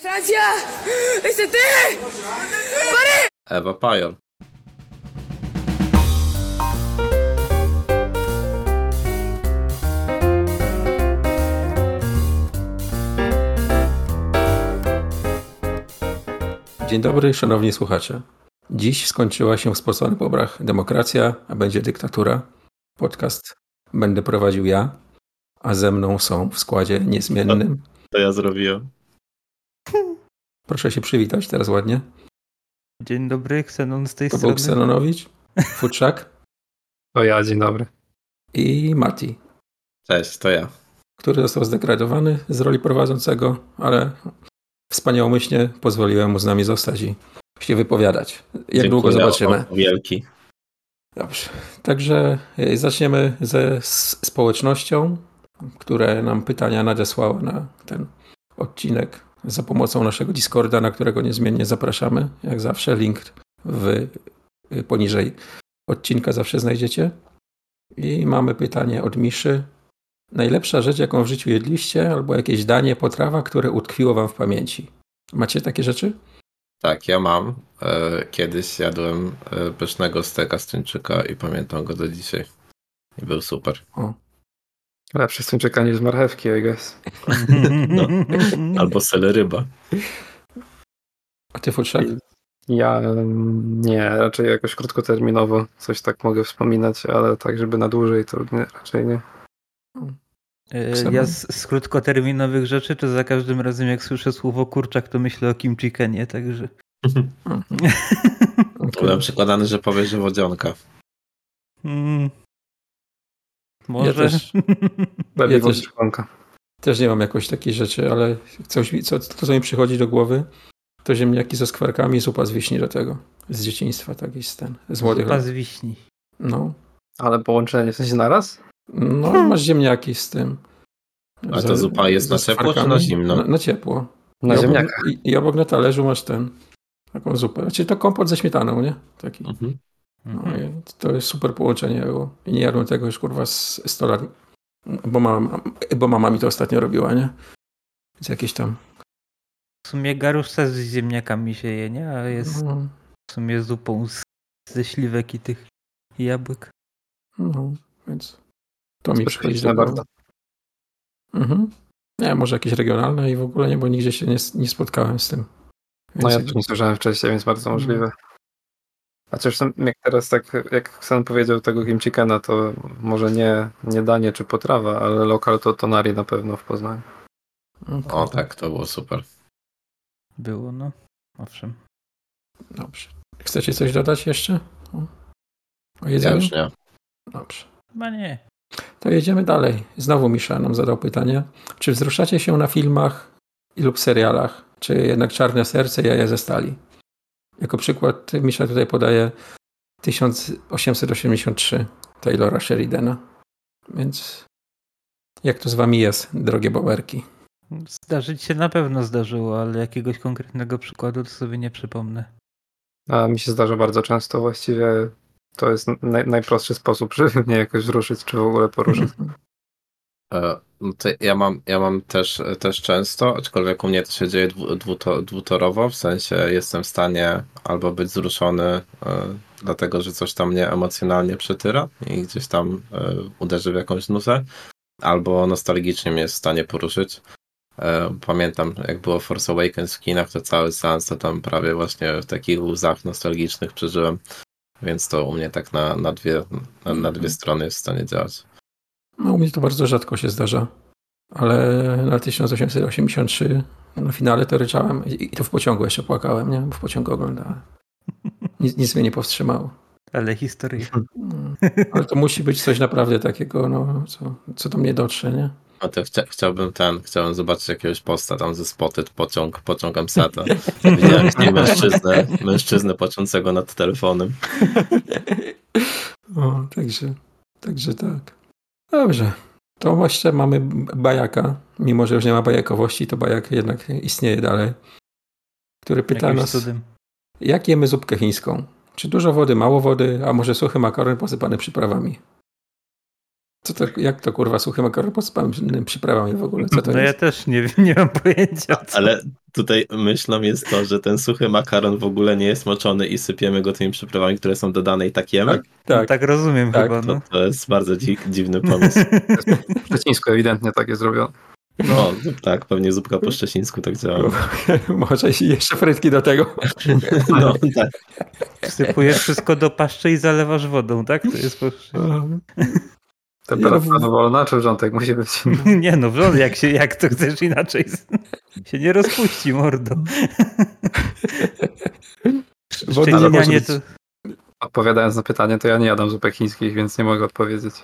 Francja! Jestem ty! Paryż! Ewa Pajor. Dzień dobry, szanowni słuchacze. Dziś skończyła się w spłaconych bobrach demokracja, a będzie dyktatura. Podcast będę prowadził ja, a ze mną są w składzie niezmiennym. To ja zrobiłem. Proszę się przywitać teraz ładnie. Dzień dobry, Ksenon z tej strony. To był Ksenonowicz, Futrzak. To ja, dzień dobry. I Mati. Cześć, to ja. Który został zdegradowany z roli prowadzącego, ale wspaniałomyślnie pozwoliłem mu z nami zostać i się wypowiadać. Jak dziękuję, długo zobaczymy. Wielki. Dobrze, także zaczniemy ze społecznością, które nam pytania nadesłały na ten odcinek za pomocą naszego Discorda, na którego niezmiennie zapraszamy. Jak zawsze link poniżej odcinka zawsze znajdziecie. I mamy pytanie od Miszy. Najlepsza rzecz, jaką w życiu jedliście, albo jakieś danie, potrawa, które utkwiło wam w pamięci. Macie takie rzeczy? Tak, ja mam. Kiedyś jadłem pysznego steka z tuńczyka i pamiętam go do dzisiaj. I był super. O. Lepsze z tuńczyka niż z marchewki, I guess. No. Albo seleryba. A ty, Futrzak? Ja nie, raczej jakoś krótkoterminowo coś tak mogę wspominać, ale tak, żeby na dłużej, to nie, raczej nie. Ja z krótkoterminowych rzeczy, to za każdym razem jak słyszę słowo kurczak, to myślę o kimchikenie, także... Byłem przekonany, że powiesz, że wodzionka. Może. Ja też nie mam jakoś takich rzeczy, ale coś, co mi przychodzi do głowy, to ziemniaki ze skwarkami i zupa z wiśni do tego. Z dzieciństwa, tak jest ten. Z młodych zupa lat. Z wiśni. No. Ale połączenie, w sensie naraz? No, masz ziemniaki z tym. A ta zupa jest na ciepło czy na zimno? Na ciepło. Na ziemniakach. I obok na talerzu masz taką zupę. Znaczy to kompot ze śmietaną, nie? Taki. Mhm. No, to jest super połączenie było. I nie jadłem tego już kurwa z 100 lat, bo mama mi to ostatnio robiła, nie? Więc jakieś tam... W sumie garusz też z ziemniakami się je, nie? A jest w sumie zupą ze śliwek i tych jabłek. No, więc to mi przychodzi do głowy. Nie, może jakieś regionalne i w ogóle nie, bo nigdzie się nie spotkałem z tym. Więc no ja też nie słyszałem wcześniej, więc bardzo możliwe. A zresztą jak teraz tak, jak Ksen powiedział tego kimchikena, to może nie danie czy potrawa, ale lokal to Tonari na pewno w Poznaniu. O tak, to było super. Było, no. Owszem. Dobrze. Chcecie coś dodać jeszcze? O jedzeniu? Ja już nie. Dobrze. No nie. To jedziemy dalej. Znowu Misza nam zadał pytanie. Czy wzruszacie się na filmach lub serialach? Czy jednak Czarne serce, Jaja ze stali? Jako przykład Misza tutaj podaje 1883 Taylora Sheridana. Więc jak to z wami jest, drogie boberki? Zdarzyć się na pewno zdarzyło, ale jakiegoś konkretnego przykładu to sobie nie przypomnę. A mi się zdarza bardzo często właściwie. To jest najprostszy sposób, żeby mnie jakoś wzruszyć, czy w ogóle poruszyć. Ja mam też często, aczkolwiek u mnie to się dzieje dwutorowo, w sensie jestem w stanie albo być wzruszony, dlatego że coś tam mnie emocjonalnie przetyra i gdzieś tam uderzy w jakąś nutę, albo nostalgicznie mnie jest w stanie poruszyć. Pamiętam, jak było Force Awakens w kinach, to cały seans to tam prawie właśnie w takich łzach nostalgicznych przeżyłem. Więc to u mnie tak na dwie strony jest w stanie działać. No u mnie to bardzo rzadko się zdarza, ale na 1883 na finale to ryczałem i to w pociągu jeszcze płakałem, nie? Bo w pociągu oglądałem. Nic mnie nie powstrzymało. Ale historia. Ale to musi być coś naprawdę takiego, no, co do mnie dotrze, nie? A to chciałbym zobaczyć jakiegoś posta tam ze Spotted, pociąg Amsata. Widziałem mężczyznę płaczącego nad telefonem. O, także tak. Dobrze. To właśnie mamy bajaka. Mimo że już nie ma bajakowości, to bajak jednak istnieje dalej. Który pyta nas, jak jemy zupkę chińską? Czy dużo wody, mało wody, a może suchy makaron posypany przyprawami? Co to, jak to kurwa suchym makaronem przyprawami w ogóle? Co to no jest? Ja też nie mam pojęcia. Co. Ale tutaj myślą jest to, że ten suchy makaron w ogóle nie jest moczony i sypiemy go tymi przyprawami, które są dodane i tak jemy. Tak rozumiem tak, chyba. No. To jest bardzo dziwny pomysł. W szczecińsku ewidentnie tak jest zrobione. No tak, pewnie zupka po szczecińsku tak działa. Może jeszcze frytki do tego. No tak. Wsypujesz wszystko do paszczy i zalewasz wodą, tak? To jest po temperatura dowolna, czy wrzątek musi być? Nie no, wrzątek, jak to chcesz inaczej się nie rozpuści, mordo. Szczecinianie to... Odpowiadając na pytanie, to ja nie jadam zupek chińskich, więc nie mogę odpowiedzieć.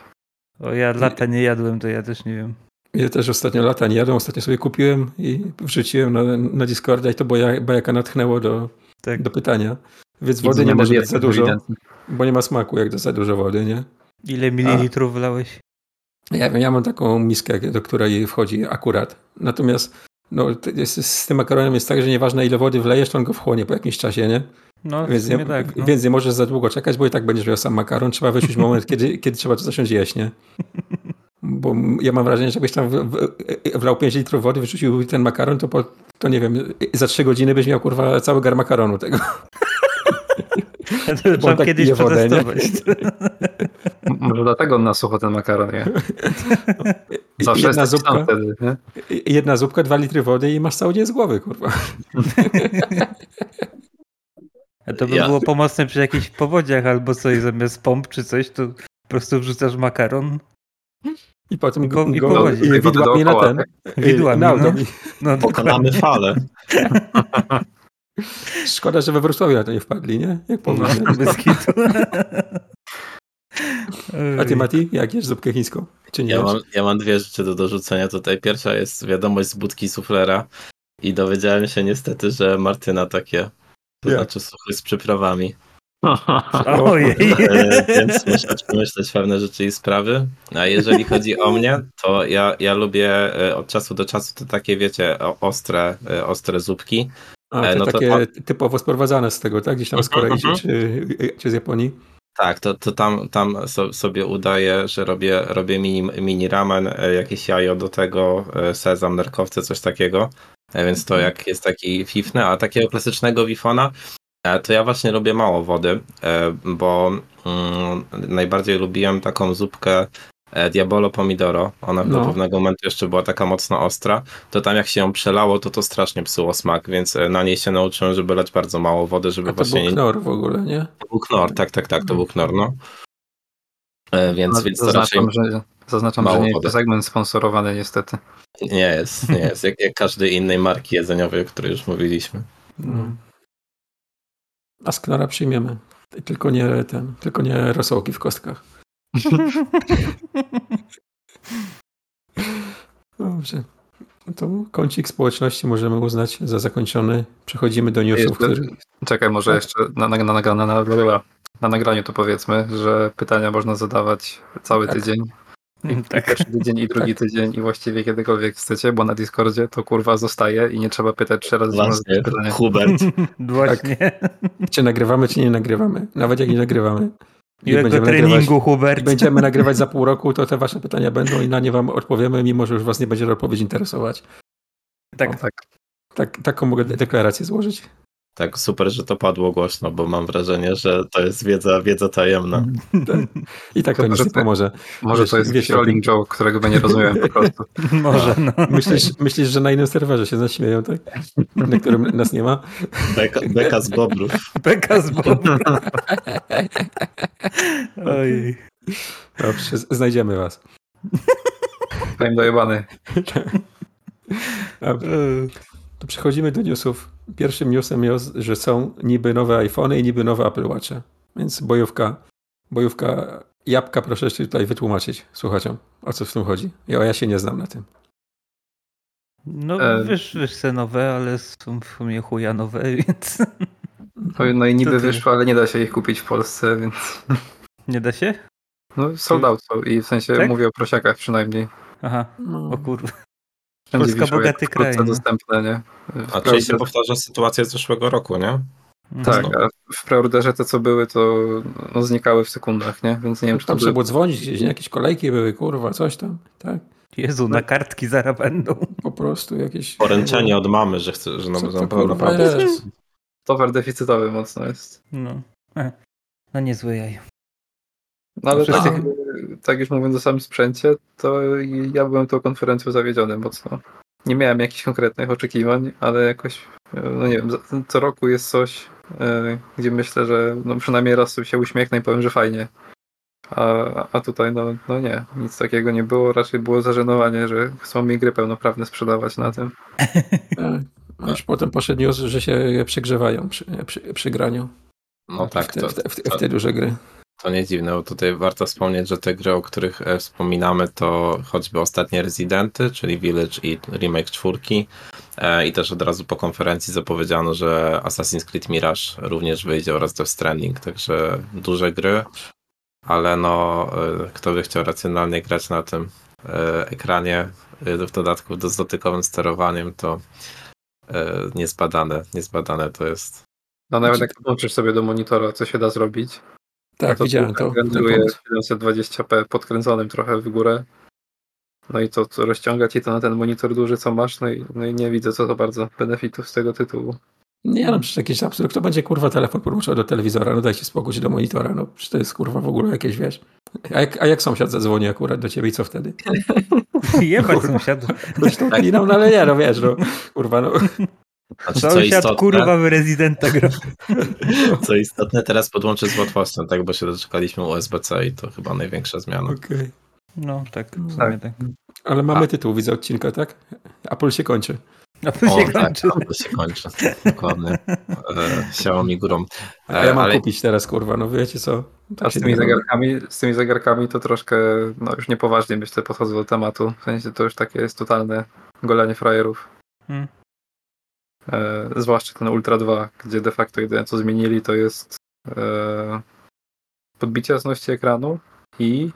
O, ja lata nie jadłem, to ja też nie wiem. Ja też ostatnio lata nie jadłem, ostatnio sobie kupiłem i wrzuciłem na Discorda i to bajaka natchnęło do pytania. Więc wody nie może być za dużo, bo nie ma smaku, jak to za dużo wody, nie? Ile mililitrów wlałeś? Ja wiem, ja mam taką miskę, do której wchodzi akurat. Natomiast z tym makaronem jest tak, że nieważne ile wody wlejesz, to on go wchłonie po jakimś czasie, nie? No, więc, więc nie możesz za długo czekać, bo i tak będziesz miał sam makaron. Trzeba wyczuć moment, kiedy trzeba to zacząć jeść, nie? Bo ja mam wrażenie, że jakbyś tam wlał 5 litrów wody, wyrzucił ten makaron, to nie wiem, za 3 godziny byś miał kurwa cały gar makaronu tego. Ja to tak kiedyś przetestować. Może dlatego na sucho ten makaron je. Zawsze jedna zupka, wtedy, nie? Jedna zupka, 2 litry wody i masz cały dzień z głowy, kurwa. A to by było pomocne przy jakichś powodziach albo coś zamiast pomp czy coś, to po prostu wrzucasz makaron. I potem widłami na ten. Widłami. Pokonamy falę. Szkoda, że we Wrocławiu na to nie wpadli, nie? Jak powiem. A ty, Mati, jak jesz zupkę chińską? Czy nie? Ja mam 2 rzeczy do dorzucenia tutaj. Pierwsza jest wiadomość z budki suflera i dowiedziałem się niestety, że Martyna tak je. To znaczy suchy z przyprawami. Ojej. Więc musiałeś pomyśleć pewne rzeczy i sprawy. A jeżeli chodzi o mnie, to ja lubię od czasu do czasu te takie, wiecie, ostre zupki. A, no takie typowo sprowadzane z tego, tak? Gdzieś tam z Korei czy z Japonii? Tak, to tam sobie udaję, że robię mini ramen, jakieś jajo do tego, sezam, nerkowce, coś takiego. Więc to jak jest taki fifny, a takiego klasycznego wifona, to ja właśnie robię mało wody, bo najbardziej lubiłem taką zupkę Diabolo Pomidoro, ona do pewnego momentu jeszcze była taka mocno ostra, to tam jak się ją przelało, to strasznie psuło smak, więc na niej się nauczyłem, żeby lać bardzo mało wody, żeby to właśnie... To był knor w ogóle, nie? To był knor, tak, to był knor, no. Więc to raczej... Zaznaczam, że nie jest to segment sponsorowany niestety. Nie jest, jak każdej innej marki jedzeniowej, o której już mówiliśmy. No. A z knora przyjmiemy, tylko nie rosołki w kostkach. Dobrze. To kącik społeczności możemy uznać za zakończony. Przechodzimy do newsów, który... Czekaj, może jeszcze na nagraniu to powiedzmy, że pytania można zadawać cały tydzień. Tak. Pierwszy tydzień i drugi tydzień i właściwie kiedykolwiek chcecie, bo na Discordzie to kurwa zostaje i nie trzeba pytać 3 razy. Właśnie, Hubert. Właśnie. Tak. Czy nagrywamy, czy nie nagrywamy? Nawet jak nie nagrywamy. Jakiego treningu, Hubert? Będziemy nagrywać za pół roku, to te wasze pytania będą i na nie wam odpowiemy, mimo że już was nie będzie odpowiedź interesować. Tak. Taką mogę deklarację złożyć. Tak, super, że to padło głośno, bo mam wrażenie, że to jest wiedza tajemna. I tak to nic nie pomoże. Może to jest trolling joke, którego by nie rozumiałem po prostu. Może, no. Myślisz, że na innym serwerze się zaśmieją, tak? Na którym nas nie ma? Beka z bobrów. Beka z bobrów. Ojej. Dobrze, znajdziemy was. Fajm dojebany. Dobrze. To przechodzimy do newsów. Pierwszym newsem jest, że są niby nowe iPhony i niby nowe Apple Watche. Więc bojówka jabłka, proszę się tutaj wytłumaczyć słuchaczom, o co w tym chodzi. Ja się nie znam na tym. No wiesz se nowe, ale są w sumie chuja nowe, więc... No i niby wyszło, ale nie da się ich kupić w Polsce, więc... Nie da się? No sold out są i w sensie mówię o prosiakach przynajmniej. Aha, o kurwa. Polska bogaty kraj. Dostępne, nie? A czyli się powtarza sytuacja z zeszłego roku, nie? Tak, a w preorderze te, co były, to no, znikały w sekundach, nie? Więc nie wiem, czy tam trzeba było dzwonić, gdzieś jakieś kolejki były, kurwa, coś tam, tak? Jezu, na kartki zaraz będą. Po prostu jakieś... Poręczenie od mamy, że chce, że nam naprawdę... Towar deficytowy mocno jest. No, no niezłe jajo. No ale tak już mówiąc o samym sprzęcie, to ja byłem tą konferencją zawiedziony mocno. Nie miałem jakichś konkretnych oczekiwań, ale jakoś, no nie wiem, co roku jest coś, gdzie myślę, że no przynajmniej raz sobie się uśmiechnę i powiem, że fajnie. A tutaj no nie, nic takiego nie było. Raczej było zażenowanie, że chcą mi gry pełnoprawne sprzedawać na tym. Aż potem poszedł news, że się przegrzewają przy graniu. No tak. W te duże gry. To nie dziwne, bo tutaj warto wspomnieć, że te gry, o których wspominamy, to choćby ostatnie Residenty, czyli Village i remake 4. I też od razu po konferencji zapowiedziano, że Assassin's Creed Mirage również wyjdzie oraz Death Stranding, także duże gry. Ale no, kto by chciał racjonalnie grać na tym ekranie, w dodatku z dotykowym sterowaniem, to niezbadane to jest. No nawet jak włączysz sobie do monitora, co się da zrobić. Tak, to widziałem to. Renduje 720p podkręconym trochę w górę. No i to rozciąga ci to na ten monitor duży, co masz, no i nie widzę co to bardzo benefitów z tego tytułu. Nie, no przecież jakiś absurd. Kto będzie, kurwa, telefon podłączał do telewizora? No dajcie spokój do monitora. No przecież to jest, kurwa, w ogóle jakieś, wiesz. A jak sąsiad zadzwoni akurat do ciebie i co wtedy? Jebać sąsiad. Zresztą klinam, no ale nie, no wiesz, no. Kurwa, no. Znaczy, sąsiad, kurwa, w Residenta gra. Co istotne, teraz podłączę z łatwością, tak, bo się doczekaliśmy USB-C i to chyba największa zmiana. Okej. No tak, w sumie tak. Ale mamy tytuł, widzę, odcinka, tak? Apple się kończy. To się kończy. Dokładnie. Xiaomi górą. Ja mam kupić teraz, kurwa, no wiecie co? Tak, z tymi zegarkami to troszkę, no już niepoważnie myślę podchodzę do tematu. W sensie to już takie jest totalne golenie frajerów. Zwłaszcza ten Ultra 2, gdzie de facto jedyne co zmienili to jest podbicie jasności ekranu i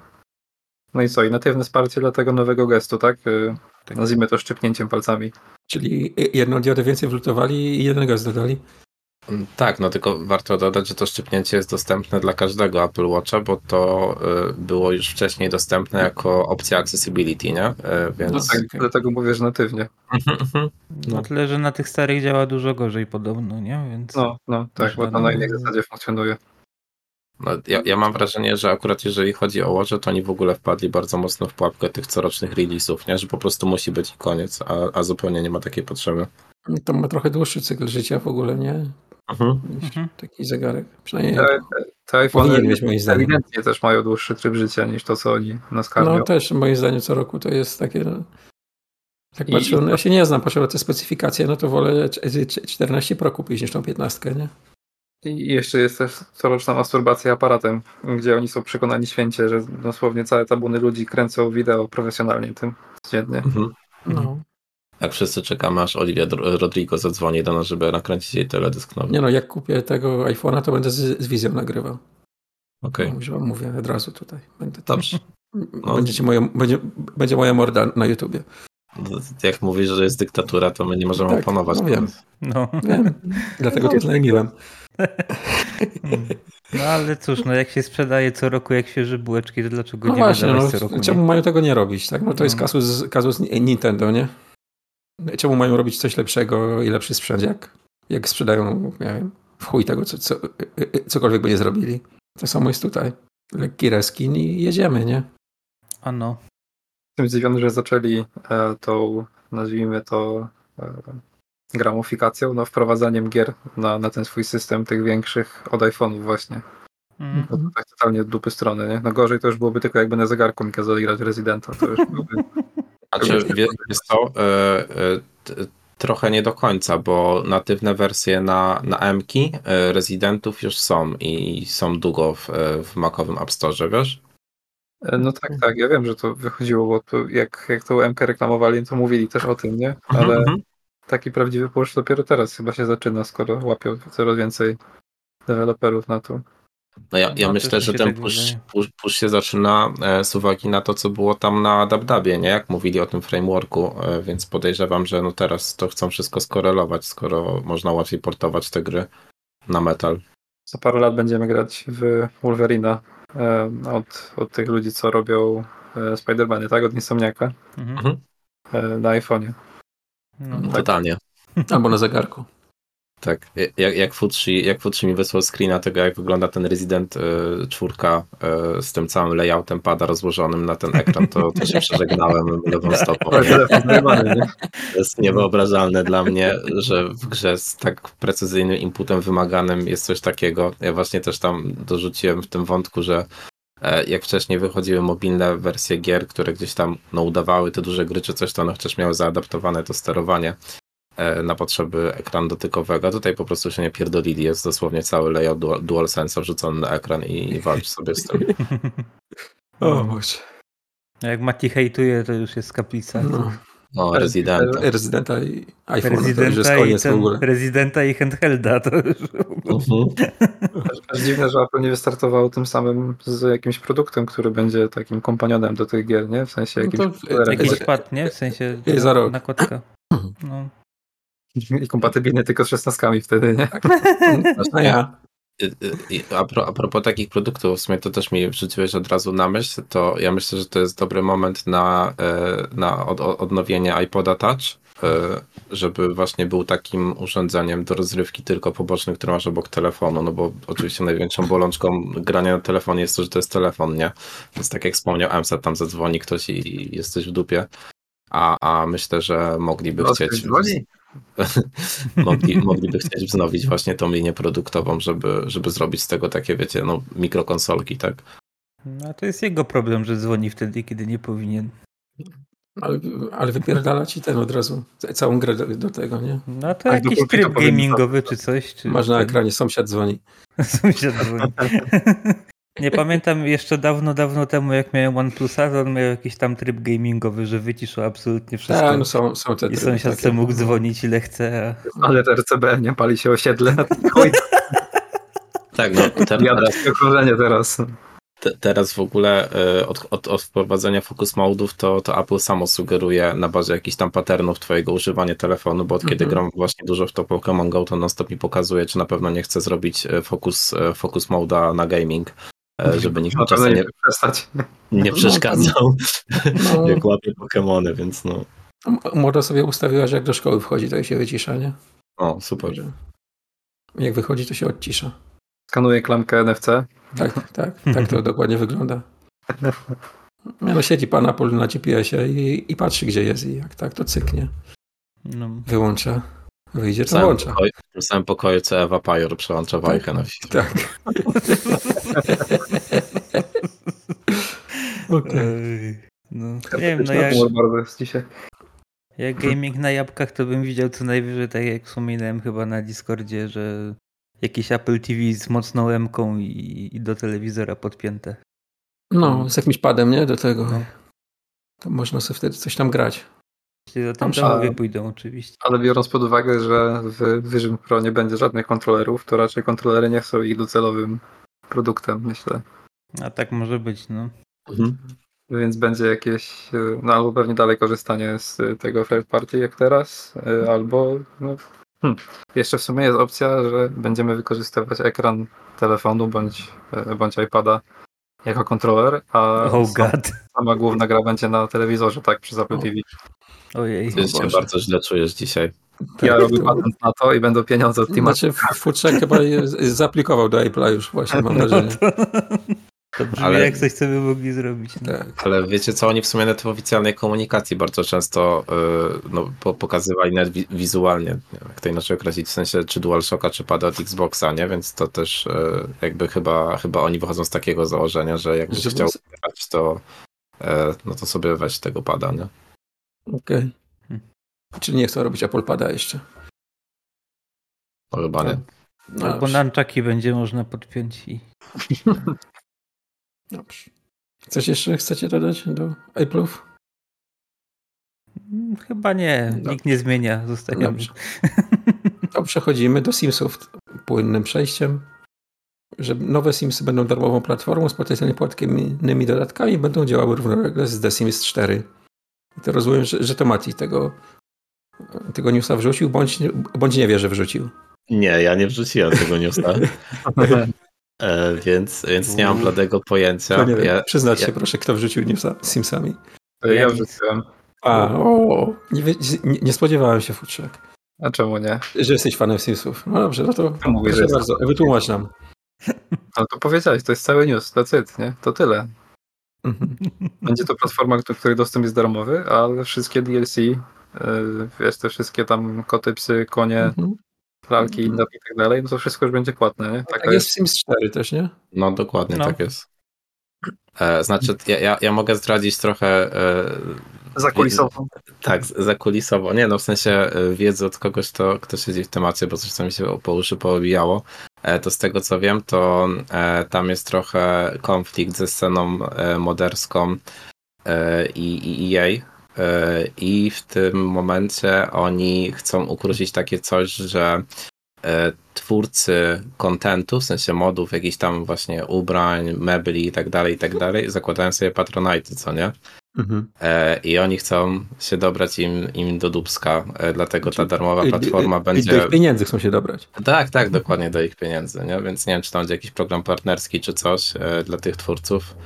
natywne wsparcie dla tego nowego gestu, tak? Tak. Nazwijmy to szczypnięciem palcami. Czyli jedną diodę więcej wlutowali i jeden gest dodali? Tak, no tylko warto dodać, że to szczypnięcie jest dostępne dla każdego Apple Watcha, bo to było już wcześniej dostępne jako opcja accessibility, nie? Więc... No tak, dlatego mówię, że natywnie. No tyle, że na tych starych działa dużo gorzej podobno, nie? Więc... No tak, bo to na innej zasadzie funkcjonuje. No, ja mam wrażenie, że akurat jeżeli chodzi o Watcha, to oni w ogóle wpadli bardzo mocno w pułapkę tych corocznych release'ów, nie? Że po prostu musi być koniec, a zupełnie nie ma takiej potrzeby. To ma trochę dłuższy cykl życia w ogóle, nie? Taki zegarek. Przynajmniej te iPhone'y też mają dłuższy tryb życia niż to, co oni naskarbią. No też moim zdaniem co roku to jest takie... No, tak patrzę, ja się nie znam, patrzę na te specyfikacje, no to wolę 14 Pro kupić niż tą 15, nie? I jeszcze jest też coroczna masturbacja aparatem, gdzie oni są przekonani święcie, że dosłownie całe tabuny ludzi kręcą wideo profesjonalnie tym codziennie. No. Jak wszyscy czekamy, aż Olivia Rodrigo zadzwoni do nas, żeby nakręcić jej teledysk nowy. Nie no, jak kupię tego iPhone'a, to będę z wizją nagrywał. Okej. Okay. No, mówię od razu tutaj. Dobrze. No. Będzie moja morda na YouTubie. Jak mówisz, że jest dyktatura, to my nie możemy oponować. No wiem. Dlatego to znajmiłem. No ale cóż, no jak się sprzedaje co roku jak świeże bułeczki, to dlaczego nie można co roku? Czemu mają tego nie robić? Tak? No to jest kazus Nintendo, nie? Czemu mają robić coś lepszego i lepszy sprzęt, jak sprzedają, nie wiem, w chuj tego, cokolwiek by nie zrobili. To samo jest tutaj. Lekki reskin i jedziemy, nie? Ano. Jestem zdziwiony, że zaczęli tą, nazwijmy to, gramofikacją, no wprowadzaniem gier na ten swój system tych większych od iPhone'ów właśnie. No, to tak totalnie od dupy strony, nie? No gorzej to już byłoby tylko jakby na zegarku mi kazali grać Residenta, to już byłoby... Trochę nie do końca, bo natywne wersje na M-ki Residentów już są i są długo w Macowym App Store, wiesz? No tak, ja wiem, że to wychodziło, bo to, jak tą M-kę reklamowali, to mówili też o tym, nie? Ale taki prawdziwy push dopiero teraz chyba się zaczyna, skoro łapią coraz więcej deweloperów na to. No ja myślę, że ten push się zaczyna z uwagi na to, co było tam na Dabdabie, nie? Jak mówili o tym frameworku, więc podejrzewam, że no teraz to chcą wszystko skorelować, skoro można łatwiej portować te gry na metal. Za parę lat będziemy grać w Wolverina od tych ludzi, co robią Spider-Many, tak? Od Insomniaka. Mhm. Na iPhone'ie. No, totalnie. Tak. Albo na zegarku. Tak. Jak Futrzy mi wysłał screena tego, jak wygląda ten Resident 4 z tym całym layoutem pada rozłożonym na ten ekran, to się przeżegnałem lewą stopą. To jest niewyobrażalne dla mnie, że w grze z tak precyzyjnym inputem wymaganym jest coś takiego. Ja właśnie też tam dorzuciłem w tym wątku, że jak wcześniej wychodziły mobilne wersje gier, które gdzieś tam udawały te duże gry czy coś, to one chociaż miały zaadaptowane to sterowanie na potrzeby ekranu dotykowego. Tutaj po prostu się nie pierdolili. Jest dosłownie cały layout DualSense wrzucony na ekran i walcz sobie z tym. O Boże. Jak Mati hejtuje, to już jest kaplica. No, Residenta i iPhone. Residenta i handhelda. To już... Dziwne, że Apple nie wystartował tym samym z jakimś produktem, który będzie takim kompanionem do tych gier, nie? W sensie jakiś pad, nie? W sensie nakładka. No. I kompatybilny tylko z 16-kami wtedy, nie? A propos takich produktów, w sumie to też mi wrzuciłeś od razu na myśl, to ja myślę, że to jest dobry moment na odnowienie iPoda Touch, żeby właśnie był takim urządzeniem do rozrywki tylko pobocznych, które masz obok telefonu, no bo oczywiście największą bolączką grania na telefonie jest to, że to jest telefon, nie? Więc tak jak wspomniał Emsat, tam zadzwoni ktoś i jesteś w dupie. A myślę, że mogliby chcieć wznowić właśnie tą linię produktową, żeby zrobić z tego takie, wiecie, mikrokonsolki, tak? No to jest jego problem, że dzwoni wtedy, kiedy nie powinien. Ale wypierdala ci ten od razu, całą grę do tego, nie? No to jakiś tryb gamingowy czy coś. Czy masz na ekranie, sąsiad dzwoni. Nie pamiętam jeszcze dawno temu, jak miałem OnePlusa, to on miał jakiś tam tryb gamingowy, że wyciszał absolutnie wszystko. Tak, no są te tryby. I sąsiad sobie mógł dzwonić ile chce. A... Ale RCB nie pali się osiedle. Tak, no. Teraz w ogóle od wprowadzenia focus mode'ów to Apple samo sugeruje na bazie jakichś tam patternów twojego używania telefonu, bo od kiedy gram właśnie dużo w to Pokémon Go, to non-stop mi pokazuje, czy na pewno nie chcę zrobić focus mode'a na gaming. Żeby nikt nie przeszkadzał, jak łapie Pokemony, więc no. Można sobie ustawiła, że jak do szkoły wchodzi, to się wycisza, nie? O, super. Jak wychodzi, to się odcisza. Skanuje klamkę NFC? Tak to dokładnie wygląda. No siedzi pan Apple na GPS-ie i patrzy, gdzie jest i jak tak, to cyknie. Wyłącza. Wyjdzie, to włącza. W tym samym pokoju, co Ewa Pajor przełącza wajkę na wsi. Tak. Okay. Jak gaming na jabłkach, to bym widział co najwyżej, tak jak wspominałem chyba na Discordzie, że jakiś Apple TV z mocną M-ką i do telewizora podpięte. No, z jakimś padem, nie? Do tego. No. To można sobie wtedy coś tam grać. Jeśli za tym pójdą oczywiście. Ale biorąc pod uwagę, że w Vision Pro nie będzie żadnych kontrolerów, to raczej kontrolery nie są ich docelowym produktem, myślę. A tak może być, no. Mhm. Więc będzie jakieś, no albo pewnie dalej korzystanie z tego third party jak teraz, albo jeszcze w sumie jest opcja, że będziemy wykorzystywać ekran telefonu bądź iPada jako kontroler, a sama główna gra będzie na telewizorze, tak, przez Apple TV. Ojej. Ty się bardzo źle czujesz dzisiaj. Ja robię patent na to i będą pieniądze od Tima. Znaczy, Futrzek chyba zaaplikował do Apple'a już właśnie, mam nadzieję. To brzmi, ale jak coś, co by mogli zrobić. Tak. Ale wiecie co, oni w sumie na tej oficjalnej komunikacji bardzo często pokazywali nawet wizualnie, jak to inaczej określić, w sensie czy DualShocka, czy pada od Xboxa, nie? Więc to też jakby chyba oni wychodzą z takiego założenia, że jakbyś chciał grać, to to sobie weź tego pada, nie? Okej. Czyli nie chcą robić Apple Pada jeszcze? O, chyba nie. No albo nunchucki będzie można podpiąć i... Dobrze. Coś jeszcze chcecie dodać do Apple'ów? Chyba nie. Dobrze. Nikt nie zmienia. Zostawiamy. Dobrze. To przechodzimy do Simsów płynnym przejściem. Że nowe Simsy będą darmową platformą z potencjalnie płatnymi dodatkami i będą działały równolegle z The Sims 4. I to rozumiem, że to Mati tego newsa wrzucił, bądź nie wie, że wrzucił. Nie, ja nie wrzuciłem tego newsa. Więc nie mam bladego pojęcia. Nie wiem. Przyznać się proszę, kto wrzucił newsa z Simsami. Ja wrzuciłem. Nie spodziewałem się, futrzek. A czemu nie? Że jesteś fanem Simsów. No dobrze, no to proszę bardzo, wytłumacz nam. No to powiedziałeś, to jest cały news, that's it, nie? To tyle. Będzie to platforma, do której dostęp jest darmowy, ale wszystkie DLC, wiesz, te wszystkie tam koty, psy, konie, lalki i tak dalej, no to wszystko już będzie płatne, nie? Tak jest w Sims 4 też, nie? No dokładnie, tak jest. Znaczy, ja mogę zdradzić trochę... zakulisowo. Tak, zakulisowo. Nie, no w sensie wiedzy od kogoś, kto siedzi w temacie, bo coś tam mi się po uszy poobijało. To z tego co wiem, to tam jest trochę konflikt ze sceną moderską i EA. I w tym momencie oni chcą ukrócić takie coś, że twórcy kontentu, w sensie modów, jakichś tam właśnie ubrań, mebli i tak dalej, zakładają sobie Patronite, co nie? Mhm. I oni chcą się dobrać im do dupska, dlatego ta darmowa platforma będzie... Do ich pieniędzy chcą się dobrać. Tak, dokładnie do ich pieniędzy, nie? Więc nie wiem, czy tam będzie jakiś program partnerski czy coś dla tych twórców,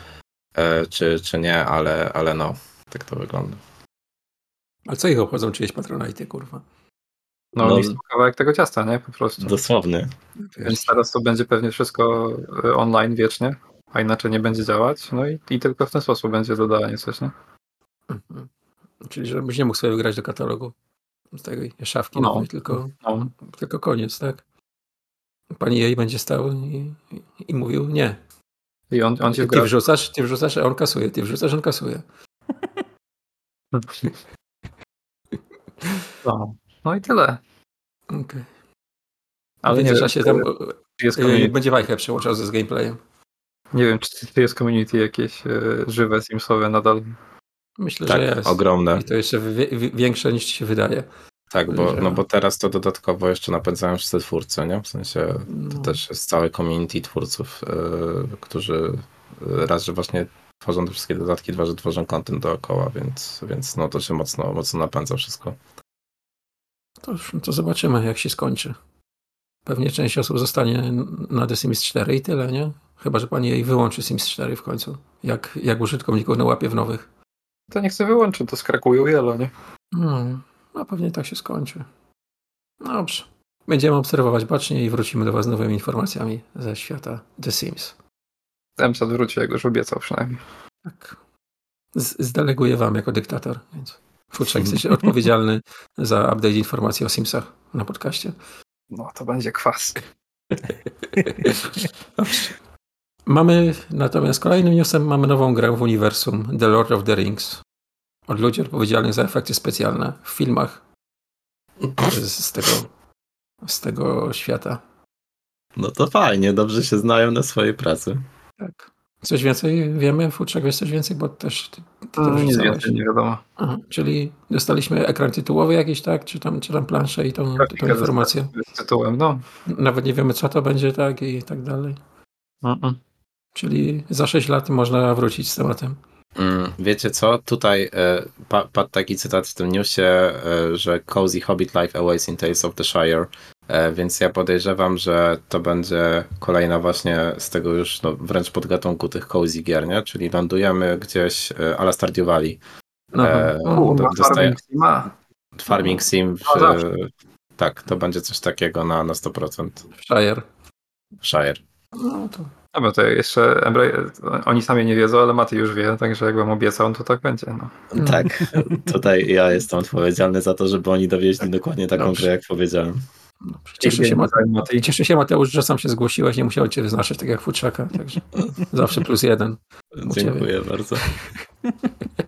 czy nie, ale no, tak to wygląda. Ale co ich obchodzą czyjeś Patronite, kurwa? No oni są kawałek tego ciasta, nie? Po prostu. Dosłownie. Więc teraz to będzie pewnie wszystko online wiecznie, a inaczej nie będzie działać, no i tylko w ten sposób będzie dodawanie coś, nie? Mhm. Czyli żebyś nie mógł sobie wygrać do katalogu z tej szafki, no. Tylko koniec, tak? Pani jej będzie stał i mówił nie. I on cię ty wrzucasz, a on kasuje, ty wrzucasz, on kasuje. No i tyle. Okej. Okay. Ale nie, że się tam będzie wajchę przełączał z gameplayem. Nie wiem, czy jest community jakieś żywe, simsowe nadal. Myślę, tak, że jest. Ogromne. I to jeszcze większe niż ci się wydaje. Tak, bo teraz to dodatkowo jeszcze napędzają wszyscy twórcy, nie? W sensie to też jest całe community twórców, którzy raz, że właśnie tworzą te wszystkie dodatki, dwa, że tworzą content dookoła, więc no to się mocno napędza wszystko. To zobaczymy, jak się skończy. Pewnie część osób zostanie na The Sims 4 i tyle, nie? Chyba, że pani jej wyłączy Sims 4 w końcu. Jak użytkowników na łapie w nowych. To niech się wyłączy, to skrakują jelo, nie? No pewnie tak się skończy. Dobrze. Będziemy obserwować bacznie i wrócimy do was z nowymi informacjami ze świata The Sims. Emsad wróci, jak już obiecał przynajmniej. Tak. Zdeleguję wam jako dyktator, więc... Futrzek, jesteś odpowiedzialny za update informacji o Simsach na podcaście. No, to będzie kwas. Mamy natomiast kolejnym newsem nową grę w uniwersum The Lord of the Rings. Od ludzi odpowiedzialnych za efekty specjalne w filmach z tego świata. No to fajnie, dobrze się znają na swojej pracy. Tak. Coś więcej wiemy? Futrzek, wiesz coś więcej? Bo też... Ty nic więcej nie wiadomo. Aha, czyli dostaliśmy ekran tytułowy jakiś, tak? Czy tam planszę i tą informację? Z tytułem, no. Nawet nie wiemy, co to będzie, tak? I tak dalej. Czyli za 6 lat można wrócić z tematem. Wiecie co? Tutaj padł taki cytat w tym newsie, że Cozy Hobbit Life Awaits in Tales of the Shire. Więc ja podejrzewam, że to będzie kolejna właśnie z tego już wręcz podgatunku tych cozy gier, nie? Czyli lądujemy gdzieś a la Stardew Valley. Farming Sim. Tak, to będzie coś takiego na 100%. Shire. No to... No to jeszcze oni sami nie wiedzą, ale Maty już wie, także jak wam obiecał, to tak będzie. No. Tak, tutaj ja jestem odpowiedzialny za to, żeby oni dowieźli dokładnie taką grę, jak powiedziałem. No, cieszę się, Mateusz, że sam się zgłosiłeś, nie musiałem cię wyznaczać tak jak futrzaka, także zawsze +1. Dziękuję bardzo.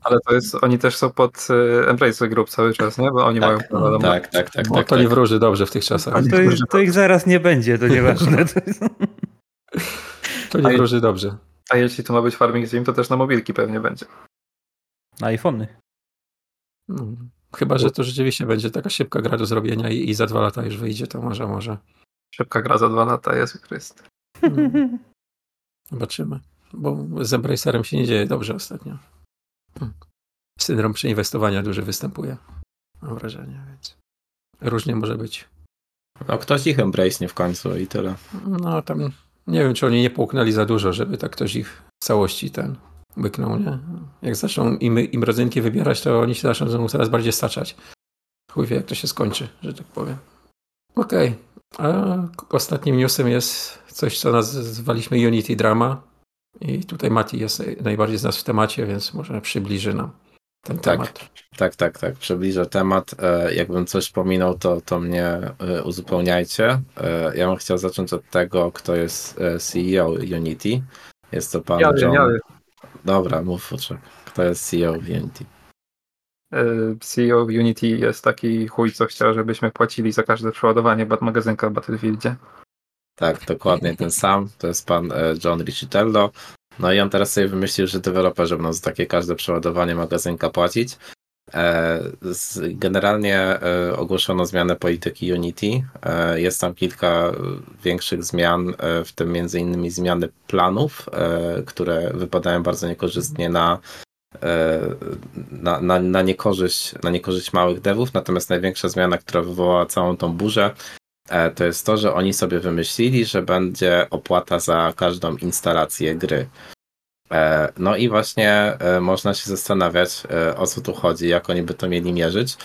Ale to jest, oni też są pod Embrace Group cały czas, nie? Bo oni mają prawo. Tak. No, to nie wróży dobrze w tych czasach. Ale to ich zaraz nie będzie, to nieważne. To nie wróży dobrze. A jeśli to ma być Farming Sim, to też na mobilki pewnie będzie. Na iPhony. Chyba, że to rzeczywiście będzie taka szybka gra do zrobienia i za 2 lata już wyjdzie, to może. Szybka gra za 2 lata, Jezu Chryste. Zobaczymy. Bo z Embracerem się nie dzieje dobrze ostatnio. Syndrom przeinwestowania duży występuje. Mam wrażenie, więc różnie może być. No ktoś ich embrace'nie w końcu i tyle. No tam nie wiem, czy oni nie połknęli za dużo, żeby tak ktoś ich w całości ten łyknął, nie? Jak zaczną im rodzynki wybierać, to oni się zaczną coraz bardziej staczać. Chuj wie, jak to się skończy, że tak powiem. Okej. A ostatnim newsem jest coś, co nazwaliśmy Unity Drama. I tutaj Mati jest najbardziej z nas w temacie, więc może przybliży nam ten temat. Tak. Przybliżę temat. Jakbym coś pominął, to mnie uzupełniajcie. Ja bym chciał zacząć od tego, kto jest CEO Unity. Jest to pan John... Dobra, mów Fuczek. Kto jest CEO Unity? CEO Unity jest taki chuj, co chciał, żebyśmy płacili za każde przeładowanie magazynka w Battlefieldzie. Tak, dokładnie ten sam. To jest pan John Riccitiello. No i on teraz sobie wymyślił, że deweloperzy będą za takie każde przeładowanie magazynka płacić. Generalnie ogłoszono zmianę polityki Unity. Jest tam kilka większych zmian, w tym m.in. zmiany planów, które wypadają bardzo niekorzystnie na niekorzyść małych devów. Natomiast największa zmiana, która wywołała całą tą burzę, to jest to, że oni sobie wymyślili, że będzie opłata za każdą instalację gry. No i właśnie można się zastanawiać, o co tu chodzi, jak oni by to mieli mierzyć.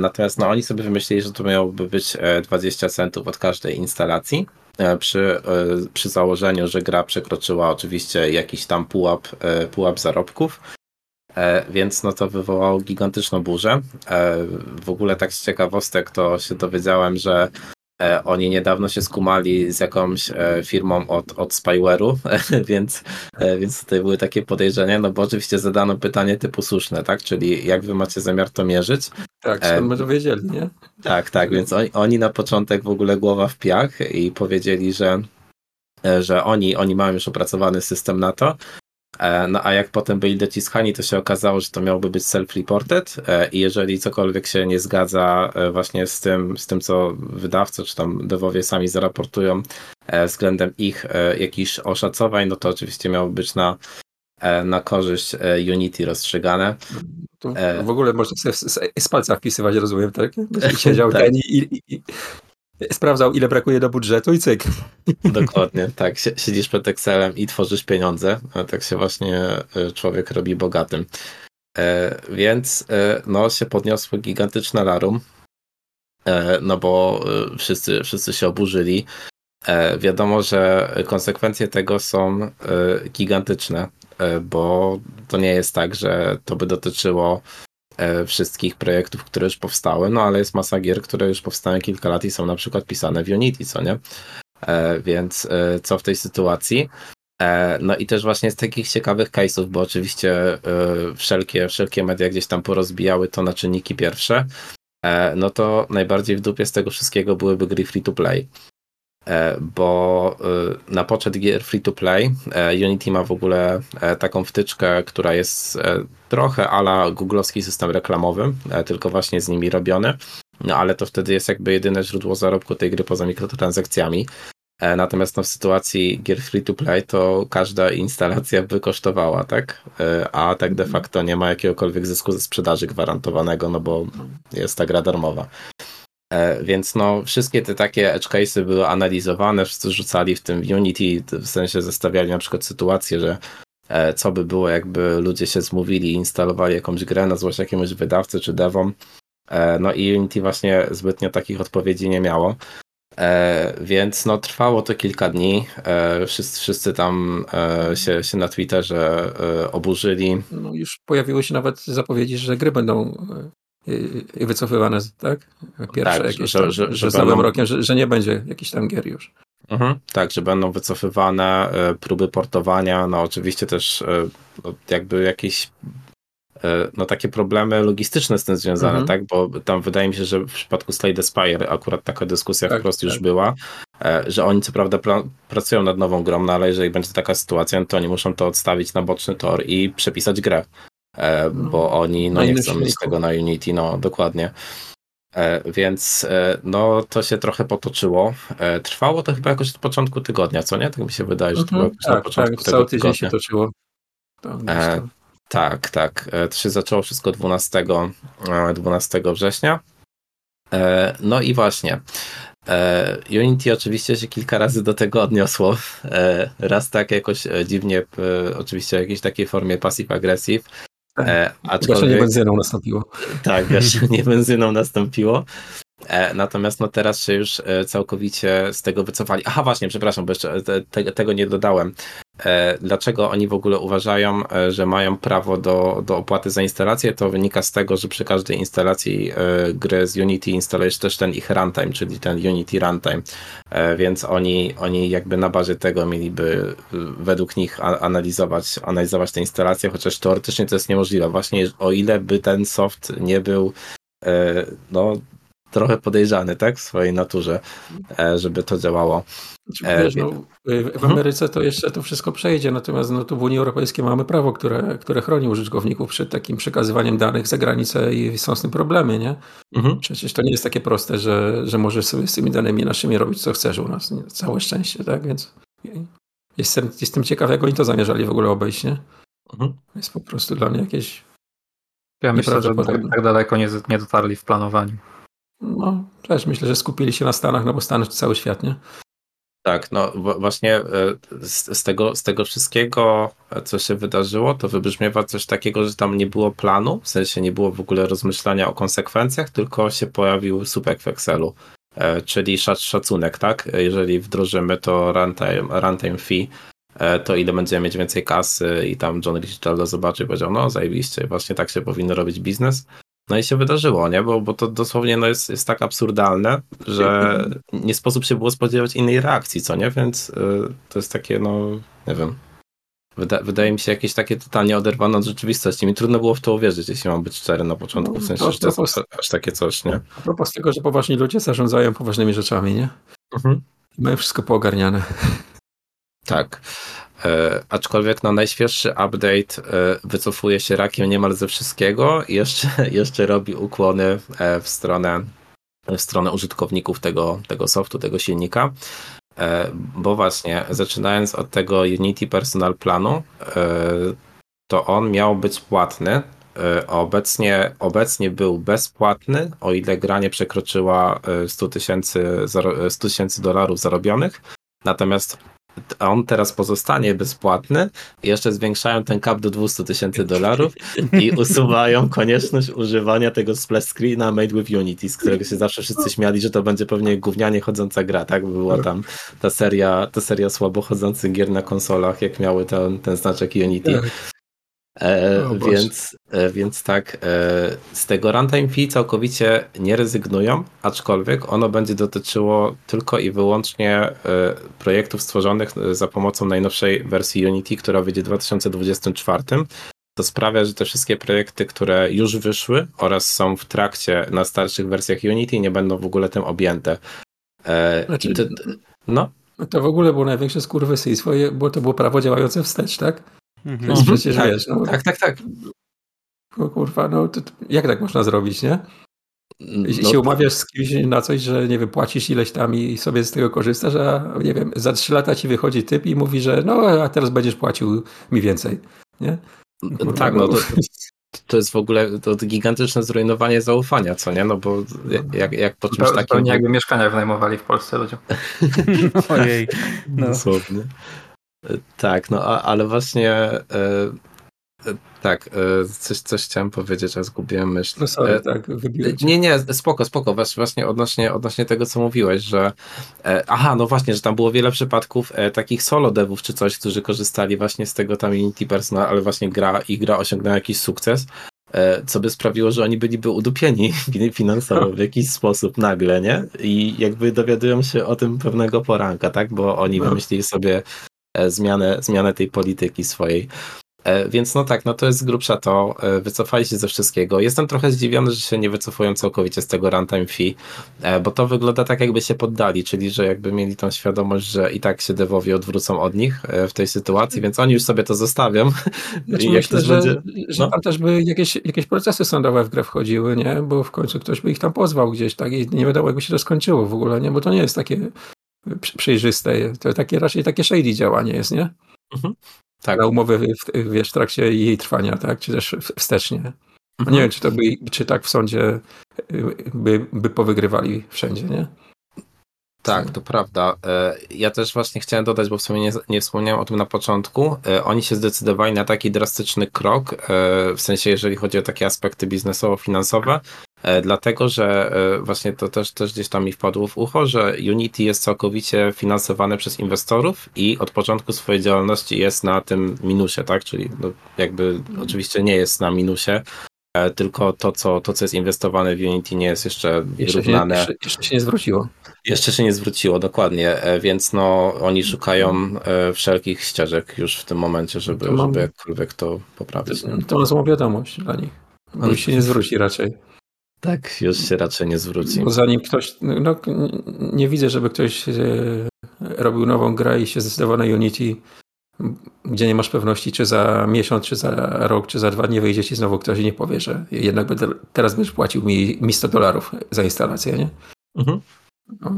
Natomiast no, oni sobie wymyślili, że to miałoby być 20 centów od każdej instalacji, przy założeniu, że gra przekroczyła oczywiście jakiś tam pułap zarobków. Więc no to wywołało gigantyczną burzę. W ogóle tak z ciekawostek to się dowiedziałem, że oni niedawno się skumali z jakąś firmą od spyware'u, więc tutaj były takie podejrzenia, no bo oczywiście zadano pytanie typu słuszne, tak? Czyli jak wy macie zamiar to mierzyć? Tak, skąd by to wiedzieli, nie? Tak, więc oni na początek w ogóle głowa w piach i powiedzieli, że oni mają już opracowany system na to. No a jak potem byli dociskani, to się okazało, że to miałoby być self-reported i jeżeli cokolwiek się nie zgadza właśnie z tym co wydawcy czy tam devowie sami zaraportują względem ich jakichś oszacowań, no to oczywiście miało być na korzyść Unity rozstrzygane. To w ogóle można sobie z palca wpisywać, rozumiem, tak? Będzie siedział ten i sprawdzał, ile brakuje do budżetu i cyk. Dokładnie, tak. Siedzisz przed Excelem i tworzysz pieniądze. Tak się właśnie człowiek robi bogatym. Więc no się podniosły gigantyczne larum, no bo wszyscy się oburzyli. Wiadomo, że konsekwencje tego są gigantyczne, bo to nie jest tak, że to by dotyczyło wszystkich projektów, które już powstały, no ale jest masa gier, które już powstały kilka lat i są na przykład pisane w Unity, co nie? Więc co w tej sytuacji? No i też właśnie z takich ciekawych case'ów, bo oczywiście wszelkie media gdzieś tam porozbijały to na czynniki pierwsze, no to najbardziej w dupie z tego wszystkiego byłyby gry free to play. Bo na poczet gier free-to-play Unity ma w ogóle taką wtyczkę, która jest trochę ala googlowski system reklamowy, tylko właśnie z nimi robiony, no ale to wtedy jest jakby jedyne źródło zarobku tej gry poza mikrotransakcjami. Natomiast no, w sytuacji gier free-to-play to każda instalacja by kosztowała, tak? A tak de facto nie ma jakiegokolwiek zysku ze sprzedaży gwarantowanego, no bo jest ta gra darmowa. Więc no wszystkie te takie edge case'y były analizowane, wszyscy rzucali w tym Unity, w sensie zestawiali na przykład sytuację, że co by było, jakby ludzie się zmówili i instalowali jakąś grę, na złość jakiemuś wydawcy czy devom. No i Unity właśnie zbytnio takich odpowiedzi nie miało. Więc no trwało to kilka dni. Wszyscy tam się na Twitterze oburzyli. No już pojawiły się nawet zapowiedzi, że gry będą wycofywane, tak? Pierwsze tak, jakieś tam, że z nowym rokiem, że nie będzie jakichś tam gier już. Tak, że będą wycofywane próby portowania, no oczywiście też jakby jakieś no takie problemy logistyczne z tym związane, tak? Bo tam wydaje mi się, że w przypadku Slay the Spire akurat taka dyskusja wprost już była, że oni co prawda pracują nad nową grą, no ale jeżeli będzie taka sytuacja, to oni muszą to odstawić na boczny tor i przepisać grę. Bo oni nie chcą mieć tego na Unity, no dokładnie. Więc no to się trochę potoczyło. Trwało to chyba jakoś od początku tygodnia, co nie? Tak mi się wydaje, że to było jakoś na początku tego cały tydzień tygodnia się toczyło. Tak. To się zaczęło wszystko 12 września. No i właśnie Unity oczywiście się kilka razy do tego odniosło. Raz tak jakoś dziwnie, oczywiście w jakiejś takiej formie passive-aggressive. Gaszenie benzyną nastąpiło. Tak, gaszenie benzyną nastąpiło. Natomiast no teraz się już całkowicie z tego wycofali. Aha, właśnie, przepraszam, bo jeszcze tego nie dodałem. Dlaczego oni w ogóle uważają, że mają prawo do opłaty za instalację? To wynika z tego, że przy każdej instalacji gry z Unity instalujesz też ten ich runtime, czyli ten Unity runtime, więc oni jakby na bazie tego mieliby według nich analizować te instalacje, chociaż teoretycznie to jest niemożliwe, właśnie o ile by ten soft nie był trochę podejrzany, tak, w swojej naturze, żeby to działało. W Ameryce to jeszcze to wszystko przejdzie, natomiast tu w Unii Europejskiej mamy prawo, które chroni użytkowników przed takim przekazywaniem danych za granicę i są z tym problemy, nie? Mhm. Przecież to nie jest takie proste, że możesz sobie z tymi danymi naszymi robić co chcesz u nas, nie? Całe szczęście, tak? Więc jestem ciekaw, jak oni to zamierzali w ogóle obejść, nie? Mhm. Jest po prostu dla mnie jakieś... Ja myślę, że tak daleko nie dotarli w planowaniu. No, też myślę, że skupili się na Stanach, no bo Stany to cały świat, nie? Tak, no właśnie z tego wszystkiego, co się wydarzyło, to wybrzmiewa coś takiego, że tam nie było planu, w sensie nie było w ogóle rozmyślania o konsekwencjach, tylko się pojawił słupek w Excelu, czyli szacunek, tak? Jeżeli wdrożymy to runtime fee, to ile będziemy mieć więcej kasy i tam John Riccitiello zobaczył i powiedział, no zajebiście, właśnie tak się powinno robić biznes. No i się wydarzyło, nie? Bo to dosłownie jest tak absurdalne, że nie sposób się było spodziewać innej reakcji, co nie? Więc to jest takie, nie wiem. Wydaje mi się jakieś takie totalnie oderwane od rzeczywistości. Mi trudno było w to uwierzyć, jeśli mam być szczery na początku, w sensie, że to jest aż takie coś, nie? A propos tego, że poważni ludzie zarządzają poważnymi rzeczami, nie? Mhm. Mają wszystko poogarniane. Tak. Aczkolwiek najświeższy update wycofuje się rakiem niemal ze wszystkiego i jeszcze robi ukłony w stronę użytkowników tego softu, tego silnika, bo właśnie zaczynając od tego Unity Personal Planu, to on miał być płatny, obecnie był bezpłatny, o ile gra nie przekroczyła $100,000 zarobionych, natomiast on teraz pozostanie bezpłatny, jeszcze zwiększają ten cap do $200,000 i usuwają konieczność używania tego splash screena made with Unity, z którego się zawsze wszyscy śmiali, że to będzie pewnie gównianie chodząca gra, tak? Była tam ta seria słabo chodzących gier na konsolach, jak miały ten znaczek Unity. Więc tak, z tego runtime fee całkowicie nie rezygnują, aczkolwiek ono będzie dotyczyło tylko i wyłącznie projektów stworzonych za pomocą najnowszej wersji Unity, która wyjdzie w 2024. To sprawia, że te wszystkie projekty, które już wyszły oraz są w trakcie na starszych wersjach Unity, nie będą w ogóle tym objęte. To w ogóle było największe skurwysyjstwo, bo to było prawo działające wstecz, tak? Mhm. Więc przecież tak, wiesz, tak. Kurwa, to jak tak można zrobić, nie? Jeśli się umawiasz z kimś na coś, że nie wiem, płacisz ileś tam i sobie z tego korzystasz, a nie wiem, za 3 lata ci wychodzi typ i mówi, że a teraz będziesz płacił mi więcej, nie? Kurwa, tak, to jest w ogóle to gigantyczne zrujnowanie zaufania, co nie? No bo jak po czymś takim... Pewnie jakby mieszkania wynajmowali w Polsce ludziom. Ojej. Dosłownie. Tak, ale właśnie coś chciałem powiedzieć, a zgubiłem myśl. No sorry, nie, spoko, właśnie odnośnie tego, co mówiłeś, że że tam było wiele przypadków takich solo devów czy coś, którzy korzystali właśnie z tego tam Unity Personal, ale właśnie gra osiągnęła jakiś sukces, co by sprawiło, że oni byliby udupieni finansowo w jakiś sposób nagle, nie? I jakby dowiadują się o tym pewnego poranka, tak? Bo oni wymyślili sobie zmianę tej polityki swojej. Więc to jest z grubsza to. Wycofali się ze wszystkiego. Jestem trochę zdziwiony, że się nie wycofują całkowicie z tego runtime fee, bo to wygląda tak, jakby się poddali, czyli że jakby mieli tą świadomość, że i tak się devowie odwrócą od nich w tej sytuacji, więc oni już sobie to zostawią. Znaczy, myślę, że tam też by jakieś procesy sądowe w grę wchodziły, nie? Bo w końcu ktoś by ich tam pozwał gdzieś, tak? I nie wiadomo, jakby się to skończyło w ogóle, nie? Bo to nie jest takie przejrzyste. To raczej takie shady działanie jest, nie? Mhm. Tak. Na umowy w trakcie jej trwania, tak? Czy też wstecznie. Mhm. Nie wiem, czy tak w sądzie by powygrywali wszędzie, nie? Tak, to prawda. Ja też właśnie chciałem dodać, bo w sumie nie wspomniałem o tym na początku. Oni się zdecydowali na taki drastyczny krok, w sensie jeżeli chodzi o takie aspekty biznesowo-finansowe, dlatego, że właśnie to też gdzieś tam mi wpadło w ucho, że Unity jest całkowicie finansowane przez inwestorów i od początku swojej działalności jest na tym minusie, tak? Czyli no, jakby oczywiście nie jest na minusie, tylko to, co jest inwestowane w Unity nie jest jeszcze wyrównane. Jeszcze się nie zwróciło. Jeszcze się nie zwróciło, dokładnie, więc no oni szukają wszelkich ścieżek już w tym momencie, żeby jakkolwiek to poprawić. To jest zła wiadomość dla nich, bo się nie zwróci raczej. Tak, już się raczej nie zwróci. Bo zanim ktoś, no nie widzę, żeby ktoś robił nową grę i się zdecydował na Unity, gdzie nie masz pewności, czy za miesiąc, czy za rok, czy za dwa nie wyjdzie ci znowu ktoś i nie powie, że jednak teraz będziesz płacił mi $100 za instalację, nie? Mhm. No,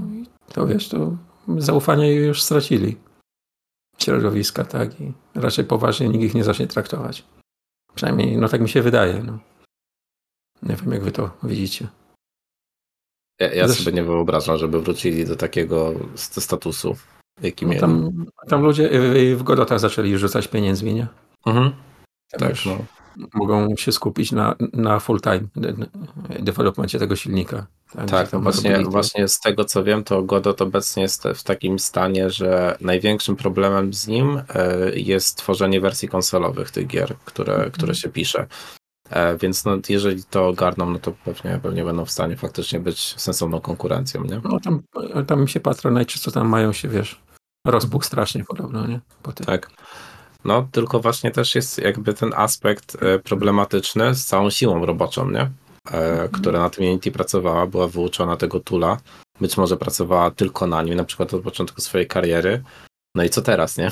to wiesz, to zaufanie już stracili środowiska, tak? I raczej poważnie nikt ich nie zacznie traktować. Przynajmniej, no tak mi się wydaje, no. Nie wiem, jak wy to widzicie. Ja sobie nie wyobrażam, żeby wrócili do takiego statusu, jaki mieli. Tam ludzie w godotach zaczęli rzucać pieniędzmi, nie? Mhm. Tak, no. Mogą się skupić na full-time developmentie tego silnika. Tak, właśnie z tego co wiem, to Godot obecnie jest w takim stanie, że największym problemem z nim jest tworzenie wersji konsolowych tych gier, które się pisze. Więc no, jeżeli to ogarną, no to pewnie będą w stanie faktycznie być sensowną konkurencją, nie? No tam się Patronite, czy co tam mają się, wiesz, rozbuch strasznie podobno, nie? Tak. No, tylko właśnie też jest jakby ten aspekt problematyczny z całą siłą roboczą, nie? Która na tym Unity pracowała, była wyuczona tego toola, być może pracowała tylko na nim, na przykład od początku swojej kariery. No i co teraz, nie?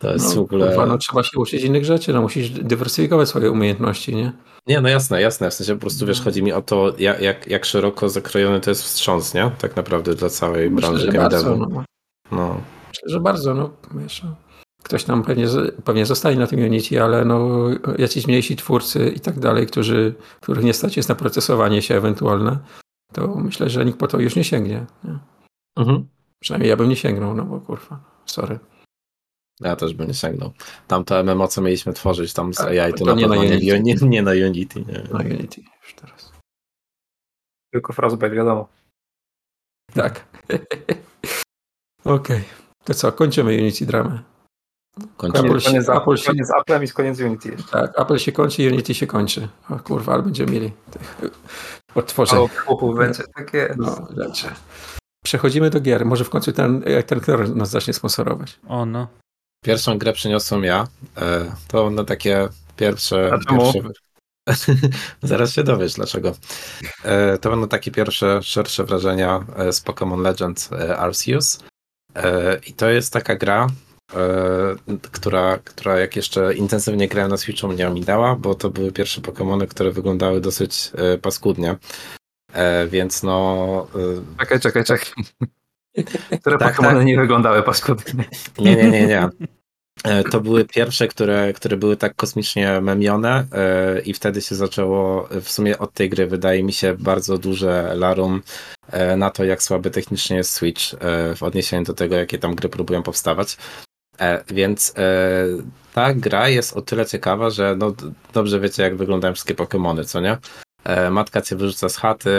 To jest w ogóle... Kurwa, no trzeba się uczyć innych rzeczy, no musisz dywersyfikować swoje umiejętności, nie? Nie, no jasne, w sensie po prostu, wiesz, chodzi mi o to, jak szeroko zakrojony to jest wstrząs, nie? Tak naprawdę dla całej branży game devu. No. Myślę, że bardzo, no, wiesz... Ktoś tam pewnie zostanie na tym Unity, ale no, jacyś mniejsi twórcy i tak dalej, których nie stać jest na procesowanie się ewentualne, to myślę, że nikt po to już nie sięgnie. Nie? Mhm. Przynajmniej ja bym nie sięgnął, no bo kurwa, sorry. Ja też bym nie sięgnął. Tam to MMO, co mieliśmy tworzyć tam z AI, to na pewno nie na Unity. Nie. Na Unity już teraz. Tylko Frostbite, wiadomo. Tak. Okej. To co, kończymy Unity dramę. Koniec Apple i koniec Unity jeszcze. Tak, Apple się kończy, Unity się kończy. O kurwa, ale będziemy mieli odtworzenie. No, przechodzimy do gier. Może w końcu ten ktor nas zacznie sponsorować. O no. Pierwszą grę przyniosłem ja. To na takie pierwsze... Zaraz się dowiesz dlaczego. To będą takie pierwsze, szersze wrażenia z Pokémon Legends Arceus. I to jest taka gra, która jak jeszcze intensywnie grałem na Switchu, mnie ominęła, bo to były pierwsze Pokémony, które wyglądały dosyć paskudnie. Więc no... Czekaj. Które tak, Pokémony tak. Nie wyglądały paskudnie. Nie. To były pierwsze, które były tak kosmicznie memione i wtedy się zaczęło, w sumie od tej gry wydaje mi się bardzo duże larum na to, jak słaby technicznie jest Switch w odniesieniu do tego, jakie tam gry próbują powstawać. Więc ta gra jest o tyle ciekawa, że no, dobrze wiecie, jak wyglądają wszystkie Pokémony, co nie? Matka cię wyrzuca z chaty,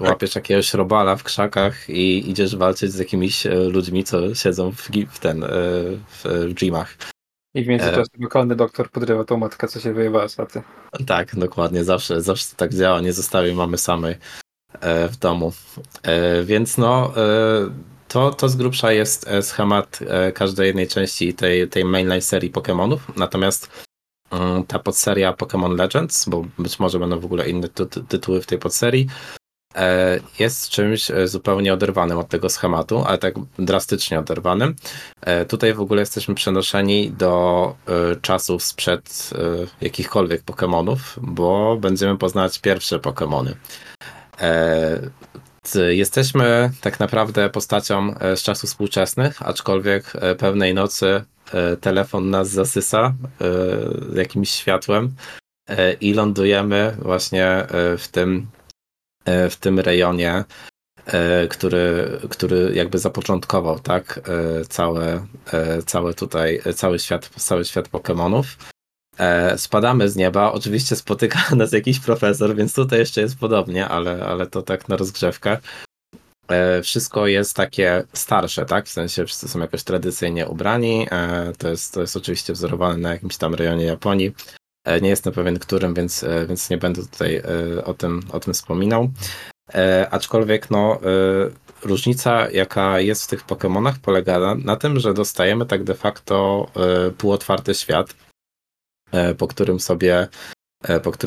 łapiesz jakiegoś robala w krzakach i idziesz walczyć z jakimiś ludźmi, co siedzą w gymach. I w międzyczasie lokalny doktor podrywa tą matkę, co się wyjebała z chaty. Tak, dokładnie, zawsze tak działa, nie zostawię mamy samej w domu. Więc no, to z grubsza jest schemat każdej jednej części tej mainline serii Pokémonów, natomiast ta podseria Pokémon Legends, bo być może będą w ogóle inne tytuły w tej podserii, jest czymś zupełnie oderwanym od tego schematu, ale tak drastycznie oderwanym. Tutaj w ogóle jesteśmy przenoszeni do czasów sprzed jakichkolwiek Pokémonów, bo będziemy poznawać pierwsze Pokémony. Jesteśmy tak naprawdę postacią z czasów współczesnych, aczkolwiek pewnej nocy telefon nas zasysa jakimś światłem i lądujemy właśnie w tym rejonie który jakby zapoczątkował, tak, cały świat Pokémonów. Spadamy z nieba, oczywiście spotyka nas jakiś profesor, więc tutaj jeszcze jest podobnie, ale to tak na rozgrzewkę. Wszystko jest takie starsze, tak? W sensie wszyscy są jakoś tradycyjnie ubrani, to jest oczywiście wzorowane na jakimś tam rejonie Japonii. Nie jestem pewien którym, więc nie będę tutaj o tym wspominał. Aczkolwiek no, różnica jaka jest w tych Pokemonach polega na tym, że dostajemy tak de facto półotwarty świat, po którym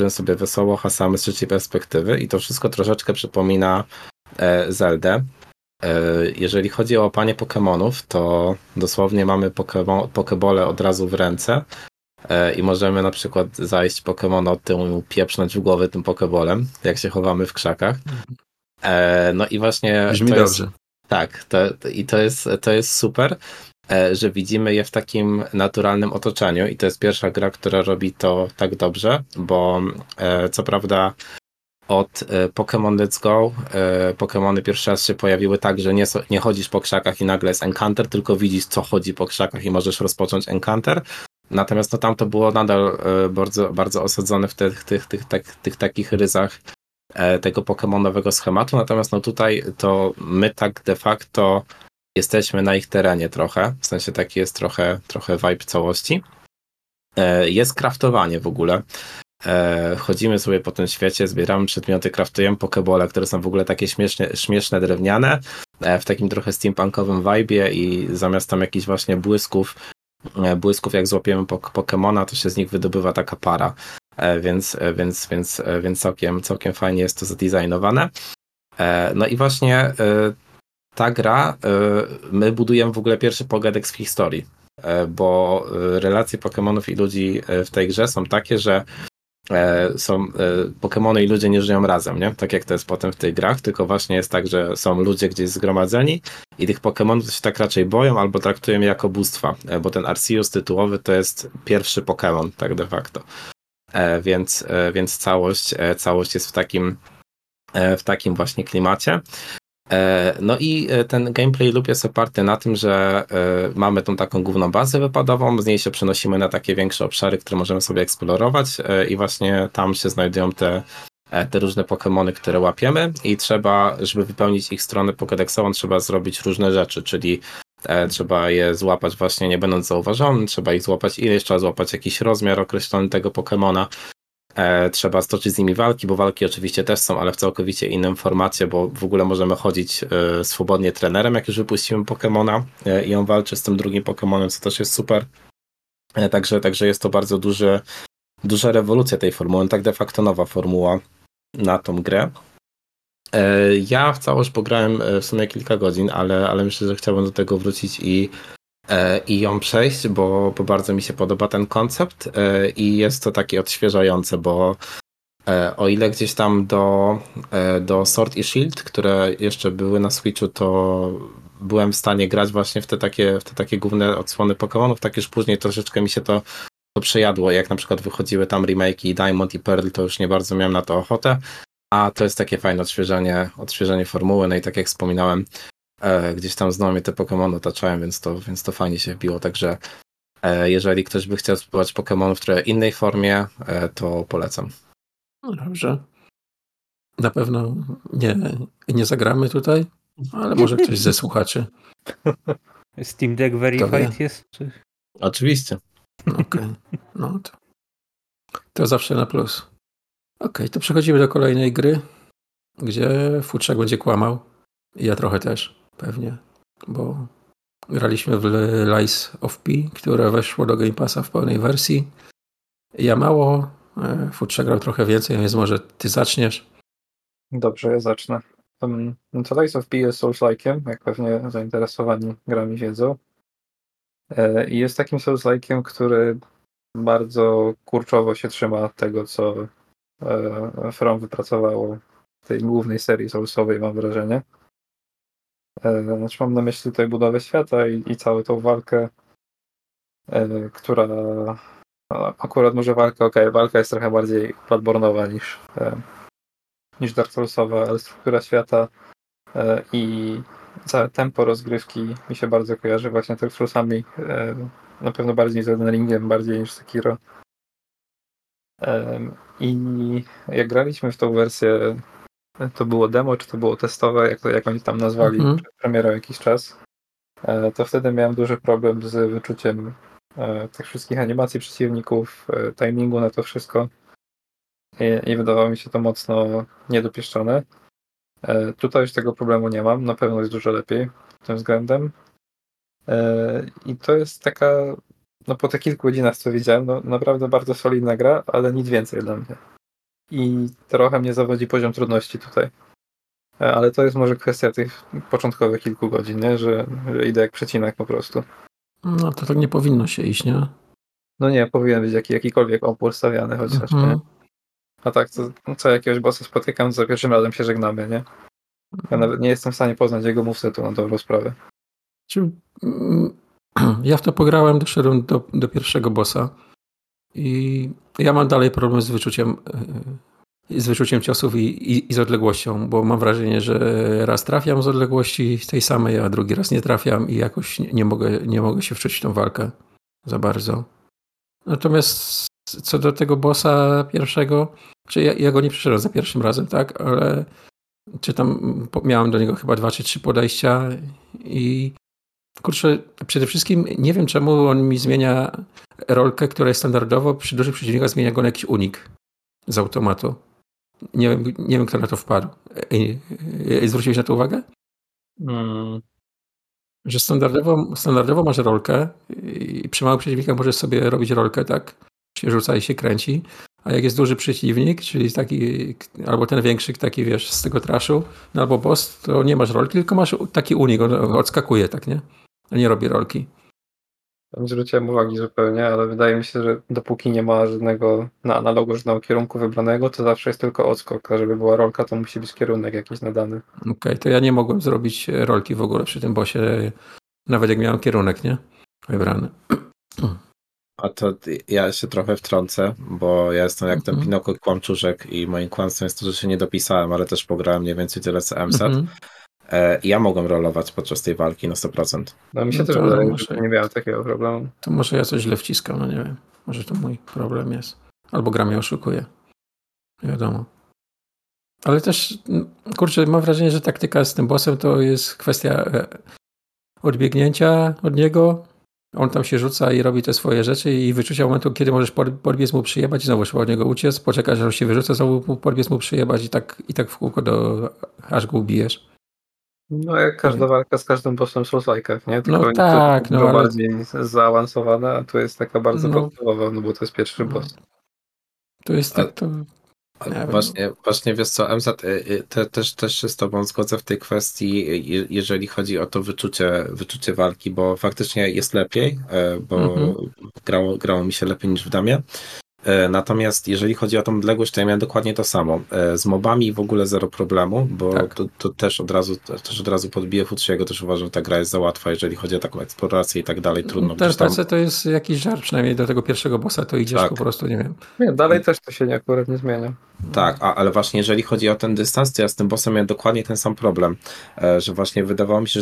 sobie wesoło hasamy z trzeciej perspektywy i to wszystko troszeczkę przypomina Zeldę. Jeżeli chodzi o łapanie Pokemonów, to dosłownie mamy Pokebole od razu w ręce i możemy na przykład zajść Pokemona od tyłu i mu pieprznąć w głowę tym Pokebolem, jak się chowamy w krzakach. No i właśnie... Brzmi dobrze. Tak, to jest super, że widzimy je w takim naturalnym otoczeniu i to jest pierwsza gra, która robi to tak dobrze, bo co prawda od Pokémon Let's Go Pokémony pierwszy raz się pojawiły tak, że nie chodzisz po krzakach i nagle jest encounter, tylko widzisz co chodzi po krzakach i możesz rozpocząć encounter. Natomiast no, tam to było nadal bardzo, bardzo osadzone w tych takich ryzach tego pokemonowego schematu, natomiast no tutaj to my tak de facto jesteśmy na ich terenie trochę, w sensie taki jest trochę vibe całości. Jest craftowanie w ogóle. Chodzimy sobie po tym świecie, zbieramy przedmioty, kraftujemy pokebole, które są w ogóle takie śmieszne drewniane, w takim trochę steampunkowym vibe'ie i zamiast tam jakichś właśnie błysków jak złapiemy pokemona, to się z nich wydobywa taka para, więc całkiem fajnie jest to zadesignowane. No i właśnie ta gra, my budujemy w ogóle pierwszy pogadeks w historii, bo relacje pokemonów i ludzi w tej grze są takie, że są Pokemony i ludzie nie żyją razem, nie? Tak jak to jest potem w tych grach, tylko właśnie jest tak, że są ludzie gdzieś zgromadzeni i tych Pokemonów się tak raczej boją albo traktują je jako bóstwa, bo ten Arceus tytułowy to jest pierwszy Pokemon, tak de facto. Więc całość jest w takim właśnie klimacie. No i ten gameplay loop jest oparty na tym, że mamy tą taką główną bazę wypadową, z niej się przenosimy na takie większe obszary, które możemy sobie eksplorować i właśnie tam się znajdują te różne Pokemony, które łapiemy i trzeba, żeby wypełnić ich stronę pokedeksową, trzeba zrobić różne rzeczy, czyli trzeba je złapać właśnie nie będąc zauważonym, trzeba ich złapać ileś, trzeba złapać jakiś rozmiar określony tego Pokemona. Trzeba stoczyć z nimi walki, bo walki oczywiście też są, ale w całkowicie innym formacie, bo w ogóle możemy chodzić swobodnie trenerem, jak już wypuścimy Pokemona i on walczy z tym drugim Pokemonem, co też jest super. Także jest to bardzo duża rewolucja tej formuły, tak de facto nowa formuła na tą grę. Ja w całość pograłem w sumie kilka godzin, ale myślę, że chciałbym do tego wrócić i ją przejść, bo bardzo mi się podoba ten koncept i jest to takie odświeżające, bo o ile gdzieś tam do Sword i Shield, które jeszcze były na Switchu, to byłem w stanie grać właśnie w te takie główne odsłony Pokémonów, tak już później troszeczkę mi się to przejadło, jak na przykład wychodziły tam remake'i i Diamond i Pearl, to już nie bardzo miałem na to ochotę, a to jest takie fajne odświeżenie formuły, no i tak jak wspominałem, gdzieś tam znowu mnie te Pokémony otaczałem, więc to fajnie się wbiło, także jeżeli ktoś by chciał spróbować Pokémonów w trochę innej formie, to polecam. No dobrze. Na pewno nie zagramy tutaj, ale może ktoś ze słuchaczy. Steam Deck Verified jest? Czy... Oczywiście. Okej. No to zawsze na plus. Okej, to przechodzimy do kolejnej gry, gdzie futrzak będzie kłamał. Ja trochę też, pewnie, bo graliśmy w Lies of P, które weszło do Game Passa w pełnej wersji. Ja mało, Futrze grał trochę więcej, więc może ty zaczniesz. Dobrze, ja zacznę. To Lies of P jest Souls-like'iem, jak pewnie zainteresowani grami wiedzą. I jest takim Souls-like'iem, który bardzo kurczowo się trzyma tego, co From wypracowało w tej głównej serii Soulsowej, mam wrażenie. Znaczy mam na myśli tutaj budowę świata i całą tą walkę, która akurat może walka jest trochę bardziej platbornowa niż Dark Soulsowa, ale struktura świata i całe tempo rozgrywki mi się bardzo kojarzy właśnie tych Soulsami, na pewno bardziej z Elden Ringiem, bardziej niż Sekiro. I jak graliśmy w tą wersję, to było demo, czy to było testowe, jak oni tam nazwali, premierą jakiś czas, to wtedy miałem duży problem z wyczuciem tych wszystkich animacji przeciwników, timingu na to wszystko i wydawało mi się to mocno niedopieszczone. Tutaj już tego problemu nie mam, na pewno jest dużo lepiej tym względem. I to jest taka, no po te kilku godzinach co widziałem, no naprawdę bardzo solidna gra, ale nic więcej dla mnie. I trochę mnie zawodzi poziom trudności tutaj. Ale to jest może kwestia tych początkowych kilku godzin, nie? Że idę jak przecinak po prostu. No to tak nie powinno się iść, nie? No nie, powinien być jakikolwiek opór stawiany chociaż, nie? A tak, co jakiegoś bossa spotykam, za pierwszym razem się żegnamy, nie? Ja nawet nie jestem w stanie poznać jego movesetu na dobrą sprawę. Ja w to pograłem, doszedłem do pierwszego bossa i ja mam dalej problem z wyczuciem ciosów i z odległością, bo mam wrażenie, że raz trafiam z odległości tej samej, a drugi raz nie trafiam i jakoś nie mogę się wczuć w tą walkę za bardzo. Natomiast co do tego bossa pierwszego, czy ja go nie przeszedłem za pierwszym razem, tak, ale czy tam miałem do niego chyba 2 czy 3 podejścia i kurczę, przede wszystkim nie wiem czemu on mi zmienia rolkę, która jest standardowo przy dużych przeciwnikach, zmienia go na jakiś unik z automatu. Nie wiem kto na to wpadł. Zwróciłeś na to uwagę? Że standardowo masz rolkę i przy małych przeciwnikach możesz sobie robić rolkę, tak? Się rzuca i się kręci, a jak jest duży przeciwnik, czyli taki, albo ten większy, taki wiesz, z tego traszu, no albo boss, to nie masz rolki, tylko masz taki unik, on odskakuje, tak, nie? Nie robi rolki. Tam zwróciłem uwagi zupełnie, ale wydaje mi się, że dopóki nie ma żadnego na analogu, żadnego kierunku wybranego, to zawsze jest tylko odskok, a żeby była rolka, to musi być kierunek jakiś nadany. Okej, to ja nie mogłem zrobić rolki w ogóle przy tym bossie, nawet jak miałem kierunek, nie? Wybrany. A to ja się trochę wtrącę, bo ja jestem jak ten Pinokio Kłamczuszek i moim kłamstwem jest to, że się nie dopisałem, ale też pograłem mniej więcej tyle co MSAT. Ja mogłem rolować podczas tej walki na 100%. No mi się też wydaje, nie miałem takiego problemu. To może ja coś źle wciskam, no nie wiem. Może to mój problem jest. Albo gra mnie oszukuje. Nie wiadomo. Ale też, kurczę, mam wrażenie, że taktyka z tym bossem to jest kwestia odbiegnięcia od niego. On tam się rzuca i robi te swoje rzeczy i wyczucia momentu, kiedy możesz podbiec mu przyjebać i znowu trzeba od niego uciec, poczekać, aż się wyrzuca, znowu podbiec mu przyjebać i tak w kółko aż go ubijesz. No jak każda walka z każdym bossem Souls-like'a, nie? Tylko no tak, to ale bardziej zaawansowana, a tu jest taka bardzo podstawowa, no bo to jest pierwszy boss. To jest tak, to... Właśnie wiesz co, MZ, też się z tobą zgodzę w tej kwestii, jeżeli chodzi o to wyczucie walki, bo faktycznie jest lepiej, bo grało mi się lepiej niż w damie. Natomiast jeżeli chodzi o tą odległość, to ja miałem dokładnie to samo. Z mobami w ogóle zero problemu, bo tak. to też od razu podbiję futrzego, też uważam, że ta gra jest za łatwa, jeżeli chodzi o taką eksplorację i tak dalej, trudno. Też tam... to jest jakiś żart, przynajmniej do tego pierwszego bossa to idziesz tak. Po prostu, nie wiem. Nie, dalej też to się akurat nie zmienia. Tak, ale właśnie jeżeli chodzi o ten dystans, to ja z tym bossem miałem dokładnie ten sam problem, że właśnie wydawało mi się,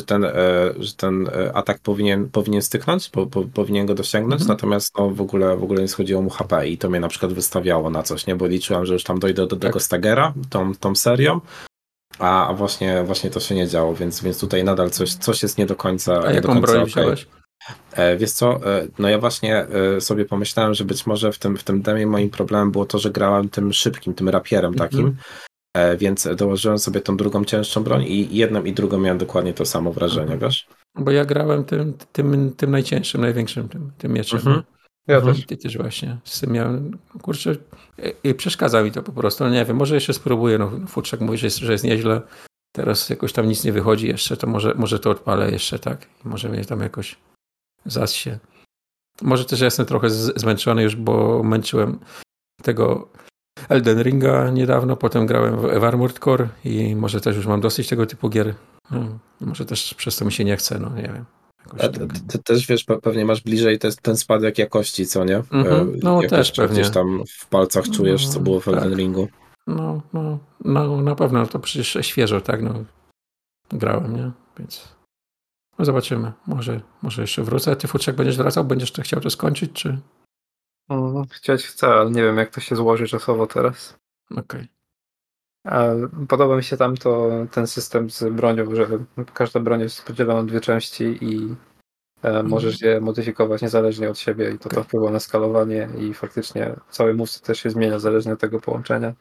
że ten atak powinien styknąć, powinien go dosięgnąć, natomiast no, w ogóle nie schodziło mu HP i to mnie na przykład wystawiało na coś, nie? Bo liczyłem, że już tam dojdę do tego stagera tą serią, a właśnie to się nie działo, więc tutaj nadal coś jest nie do końca okej. A jaką broń wziąłeś? Wiesz co, no ja właśnie sobie pomyślałem, że być może w tym demie moim problemem było to, że grałem tym szybkim, tym rapierem takim, więc dołożyłem sobie tą drugą cięższą broń i jedną i drugą miałem dokładnie to samo wrażenie, wiesz? Bo ja grałem tym najcięższym, największym tym mieczem. Ja też. Ty też właśnie. Z tym miałem, kurczę, przeszkadza mi to po prostu. No nie wiem, może jeszcze spróbuję. No, Futrzak mówi, że jest nieźle. Teraz jakoś tam nic nie wychodzi jeszcze, to może to odpalę jeszcze, tak? Może mnie tam jakoś zasie. Może też ja jestem trochę zmęczony już, bo męczyłem tego Elden Ringa niedawno, potem grałem w Armored Core i może też już mam dosyć tego typu gier. No, może też przez to mi się nie chce, no nie wiem. Ty też wiesz, pewnie masz bliżej ten spadek jakości, co nie? No jak też pewnie. Gdzieś tam w palcach czujesz, co było w Elden Ringu. No, na pewno, to przecież świeżo, tak? No. grałem, nie? Więc no zobaczymy. Może jeszcze wrócę. Ty, Futrzak, będziesz wracał? Będziesz to chciał to skończyć, czy? Chciać chcę, ale nie wiem, jak to się złoży czasowo teraz. Okej. Podoba mi się tam to ten system z bronią, że każda broń jest podzielona na dwie części i możesz je modyfikować niezależnie od siebie i to wpływa na skalowanie i faktycznie cały moveset też się zmienia zależnie od tego połączenia.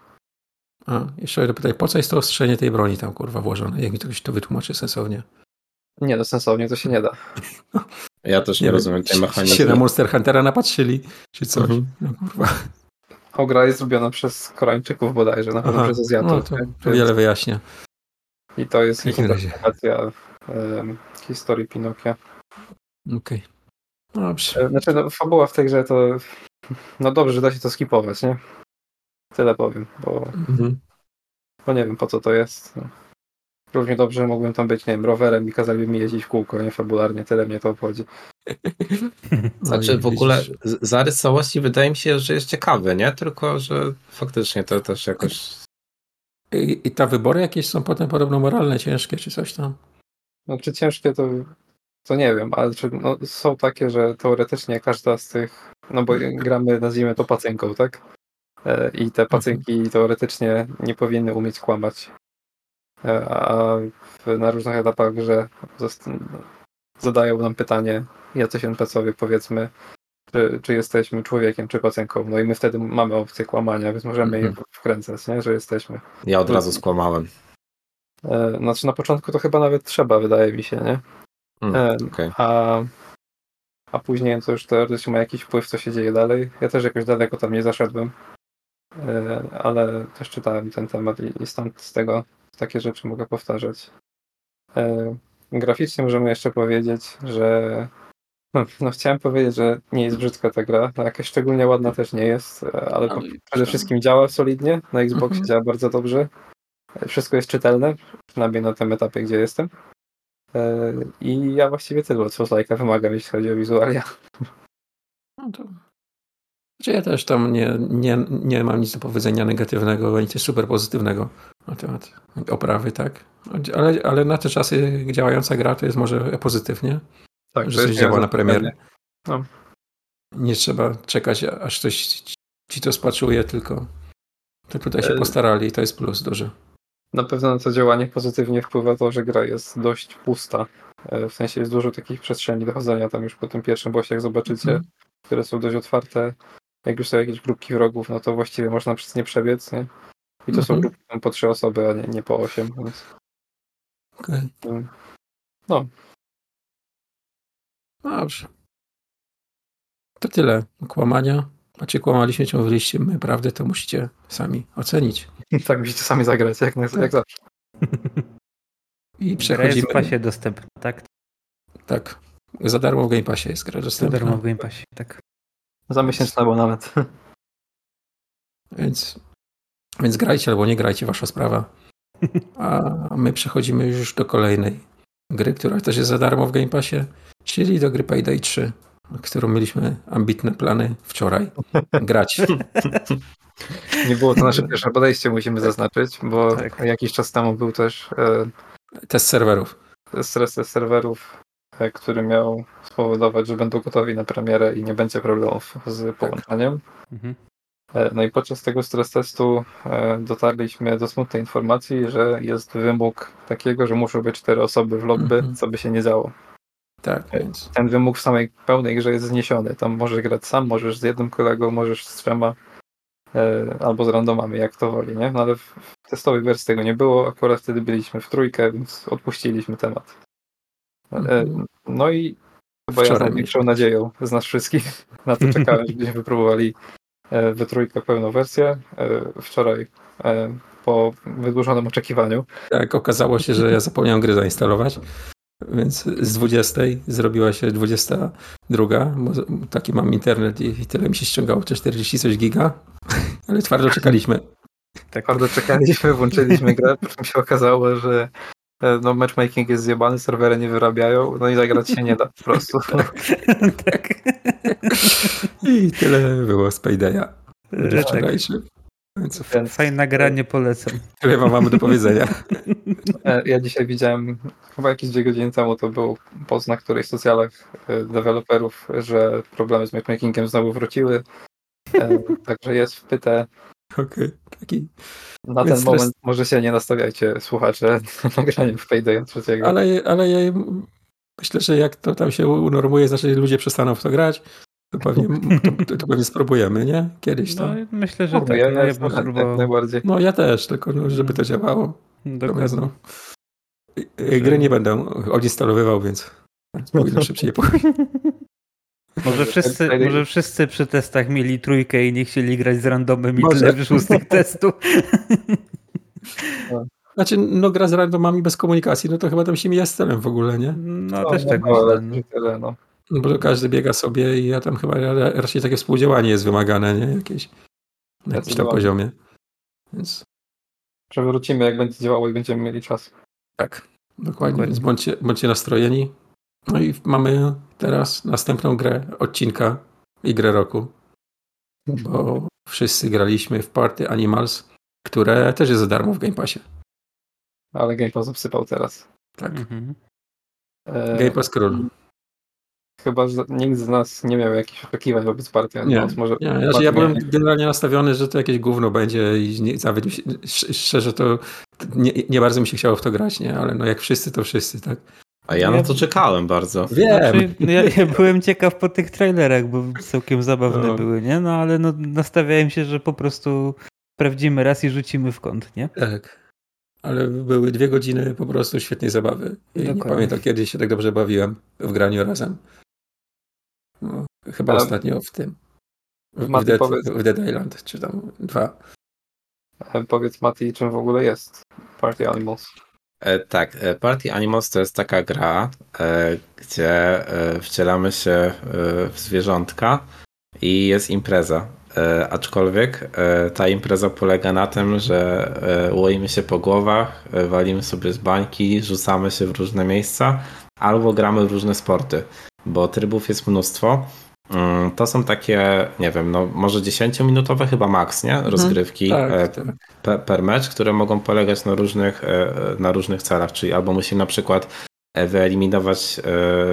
Jeszcze dopytaj, po co jest to ostrzenie tej broni tam kurwa włożone? Jak mi ktoś to wytłumaczy sensownie? Nie, no sensownie to się nie da. Ja też nie rozumiem tej mechaniki. Się na Monster Huntera napatrzyli, czy coś. No kurwa. Gra jest zrobiona przez Koreańczyków bodajże, na pewno przez Azjatów. No, to wiele wyjaśnia. I to jest interpretacja historii Pinokia. Okej. No dobrze. Znaczy, no, fabuła w tej grze to... No dobrze, da się to skipować, nie? Tyle powiem, bo nie wiem, po co to jest. No. Równie dobrze mógłbym tam być, nie wiem, rowerem i kazali mi jeździć w kółko, nie? Fabularnie, tyle mnie to obchodzi. Znaczy w ogóle zarys całości wydaje mi się, że jest ciekawy, nie? Tylko, że faktycznie to też jakoś... I te wybory jakieś są potem podobno moralne, ciężkie, czy coś tam? No, czy ciężkie to nie wiem, ale czy, no, są takie, że teoretycznie każda z tych, no bo gramy, nazwijmy to pacynką, tak? I te pacynki teoretycznie nie powinny umieć kłamać. A na różnych etapach, że zadają nam pytanie, jacyś NPC-owie powiedzmy, czy jesteśmy człowiekiem, czy pacynką. No i my wtedy mamy opcję kłamania, więc możemy je wkręcać, nie? Że jesteśmy. Ja od razu skłamałem. Znaczy na początku to chyba nawet trzeba, wydaje mi się, nie? Okay. A później to już teoretycznie ma jakiś wpływ, co się dzieje dalej. Ja też jakoś daleko tam nie zaszedłem, ale też czytałem ten temat i stąd z tego takie rzeczy mogę powtarzać. Graficznie możemy jeszcze powiedzieć, że no chciałem powiedzieć, że nie jest brzydka ta gra, jakaś szczególnie ładna też nie jest, ale przede wszystkim działa solidnie, na Xboxie działa bardzo dobrze, wszystko jest czytelne, przynajmniej na tym etapie, gdzie jestem. I ja właściwie tyle, co z lajka wymagam, jeśli chodzi o wizualia. No to... Znaczy ja też tam nie mam nic do powiedzenia negatywnego, nic super pozytywnego na temat oprawy, tak? Ale na te czasy działająca gra to jest może pozytywnie, tak, że coś działa na premierę. No. Nie trzeba czekać, aż ktoś ci to spaczuje, tylko to tutaj się postarali i to jest plus duży. Na pewno na to działanie pozytywnie wpływa to, że gra jest dość pusta. W sensie jest dużo takich przestrzeni do chodzenia tam już po tym pierwszym bossie, jak zobaczycie, które są dość otwarte. Jak już są jakieś grupki wrogów, no to właściwie można przez nie przebiec, nie? I to są grupki po 3 osoby, a nie po 8. Więc... Okej. Okay. No. Dobrze. To tyle. Kłamania. Macie kłamaliście, czy mówiliście my prawdę, to musicie sami ocenić. Tak, musicie sami zagrać, jak zawsze. I przechodzimy. Gra w Game Passie dostępna, tak? Tak. Za darmo w Game Passie jest gra dostępna. Za darmo w Game Passie, tak. Za miesięczny abonament. Więc grajcie albo nie grajcie, wasza sprawa. A my przechodzimy już do kolejnej gry, która też jest za darmo w Game Passie, czyli do gry Payday 3, którą mieliśmy ambitne plany wczoraj grać. Nie było to nasze pierwsze podejście, musimy zaznaczyć, bo jakiś czas temu był też test serwerów, który miał spowodować, że będą gotowi na premierę i nie będzie problemów z połączeniem. No i podczas tego stres testu dotarliśmy do smutnej informacji, że jest wymóg takiego, że muszą być 4 osoby w lobby, co by się nie działo. Tak. Ten wymóg w samej pełnej grze jest zniesiony. Tam możesz grać sam, możesz z jednym kolegą, możesz z 3 albo z randomami, jak to woli, nie? No ale w testowej wersji tego nie było, akurat wtedy byliśmy w trójkę, więc odpuściliśmy temat. No i chyba ja z największą nadzieją z nas wszystkich na to czekałem, żebyśmy wypróbowali we trójkę pełną wersję. Wczoraj po wydłużonym oczekiwaniu. Tak, okazało się, że ja zapomniałem gry zainstalować, więc z 20 zrobiła się 22, bo taki mam internet i tyle mi się ściągało, 40 coś giga, ale twardo czekaliśmy. Tak, twardo czekaliśmy, włączyliśmy grę, po czym się okazało, że no matchmaking jest zjebany, serwery nie wyrabiają, no i zagrać się nie da po prostu. Tak. I tyle było z Paydaya. Rzeczekajcie. Fajna gra, nie polecam. Tyle wam mamy do powiedzenia. Ja dzisiaj widziałem, chyba jakieś 2 godziny temu to był post na którejś socjalach deweloperów, że problemy z mapmakingiem znowu wróciły. Także jest wpyte. Okej, taki. Na ten moment może się nie nastawiajcie, słuchacze, na granie w Payday 3. Ale ja myślę, że jak to tam się unormuje, znaczy ludzie przestaną w to grać. To pewnie spróbujemy, nie? Kiedyś to. No, myślę, że tak. Ja najbardziej. No ja też, tylko żeby to działało. Dokładnie. Gry nie będę odinstalowywał, więc pójdę szybciej. Może wszyscy przy testach mieli 3 i nie chcieli grać z randomem i tyle w 6 testów. Znaczy, no gra z randomami bez komunikacji, no to chyba tam się mija z celem w ogóle, nie? No też tak myślę. No. No bo każdy biega sobie i ja tam chyba raczej takie współdziałanie jest wymagane, nie? Jakieś na jakimś tam poziomie. Więc... Przewrócimy, jak będzie działało i będziemy mieli czas. Tak, dokładnie, więc bądźcie nastrojeni. No i mamy teraz następną grę odcinka i grę roku. Bo wszyscy graliśmy w Party Animals, które też jest za darmo w Game Passie. Ale Game Pass obsypał teraz. Tak. Mhm. Game Pass król. Chyba, że nikt z nas nie miał jakichś oczekiwań wobec Party Animals. Ja byłem generalnie nastawiony, że to jakieś gówno będzie i szczerze to nie bardzo mi się chciało w to grać, nie? Ale no jak wszyscy, to wszyscy, tak? A ja na to czekałem bardzo. Wiem. Znaczy, ja byłem ciekaw po tych trailerach, bo całkiem zabawne były, nie? No ale nastawiałem się, że po prostu sprawdzimy raz i rzucimy w kąt, nie? Tak. Ale były 2 godziny po prostu świetnej zabawy. I nie pamiętam, kiedy się tak dobrze bawiłem w graniu razem. No, chyba ostatnio w tym. W Dead Island, czy tam 2. Powiedz Mati, czym w ogóle jest Party Animals? Tak, Party Animals to jest taka gra, gdzie wcielamy się w zwierzątka i jest impreza. Aczkolwiek ta impreza polega na tym, że łoimy się po głowach, walimy sobie z bańki, rzucamy się w różne miejsca albo gramy w różne sporty, bo trybów jest mnóstwo. To są takie, nie wiem, no może 10-minutowe chyba maks, nie? Rozgrywki per mecz, które mogą polegać na różnych celach, czyli albo musimy na przykład wyeliminować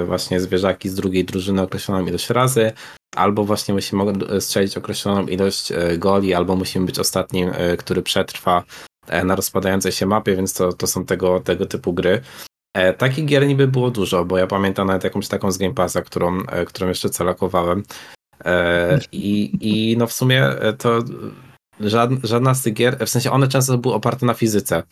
właśnie zwierzaki z drugiej drużyny określoną ilość razy, albo właśnie musimy strzelić określoną ilość goli, albo musimy być ostatnim, który przetrwa na rozpadającej się mapie, więc to są tego typu gry. Takich gier niby było dużo, bo ja pamiętam nawet jakąś taką z Game Passa, którą jeszcze celakowałem. I no w sumie to żadna z tych gier, w sensie one często były oparte na fizyce,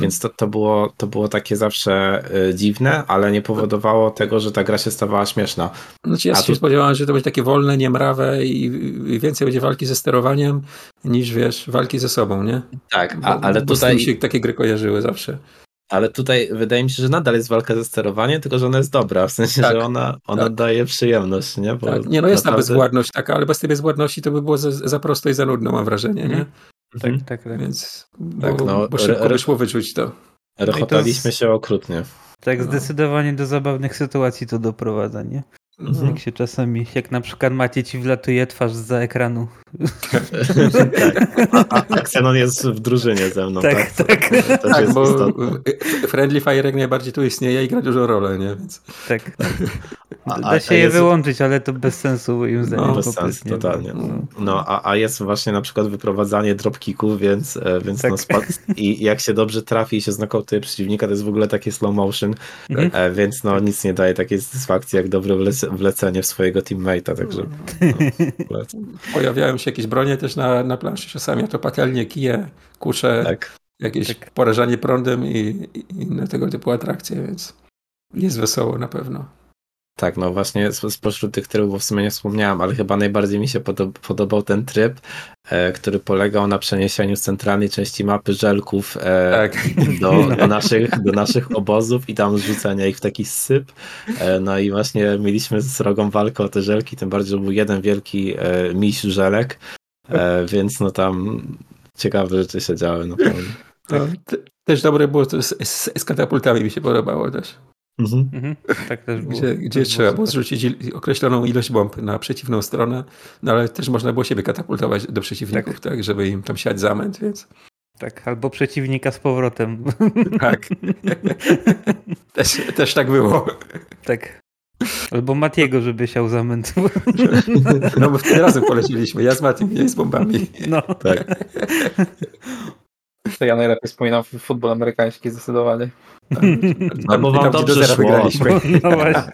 więc to było takie zawsze dziwne, ale nie powodowało tego, że ta gra się stawała śmieszna. Znaczy ja się spodziewałem, że to będzie takie wolne, niemrawe i więcej będzie walki ze sterowaniem niż, wiesz, walki ze sobą, nie? Tak, ale bo tutaj... się takie gry kojarzyły zawsze. Ale tutaj wydaje mi się, że nadal jest walka ze sterowaniem, tylko że ona jest dobra, w sensie, tak, że ona daje przyjemność, nie? Bo tak. Nie, no jest ta bezwładność taka, ale bez tej bezwładności to by było za prosto i za nudno, mam wrażenie, nie? Tak. Więc bo szybko wyszło wyczuć to. Rochotaliśmy się okrutnie. Tak, zdecydowanie do zabawnych sytuacji to doprowadza, nie? Jak się czasami, jak na przykład Macie ci wlatuje twarz zza ekranu. A Xenon jest w drużynie ze mną. Tak. To bo istotne. Friendly Fire jak najbardziej tu istnieje i gra dużo rolę, nie? Więc... Tak. Da się je wyłączyć, ale to bez sensu moim zdaniem. Bez sensu, totalnie. No, a jest właśnie na przykład wyprowadzanie dropkicków, więc tak. I jak się dobrze trafi i się znokautuje przeciwnika, to jest w ogóle taki slow motion, więc no nic nie daje takiej satysfakcji jak dobre wlecenie w swojego teammate'a, także... No, pojawiają się jakieś bronie też na planszy czasami, to patelnie, kije, kusze, jakieś porażanie prądem i inne tego typu atrakcje, więc jest wesoło na pewno. Tak, no właśnie spośród tych trybów w sumie nie wspomniałem, ale chyba najbardziej mi się podobał ten tryb, który polegał na przeniesieniu z centralnej części mapy żelków do naszych obozów i tam rzucania ich w taki syp. No i właśnie mieliśmy srogą walkę o te żelki, tym bardziej, że był jeden wielki miś żelek, więc no tam ciekawe rzeczy się działy. No. Też dobre było to z katapultami, mi się podobało też. Mhm. Mhm. Tak też było, gdzie trzeba było zrzucić określoną ilość bomb na przeciwną stronę, no ale też można było siebie katapultować do przeciwników, tak żeby im tam siać zamęt, więc... Tak, albo przeciwnika z powrotem. Tak. Też tak było. Tak. Albo Matiego, żeby siał zamęt. No bo w tym razem poleciliśmy. Ja z Matiem, nie z bombami. No. Tak. To ja najlepiej wspominam futbol amerykański zdecydowanie. Albo wam dobrze szło. No właśnie.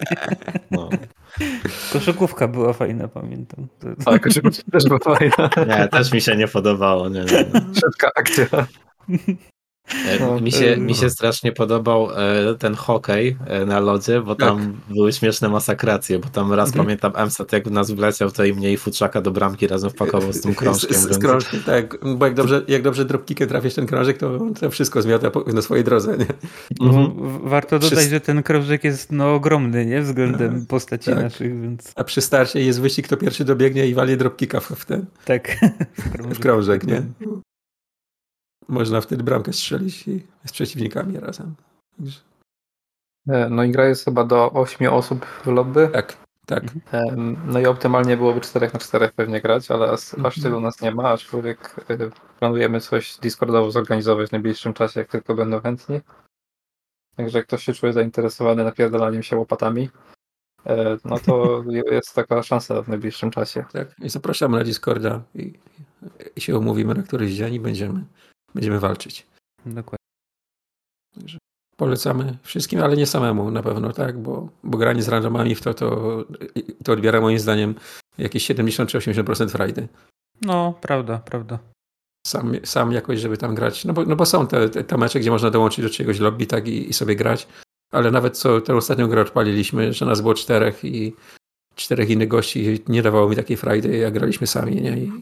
No. Koszykówka była fajna, pamiętam. Ale koszykówka też była fajna. Nie, też mi się nie podobało. Nie. Szybka akcja. Mi się strasznie podobał ten hokej na lodzie, bo tam były śmieszne masakracje, bo tam raz pamiętam Emsat jak w nas wleciał, to i mnie i futrzaka do bramki razem wpakował z tym krążkiem. Z krążkiem, tak, bo jak dobrze dropkickiem trafisz ten krążek, to wszystko zmiata na swojej drodze. Nie? Mhm. Warto dodać, że ten krążek jest ogromny, nie? Względem postaci naszych. Więc... A przy starcie jest wyścig, kto pierwszy dobiegnie i wali dropkicka w ten. Tak. W krążek, nie? Można wtedy bramkę strzelić i z przeciwnikami razem. No i gra jest chyba do 8 osób w lobby. Tak. No i optymalnie byłoby 4x4 pewnie grać, ale aż tylu nas nie ma, aczkolwiek planujemy coś Discordowo zorganizować w najbliższym czasie, jak tylko będą chętni. Także jak ktoś się czuje zainteresowany napierdalaniem się łopatami, no to jest taka szansa w najbliższym czasie. Tak, i zapraszamy na Discorda i się umówimy na któryś dzień i będziemy walczyć. Dokładnie. Także polecamy wszystkim, ale nie samemu na pewno, tak? Bo granie z randomami w to odbiera moim zdaniem jakieś 70 czy 80% frajdy. No, prawda. Sam jakoś, żeby tam grać. No bo są te mecze, gdzie można dołączyć do czegoś lobby, tak? I sobie grać. Ale nawet co tę ostatnią grę odpaliliśmy, że nas było 4 i 4 innych gości nie dawało mi takiej frajdy, jak graliśmy sami, nie? I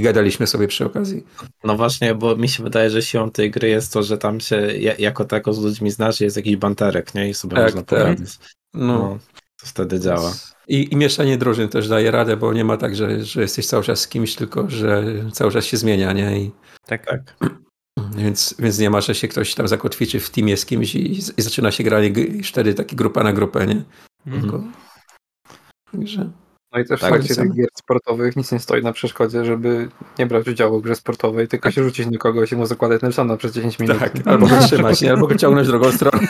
gadaliśmy sobie przy okazji. No właśnie, bo mi się wydaje, że siłą tej gry jest to, że tam się jako tako z ludźmi znasz, jest jakiś banterek, nie? I sobie można poradzić. No. To wtedy działa. I mieszanie drużyn też daje radę, bo nie ma tak, że jesteś cały czas z kimś, tylko że cały czas się zmienia, nie? I... Tak. Więc nie ma, że się ktoś tam zakotwiczy w teamie z kimś i zaczyna się granie wtedy taki grupa na grupę, nie? Mhm. Także... No i też w trakcie tych gier sportowych nic nie stoi na przeszkodzie, żeby nie brać udziału w grze sportowej, tylko się rzucić na kogoś i mu zakładać Nelsona przez 10 minut. Tak, albo go trzymać, nie? Albo go ciągnąć drugą stronę.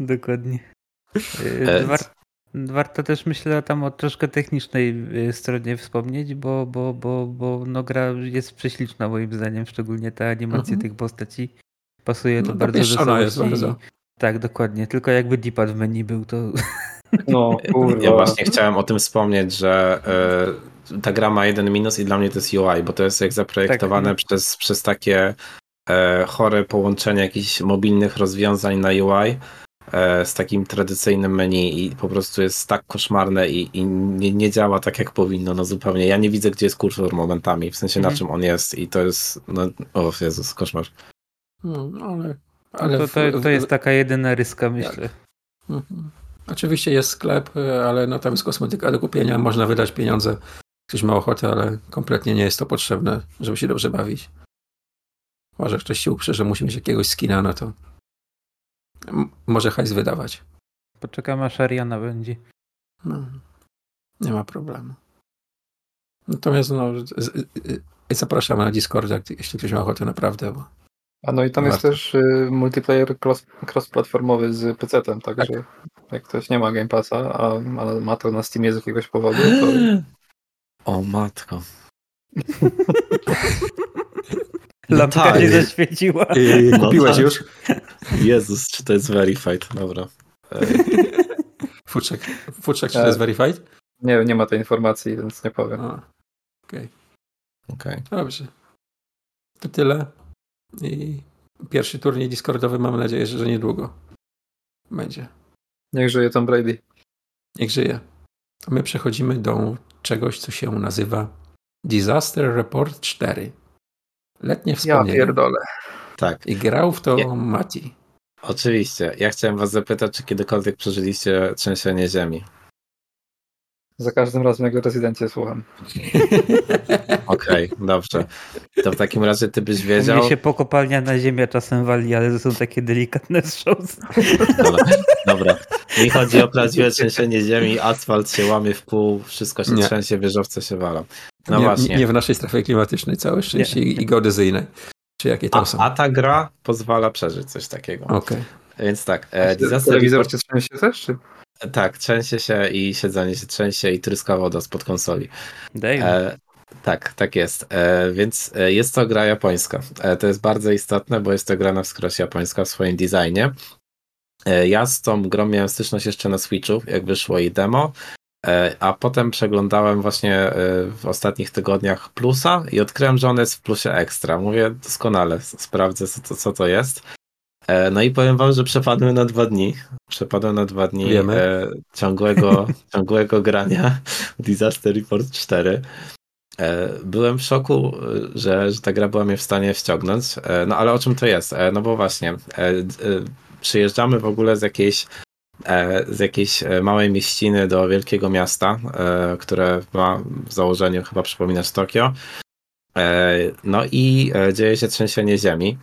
Dokładnie. Warto też, myślę, tam o troszkę technicznej stronie wspomnieć, bo no gra jest prześliczna moim zdaniem, szczególnie ta animacja tych postaci pasuje to bardzo do całości. Tak, dokładnie. Tylko jakby D-pad w menu był, to... No, kurwa. Ja właśnie chciałem o tym wspomnieć, że ta gra ma jeden minus i dla mnie to jest UI, bo to jest jak zaprojektowane przez takie chore połączenie jakichś mobilnych rozwiązań na UI z takim tradycyjnym menu i po prostu jest tak koszmarne i nie działa tak jak powinno, no zupełnie. Ja nie widzę, gdzie jest kursor momentami, w sensie na czym on jest i to jest, no, o Jezus, koszmar. No, ale to jest taka jedyna ryska, myślę. Tak. Mhm. Oczywiście jest sklep, ale no tam jest kosmetyka do kupienia, można wydać pieniądze, ktoś ma ochotę, ale kompletnie nie jest to potrzebne, żeby się dobrze bawić. Może ktoś się uprze, że musi mieć jakiegoś skina, no to może hajs wydawać. Poczekam, aż Ariana będzie. No, nie ma problemu. Natomiast no, zapraszamy na Discorda, jeśli ktoś ma ochotę naprawdę, bo... A no i tam jest też multiplayer cross-platformowy z PC-tem, także jak ktoś nie ma Game Passa, a ma to na Steamie z jakiegoś powodu, to... O matko. Lampka się zaświeciła. Kupiłeś już? Jezus, czy to jest verified? Dobra. Futrzek, czy to jest verified? Nie ma tej informacji, więc nie powiem. Okej. Dobrze. To tyle. I pierwszy turniej Discordowy, mam nadzieję, że niedługo będzie. Niech żyje Tom Brady. Niech żyje. A my przechodzimy do czegoś, co się nazywa Disaster Report 4. Letnie wspomnienie. Ja pierdolę. Tak. I grał w to Mati. Oczywiście. Ja chciałem was zapytać, czy kiedykolwiek przeżyliście trzęsienie ziemi? Za każdym razem, jak o Rezydencie słucham. Okej, dobrze. To w takim razie ty byś wiedział... Mnie się pokopalnia na ziemię czasem wali, ale to są takie delikatne wstrząsy. Dobra. Mi chodzi o prawdziwe trzęsienie ziemi, asfalt się łamie w pół, wszystko się trzęsie, wieżowce się walą. No nie, właśnie. Nie w naszej strefie klimatycznej, całe szczęście i geodezyjne. Czy jakie tam są? A ta gra pozwala przeżyć coś takiego. Okej. Więc tak. Telewizor się trzęsie też? Czy... Tak, trzęsie się i siedzenie się trzęsie i tryska woda spod konsoli. Tak jest. Więc jest to gra japońska. To jest bardzo istotne, bo jest to gra na wskroś japońska w swoim designie. Ja z tą grą miałem styczność jeszcze na Switchu, jak wyszło jej demo, a potem przeglądałem właśnie w ostatnich tygodniach plusa i odkryłem, że ona jest w plusie ekstra. Mówię, doskonale, sprawdzę co to jest. No i powiem wam, że przepadłem na 2 dni. Ciągłego grania w Disaster Report 4. Byłem w szoku, że ta gra była mnie w stanie wciągnąć. No ale o czym to jest? No bo właśnie przyjeżdżamy w ogóle z jakiejś małej mieściny do wielkiego miasta, które ma w założeniu chyba przypominać Tokio. No i dzieje się trzęsienie ziemi.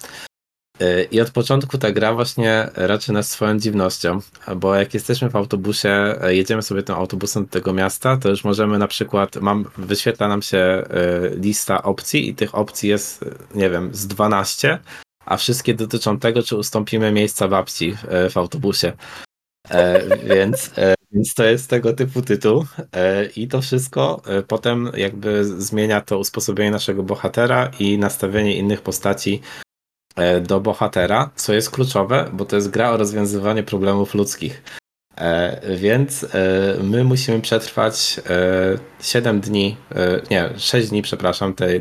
I od początku ta gra właśnie raczy nas swoją dziwnością, bo jak jesteśmy w autobusie, jedziemy sobie tym autobusem do tego miasta, to już możemy na przykład, wyświetla nam się lista opcji i tych opcji jest, nie wiem, z 12, a wszystkie dotyczą tego, czy ustąpimy miejsca babci w autobusie. Więc to jest tego typu tytuł i to wszystko potem jakby zmienia to usposobienie naszego bohatera i nastawienie innych postaci do bohatera, co jest kluczowe, bo to jest gra o rozwiązywanie problemów ludzkich. Więc my musimy przetrwać 6 dni,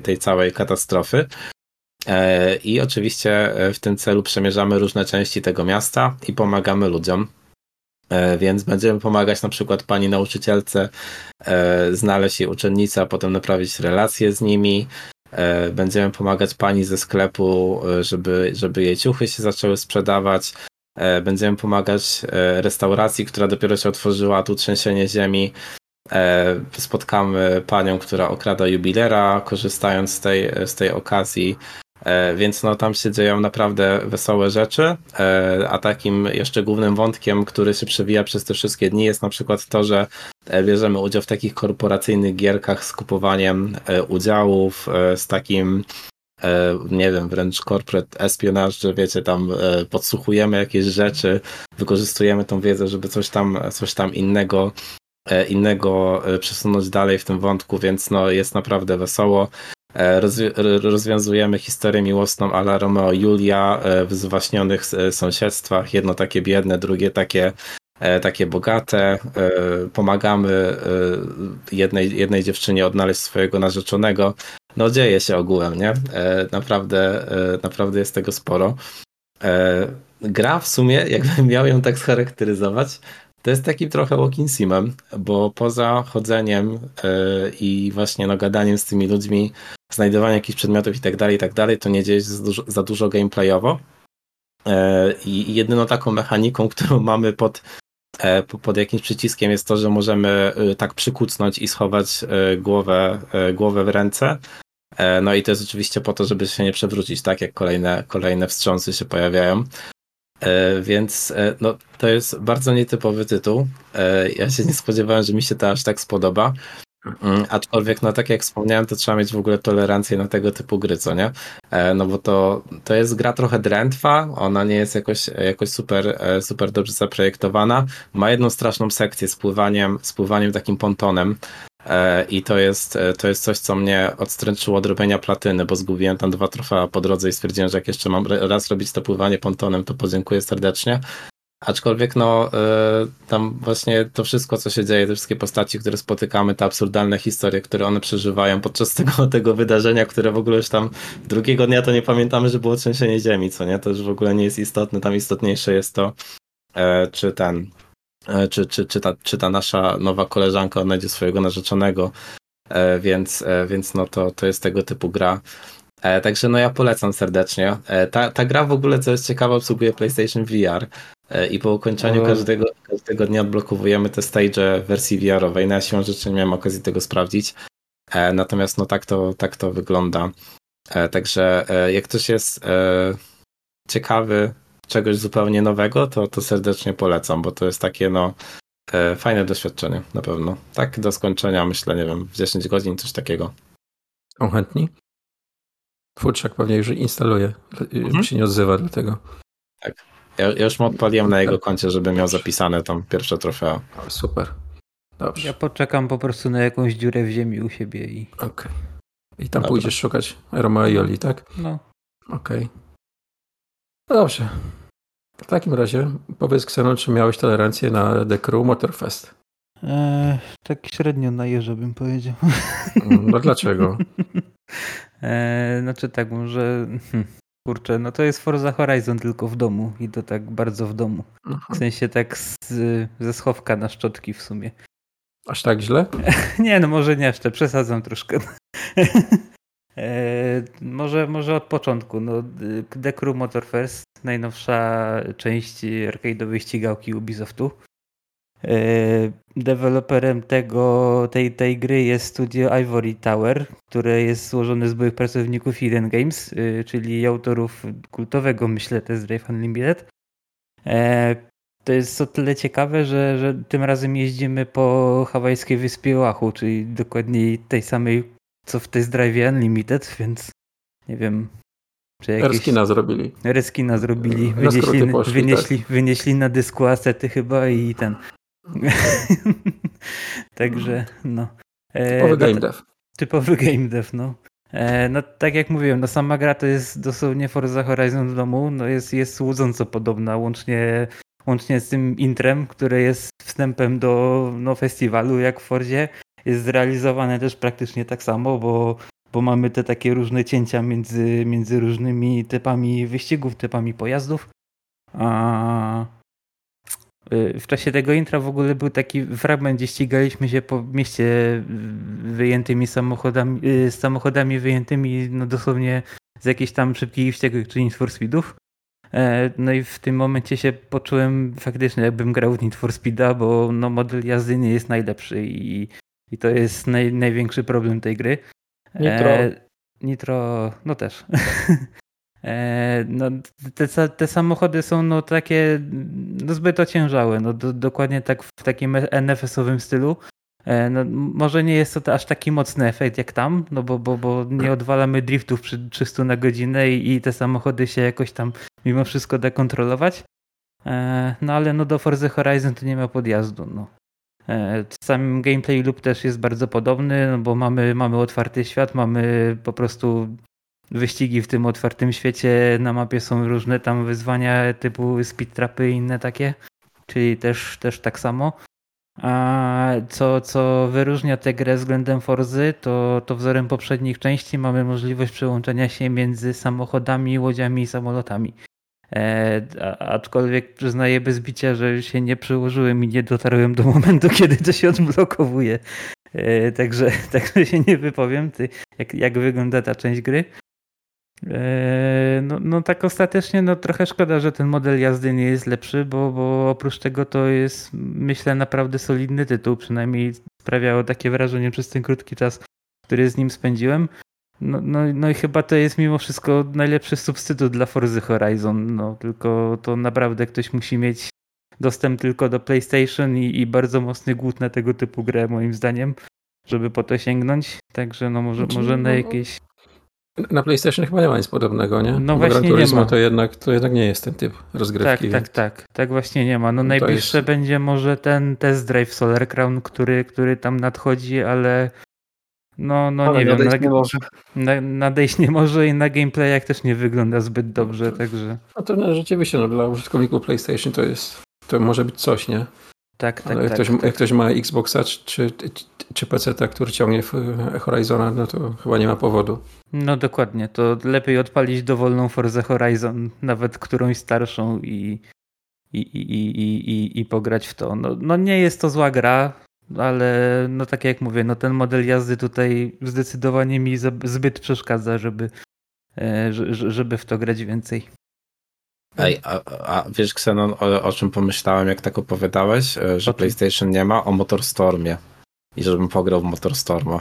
tej całej katastrofy. I oczywiście w tym celu przemierzamy różne części tego miasta i pomagamy ludziom. Więc będziemy pomagać na przykład pani nauczycielce znaleźć jej uczennicę, a potem naprawić relacje z nimi. Będziemy pomagać pani ze sklepu, żeby jej ciuchy się zaczęły sprzedawać. Będziemy pomagać restauracji, która dopiero się otworzyła, tu trzęsienie ziemi. Spotkamy panią, która okrada jubilera, korzystając z tej okazji. Więc no, tam się dzieją naprawdę wesołe rzeczy. A takim jeszcze głównym wątkiem, który się przewija przez te wszystkie dni, jest na przykład to, że bierzemy udział w takich korporacyjnych gierkach z kupowaniem udziałów, z takim, nie wiem, wręcz corporate espionage, że wiecie, tam podsłuchujemy jakieś rzeczy, wykorzystujemy tą wiedzę, żeby coś tam innego przesunąć dalej w tym wątku, więc no, jest naprawdę wesoło. Rozwiązujemy historię miłosną a la Romeo i Julia w zwaśnionych sąsiedztwach, jedno takie biedne, drugie takie bogate. Pomagamy jednej dziewczynie odnaleźć swojego narzeczonego. No dzieje się ogółem, nie? Naprawdę jest tego sporo. Gra w sumie, jakbym miał ją tak scharakteryzować, to jest takim trochę walking simem, bo poza chodzeniem i właśnie no, gadaniem z tymi ludźmi, znajdowaniem jakichś przedmiotów i tak dalej, to nie dzieje się za dużo gameplayowo. I jedyną taką mechaniką, którą mamy pod jakimś przyciskiem, jest to, że możemy tak przykucnąć i schować głowę w ręce. No i to jest oczywiście po to, żeby się nie przewrócić, tak jak kolejne wstrząsy się pojawiają. Więc no, to jest bardzo nietypowy tytuł. Ja się nie spodziewałem, że mi się to aż tak spodoba. Aczkolwiek, no tak jak wspomniałem, to trzeba mieć w ogóle tolerancję na tego typu gry, co nie? No bo to jest gra trochę drętwa, ona nie jest jakoś super dobrze zaprojektowana. Ma jedną straszną sekcję z pływaniem takim pontonem i to jest coś, co mnie odstręczyło od robienia platyny, bo zgubiłem tam 2 trofea po drodze i stwierdziłem, że jak jeszcze mam raz robić to pływanie pontonem, to podziękuję serdecznie. Aczkolwiek no tam właśnie to wszystko, co się dzieje, te wszystkie postaci, które spotykamy, te absurdalne historie, które one przeżywają podczas tego wydarzenia, które w ogóle już tam drugiego dnia to nie pamiętamy, że było trzęsienie ziemi, co nie? To już w ogóle nie jest istotne, tam istotniejsze jest to, czy ta nasza nowa koleżanka odnajdzie swojego narzeczonego, więc no to jest tego typu gra. Także no ja polecam serdecznie. Ta gra w ogóle, co jest ciekawe, obsługuje PlayStation VR i po ukończeniu każdego tego dnia odblokowujemy te stage wersji VR-owej. Na siłą rzeczy nie miałem okazji tego sprawdzić. Natomiast no tak to wygląda. Także jak ktoś jest ciekawy czegoś zupełnie nowego, to serdecznie polecam, bo to jest takie no fajne doświadczenie na pewno. Tak do skończenia myślę, nie wiem, w 10 godzin coś takiego. Są chętni? Twórczak pewnie już instaluje, się nie odzywa dlatego. Tak. Ja już mu odpaliłem na jego koncie, żeby miał zapisane tam pierwsze trofea. Super. Dobrze. Ja poczekam po prostu na jakąś dziurę w ziemi u siebie i... Okej. Okay. I tam pójdziesz szukać Romeo i Joli, tak? No. Okej. Okay. No dobrze. W takim razie powiedz, Ksenon, czy miałeś tolerancję na The Crew Motorfest? Tak średnio na jeża bym powiedział. No dlaczego? Znaczy tak, może... Kurczę, no to jest Forza Horizon tylko w domu i to tak bardzo w domu. W sensie tak ze schowka na szczotki w sumie. Aż tak źle? Nie, no może nie jeszcze, przesadzam troszkę. Może od początku. No, The Crew Motorfest, najnowsza część arcade'owej ścigałki Ubisoftu. Deweloperem tej gry jest studio Ivory Tower, które jest złożone z byłych pracowników Eden Games, czyli autorów kultowego, myślę, Test Drive Unlimited. To jest o tyle ciekawe, że tym razem jeździmy po hawajskiej wyspie Oahu, czyli dokładnie tej samej, co w Test Drive Unlimited, więc nie wiem... Reskina zrobili. Wynieśli na dysku asety chyba i ten. Także no. Typowy game dev, no. No tak jak mówiłem, no sama gra to jest dosłownie Forza Horizon w domu, no jest łudząco podobna, łącznie z tym intrem, które jest wstępem do no, festiwalu jak w Forzie. Jest zrealizowane też praktycznie tak samo, bo mamy te takie różne cięcia między różnymi typami wyścigów, typami pojazdów. A w czasie tego intra w ogóle był taki fragment, gdzie ścigaliśmy się po mieście wyjętymi samochodami wyjętymi no dosłownie z jakichś tam szybkich i wściekłych, czy Need for Speedów. No i w tym momencie się poczułem faktycznie, jakbym grał w Need for Speeda, bo no model jazdy nie jest najlepszy i to jest największy problem tej gry. Nitro, no też. No, te samochody są no takie no zbyt ociężałe, no dokładnie tak w takim NFS-owym stylu. No, może nie jest to aż taki mocny efekt jak tam, no bo nie odwalamy driftów przy 300 na godzinę i te samochody się jakoś tam mimo wszystko da kontrolować. No ale no do Forza Horizon to nie ma podjazdu, no. Sam gameplay lub też jest bardzo podobny, no bo mamy otwarty świat, mamy po prostu wyścigi w tym otwartym świecie, na mapie są różne tam wyzwania typu speed trapy i inne takie, czyli też tak samo. A co wyróżnia tę grę względem Forzy, to wzorem poprzednich części mamy możliwość przełączenia się między samochodami, łodziami i samolotami. Aczkolwiek przyznaję bez bicia, że się nie przyłożyłem i nie dotarłem do momentu, kiedy to się odblokowuje. Także się nie wypowiem, jak wygląda ta część gry. No tak ostatecznie no trochę szkoda, że ten model jazdy nie jest lepszy, bo oprócz tego to jest, myślę, naprawdę solidny tytuł. Przynajmniej sprawiało takie wrażenie przez ten krótki czas, który z nim spędziłem. No i chyba to jest mimo wszystko najlepszy substytut dla Forzy Horizon, no tylko to naprawdę ktoś musi mieć dostęp tylko do PlayStation i bardzo mocny głód na tego typu grę moim zdaniem, żeby po to sięgnąć, także no może na jakieś... Na PlayStation chyba nie ma nic podobnego, nie? No właśnie Gran Turismo nie ma. To jednak nie jest ten typ rozgrywki. Tak właśnie nie ma. No najbliższe jest... będzie może ten Test Drive Solar Crown, który tam nadchodzi, ale... No nie wiem, nadejść nie może i na gameplayach też nie wygląda zbyt dobrze, także... No to no, rzeczywiście, no, dla użytkowników PlayStation to może być coś, nie? Tak. Jak ktoś ma Xboxa czy PC-ta, który ciągnie Horizona, no to chyba nie ma powodu. No dokładnie, to lepiej odpalić dowolną Forza Horizon, nawet którąś starszą i pograć w to. No nie jest to zła gra, ale no tak jak mówię, no ten model jazdy tutaj zdecydowanie mi zbyt przeszkadza, żeby w to grać więcej. Ej, a wiesz, Xenon, o czym pomyślałem, jak tak opowiadałeś, że PlayStation nie ma? O MotorStormie. I żebym pograł w MotorStorma.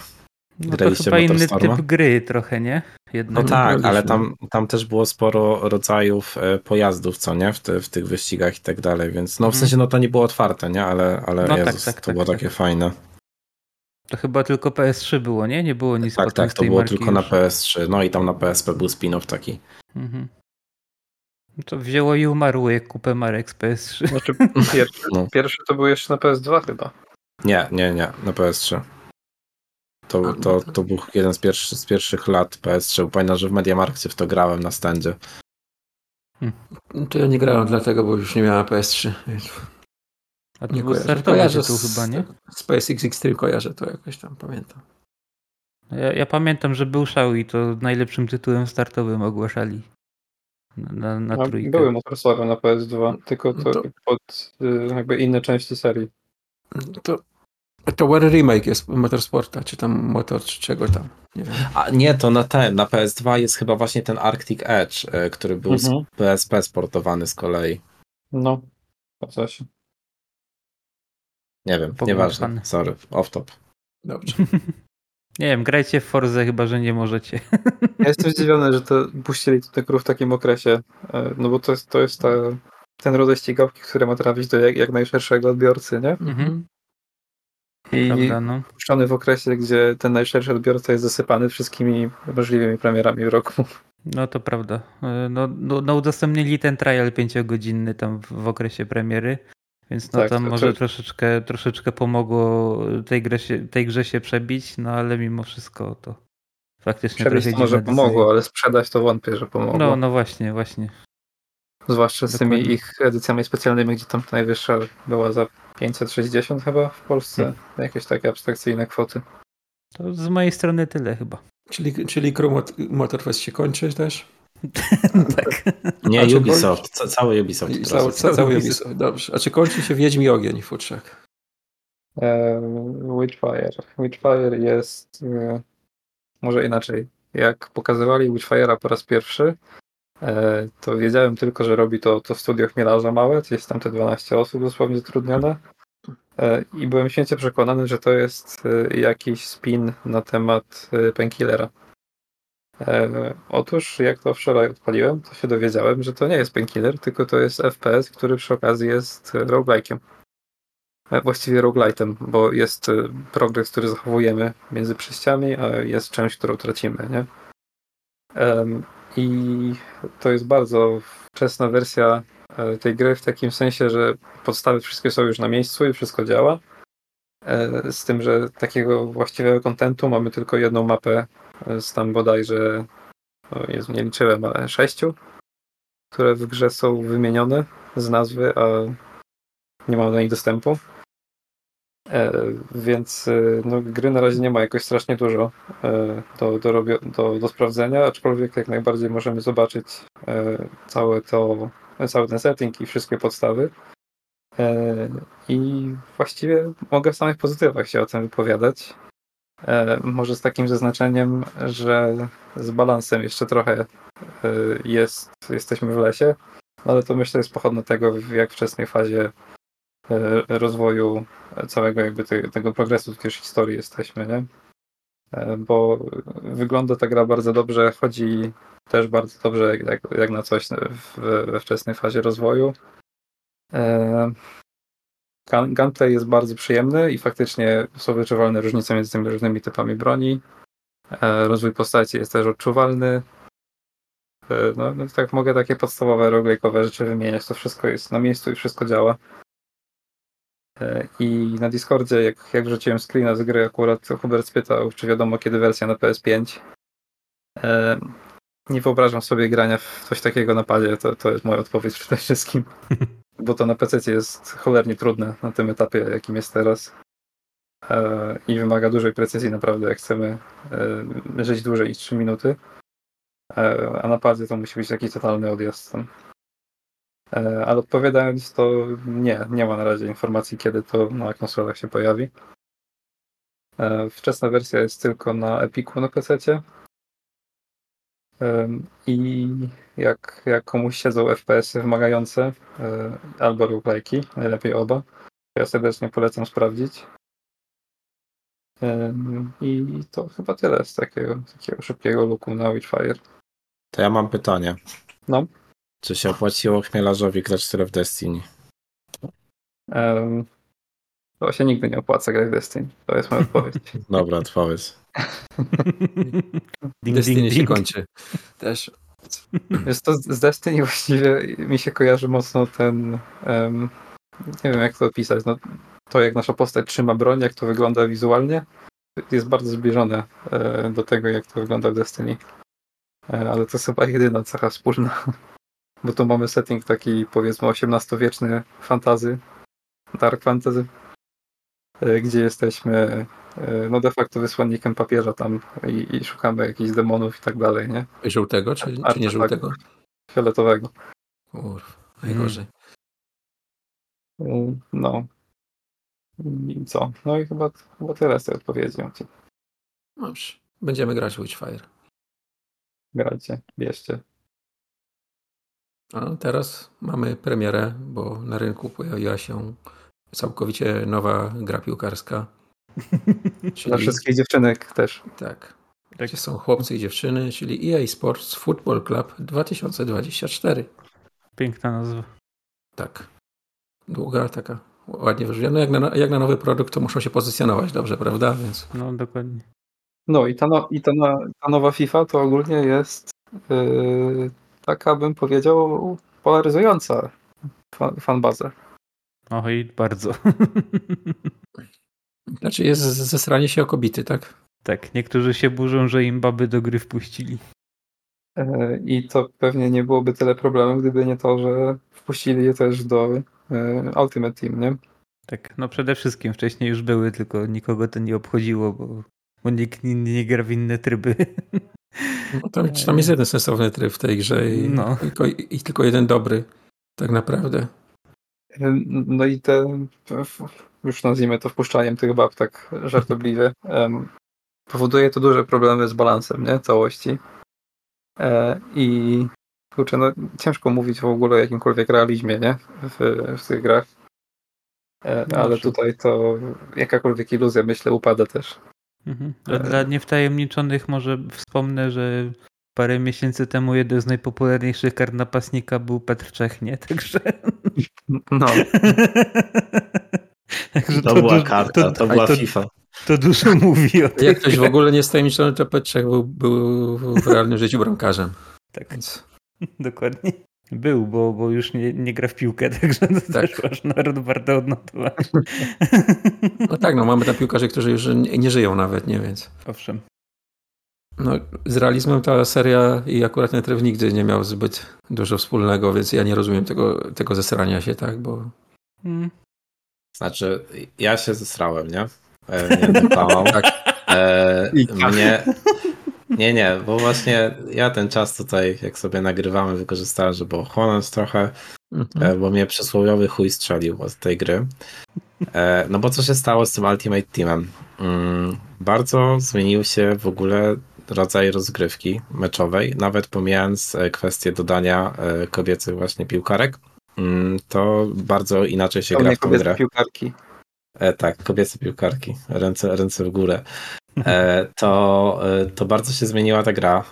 No to chyba inny typ gry trochę, nie? Jednego no tak, ale tam też było sporo rodzajów pojazdów, co nie? W tych wyścigach i tak dalej, więc no w sensie no to nie było otwarte, nie? Ale no Jezus, tak, to było tak, takie fajne. To chyba tylko PS3 było, nie? Nie było nic tak, tak, to było tylko już na PS3, no i tam na PSP był spin-off taki. Mhm. To wzięło i umarło jak kupę marek z PS3. Znaczy pierwszy to był jeszcze na PS2 chyba. Nie, na PS3. To był jeden z pierwszych lat PS3. Pamiętam, że w Mediamarkcie w to grałem na standzie. To ja nie grałem dlatego, bo już nie miałem PS3. A to nie było startowe tu chyba, nie? SpaceX Extreme kojarzę, to jakoś tam pamiętam. Ja pamiętam, że był szał i to najlepszym tytułem startowym ogłaszali. Na trójkę. Były MotorStormy na PS2, tylko to pod jakby inne części serii. To War Remake jest Motorsporta, czy tam Motor, czy czego tam. Nie wiem. A nie, to na PS2 jest chyba właśnie ten Arctic Edge, który był z PSP sportowany z kolei. No, po coś. Nie wiem, nieważne, sorry, off top. Dobrze. Nie wiem, grajcie w Forzę, chyba że nie możecie. Ja jestem zdziwiony, że to puścili The Crew w takim okresie, no bo to jest ten rodzaj ścigałki, który ma trafić do jak najszerszego odbiorcy, nie? Mhm. I puszczony w okresie, gdzie ten najszerszy odbiorca jest zasypany wszystkimi możliwymi premierami w roku. No to prawda. No udostępnili ten trial 5-godzinny tam w okresie premiery, więc no tak, tam może troszeczkę pomogło tej grze się przebić, no ale mimo wszystko to faktycznie przebić trochę może pomogło, ale sprzedać to wątpię, że pomogło. No właśnie. Zwłaszcza z tymi ich edycjami specjalnymi, gdzie tam najwyższa była za 560 chyba w Polsce. Jakieś takie abstrakcyjne kwoty. To z mojej strony tyle chyba. Czyli Crew Motorfest się kończy też? Tak. Nie, Ubisoft. Cały Ubisoft. Cały Ubisoft, dobrze. A czy kończy się Wiedźmi Ogień, Futrzak? Witchfire. Witchfire jest... może inaczej. Jak pokazywali Witchfire'a po raz pierwszy, to wiedziałem tylko, że robi to w studiach Miraża małe, jest tam te 12 osób dosłownie zatrudnione i byłem święcie przekonany, że to jest jakiś spin na temat Painkillera. Otóż jak to wczoraj odpaliłem, to się dowiedziałem, że to nie jest Painkiller, tylko to jest FPS, który przy okazji jest roguelike'iem. Właściwie roguelite'em, bo jest progres, który zachowujemy między przejściami, a jest część, którą tracimy, nie? I to jest bardzo wczesna wersja tej gry w takim sensie, że podstawy wszystkie są już na miejscu i wszystko działa. Z tym, że takiego właściwego kontentu mamy tylko jedną mapę z tam bodajże, nie liczyłem, ale 6, które w grze są wymienione z nazwy, a nie mam do nich dostępu. Więc no, gry na razie nie ma jakoś strasznie dużo do sprawdzenia, aczkolwiek jak najbardziej możemy zobaczyć cały ten setting i wszystkie podstawy. I właściwie mogę w samych pozytywach się o tym wypowiadać. Może z takim zaznaczeniem, że z balansem jeszcze trochę jesteśmy w lesie, ale to myślę jest pochodne tego, w jak wczesnej fazie rozwoju całego jakby tego progresu w historii jesteśmy, nie? Bo wygląda ta gra bardzo dobrze, chodzi też bardzo dobrze jak na coś we wczesnej fazie rozwoju. Gameplay jest bardzo przyjemny i faktycznie są wyczuwalne różnice między tymi różnymi typami broni. Rozwój postaci jest też odczuwalny. No tak mogę takie podstawowe roguelike'owe rzeczy wymieniać, to wszystko jest na miejscu i wszystko działa. I na Discordzie, jak wrzuciłem screena z gry, akurat Hubert spytał, czy wiadomo kiedy wersja na PS5. Nie wyobrażam sobie grania w coś takiego na padzie, to jest moja odpowiedź przede wszystkim. Bo to na PC jest cholernie trudne na tym etapie, jakim jest teraz. I wymaga dużej precyzji naprawdę, jak chcemy żyć dłużej niż 3 minuty. A na padzie to musi być taki totalny odjazd tam. Ale odpowiadając, to nie ma na razie informacji, kiedy to na konsolach się pojawi. Wczesna wersja jest tylko na Epicu na PC-cie. I jak komuś siedzą FPS-y wymagające albo roguelike'i, najlepiej oba, to ja serdecznie polecam sprawdzić. I to chyba tyle z takiego szybkiego looku na Witchfire. To ja mam pytanie. No? Czy się opłaciło Chmielarzowi grać tyle w Destiny? To się nigdy nie opłaca grać w Destiny. To jest moja odpowiedź. Dobra, odpowiedź. Destiny się kończy. Też. Wiesz, to z Destiny właściwie mi się kojarzy mocno ten... nie wiem, jak to opisać. No, to, jak nasza postać trzyma broń, jak to wygląda wizualnie, jest bardzo zbliżone do tego, jak to wygląda w Destiny. Ale to jest chyba jedyna cecha wspólna. Bo tu mamy setting taki, powiedzmy, XVIII-wieczny fantasy, dark fantasy, gdzie jesteśmy no de facto wysłannikiem papieża tam i szukamy jakichś demonów i tak dalej, nie? Żółtego czy nie żółtego? Fioletowego. Kurwa, najgorzej. No. I co? No i chyba tyle z tej odpowiedzi. Dobrze. Będziemy grać w Witchfire. Grajcie, bierzcie. A teraz mamy premierę, bo na rynku pojawiła się całkowicie nowa gra piłkarska. Czyli... Dla wszystkich dziewczynek też. Tak. Gdzie są chłopcy i dziewczyny, czyli EA Sports Football Club 2024. Piękna nazwa. Tak. Długa, taka ładnie wyżywiona. Jak na nowy produkt, to muszą się pozycjonować dobrze, prawda? Więc... No, dokładnie. No i ta nowa FIFA to ogólnie jest taka, bym powiedział, polaryzująca fanbazę. Oj, bardzo. Znaczy jest zesranie się o kobiety, tak? Tak, niektórzy się burzą, że im baby do gry wpuścili. I to pewnie nie byłoby tyle problemu, gdyby nie to, że wpuścili je też do Ultimate Team, nie? Tak, no przede wszystkim wcześniej już były, tylko nikogo to nie obchodziło, bo nikt nie gra w inne tryby. No tam jest jeden sensowny tryb w tej grze i tylko jeden dobry, tak naprawdę. No i te, już nazwijmy to wpuszczaniem tych bab tak żartobliwie, powoduje to duże problemy z balansem, nie? Całości. I kurczę, no, ciężko mówić w ogóle o jakimkolwiek realizmie, nie? W tych grach. Ale tutaj to jakakolwiek iluzja, myślę, upada też. Mhm. Dla niewtajemniczonych może wspomnę, że parę miesięcy temu jeden z najpopularniejszych kart napastnika był Petr Czechnie, także... No. Także to była karta, to była FIFA. To dużo mówi o tym. Jak ktoś w ogóle nie jest tajemniczony, to Petr Czech był w realnym życiu bramkarzem. Tak, więc... dokładnie. Był, bo już nie gra w piłkę, także to tak. Też można warto odnotować. No tak, no mamy tam piłkarzy, którzy już nie żyją nawet, nie? Więc... Owszem. No, z realizmem ta seria i akurat ten tryb nigdy nie miał zbyt dużo wspólnego, więc ja nie rozumiem tego zesrania się, tak? Bo... Znaczy, ja się zesrałem, nie? Tak. Nie, bo właśnie ja ten czas tutaj, jak sobie nagrywamy, wykorzystałem, żeby ochłonąć trochę, bo mnie przysłowiowy chuj strzelił od tej gry. No bo co się stało z tym Ultimate Teamem? Bardzo zmienił się w ogóle rodzaj rozgrywki meczowej, nawet pomijając kwestię dodania kobiecych właśnie piłkarek, to bardzo inaczej się gra w tę grę. Piłkarki. Tak, kobiece piłkarki, ręce w górę. To bardzo się zmieniła ta gra.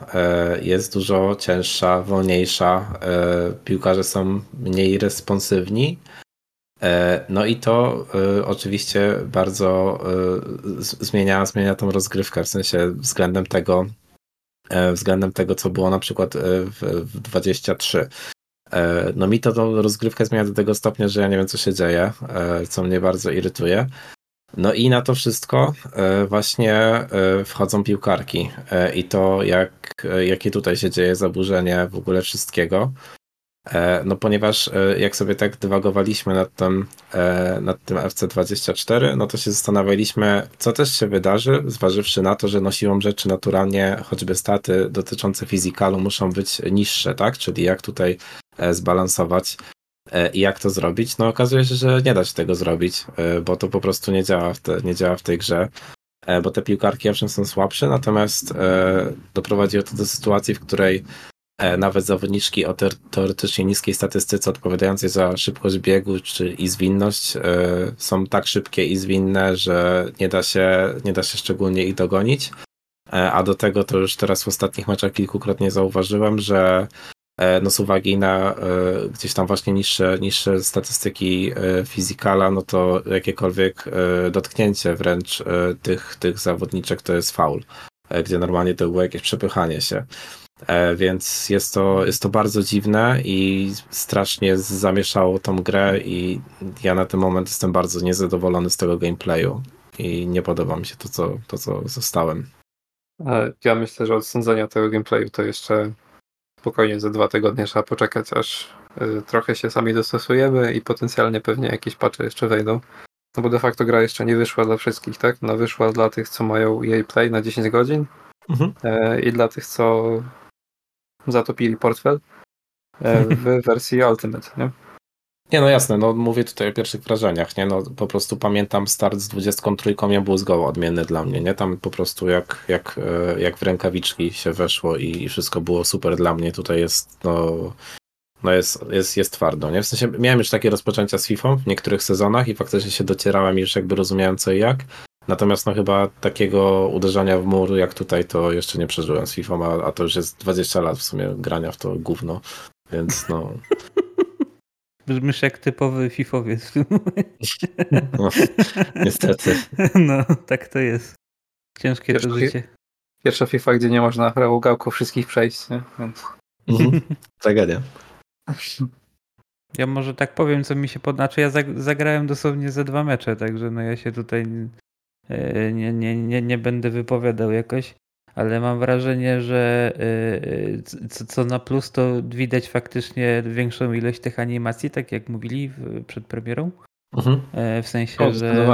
Jest dużo cięższa, wolniejsza. Piłkarze są mniej responsywni. No i to oczywiście bardzo zmienia tą rozgrywkę, w sensie względem tego, co było na przykład w 23. No mi to rozgrywkę zmienia do tego stopnia, że ja nie wiem, co się dzieje, co mnie bardzo irytuje. No i na to wszystko właśnie wchodzą piłkarki i to jakie tutaj się dzieje zaburzenie w ogóle wszystkiego. No ponieważ jak sobie tak dywagowaliśmy nad tym FC24, no to się zastanawialiśmy, co też się wydarzy, zważywszy na to, że no siłą rzeczy naturalnie choćby staty dotyczące fizykalu muszą być niższe, tak? Czyli jak tutaj zbalansować i jak to zrobić? No okazuje się, że nie da się tego zrobić, bo to po prostu nie działa w tej grze. bo te piłkarki owszem są słabsze, natomiast doprowadziło to do sytuacji, w której nawet zawodniczki o teoretycznie niskiej statystyce odpowiadającej za szybkość biegu i zwinność są tak szybkie i zwinne, że nie da się szczególnie ich dogonić. A do tego to już teraz w ostatnich meczach kilkukrotnie zauważyłem, że no z uwagi na gdzieś tam właśnie niższe statystyki fizykala, no to jakiekolwiek dotknięcie wręcz tych zawodniczek to jest faul, gdzie normalnie to było jakieś przepychanie się. Więc jest to bardzo dziwne i strasznie zamieszało tą grę i ja na ten moment jestem bardzo niezadowolony z tego gameplayu i nie podoba mi się to, co zostałem. Ja myślę, że od sądzenia tego gameplayu to jeszcze spokojnie za 2 tygodnie trzeba poczekać, aż trochę się sami dostosujemy i potencjalnie pewnie jakieś patche jeszcze wejdą. No bo de facto gra jeszcze nie wyszła dla wszystkich, tak? No wyszła dla tych, co mają EA Play na 10 godzin. Mhm. I dla tych, co zatopili portfel w wersji Ultimate, nie? Nie, no jasne, no mówię tutaj o pierwszych wrażeniach, nie? No po prostu pamiętam start z 23 był zgoła odmienny dla mnie, nie? Tam po prostu jak w rękawiczki się weszło i wszystko było super dla mnie, tutaj jest jest twardo, nie? W sensie miałem już takie rozpoczęcia z FIFA w niektórych sezonach i faktycznie się docierałem i już jakby rozumiałem co i jak. Natomiast no chyba takiego uderzania w mur jak tutaj to jeszcze nie przeżyłem z FIFA, a to już jest 20 lat w sumie grania w to gówno, więc no... Brzmisz jak typowy fifowiec w tym momencie. No, niestety. No, tak to jest. Ciężkie to życie. Pierwsza FIFA, gdzie nie można prałogałków wszystkich przejść, nie? Więc... Tragedia. Ja może tak powiem, co mi się podoba. Znaczy, ja zagrałem dosłownie ze 2 mecze, także no ja się tutaj nie będę wypowiadał jakoś, ale mam wrażenie, że co na plus to widać faktycznie większą ilość tych animacji, tak jak mówili przed premierą. Mhm. W sensie, że...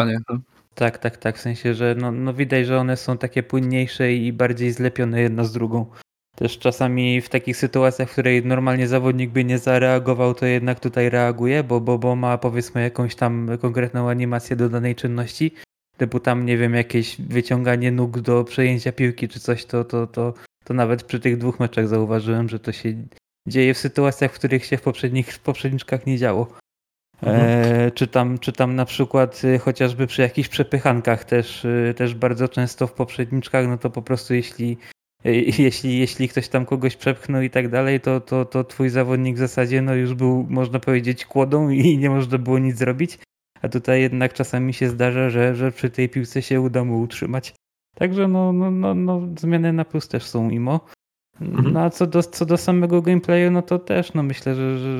Tak. W sensie, że no widać, że one są takie płynniejsze i bardziej zlepione jedna z drugą. Też czasami w takich sytuacjach, w której normalnie zawodnik by nie zareagował, to jednak tutaj reaguje, bo ma powiedzmy jakąś tam konkretną animację do danej czynności. Typu tam, nie wiem, jakieś wyciąganie nóg do przejęcia piłki czy coś, to nawet przy tych 2 meczach zauważyłem, że to się dzieje w sytuacjach, w których się w poprzedniczkach nie działo. Czy tam na przykład chociażby przy jakichś przepychankach też bardzo często w poprzedniczkach, no to po prostu jeśli ktoś tam kogoś przepchnął i tak dalej, to twój zawodnik w zasadzie no już był, można powiedzieć, kłodą i nie można było nic zrobić. A tutaj jednak czasami się zdarza, że przy tej piłce się uda mu utrzymać. Także no zmiany na plus też są imo. No a co do samego gameplayu, no to też no myślę,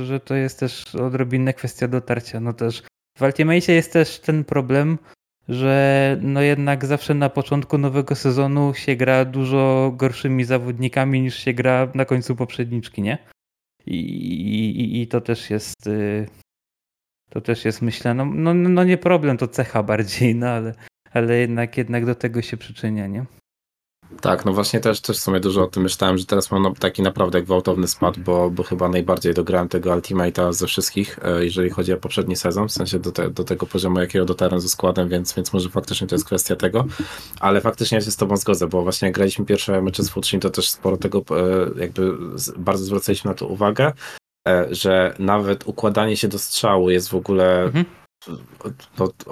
że to jest też odrobinna kwestia dotarcia. No też w Ultimacie jest też ten problem, że no jednak zawsze na początku nowego sezonu się gra dużo gorszymi zawodnikami niż się gra na końcu poprzedniczki, nie? I to też jest... To też jest, myślę, no nie problem, to cecha bardziej, no ale jednak do tego się przyczynia, nie? Tak, no właśnie też w sumie dużo o tym myślałem, że teraz mam taki naprawdę gwałtowny spad, bo chyba najbardziej dograłem tego Ultimate'a ze wszystkich, jeżeli chodzi o poprzedni sezon, w sensie do tego poziomu, jakiego dotarłem ze składem, więc może faktycznie to jest kwestia tego, ale faktycznie ja się z tobą zgodzę, bo właśnie jak graliśmy pierwsze mecze z Futrzyn, to też sporo tego jakby bardzo zwracaliśmy na to uwagę, że nawet układanie się do strzału jest w ogóle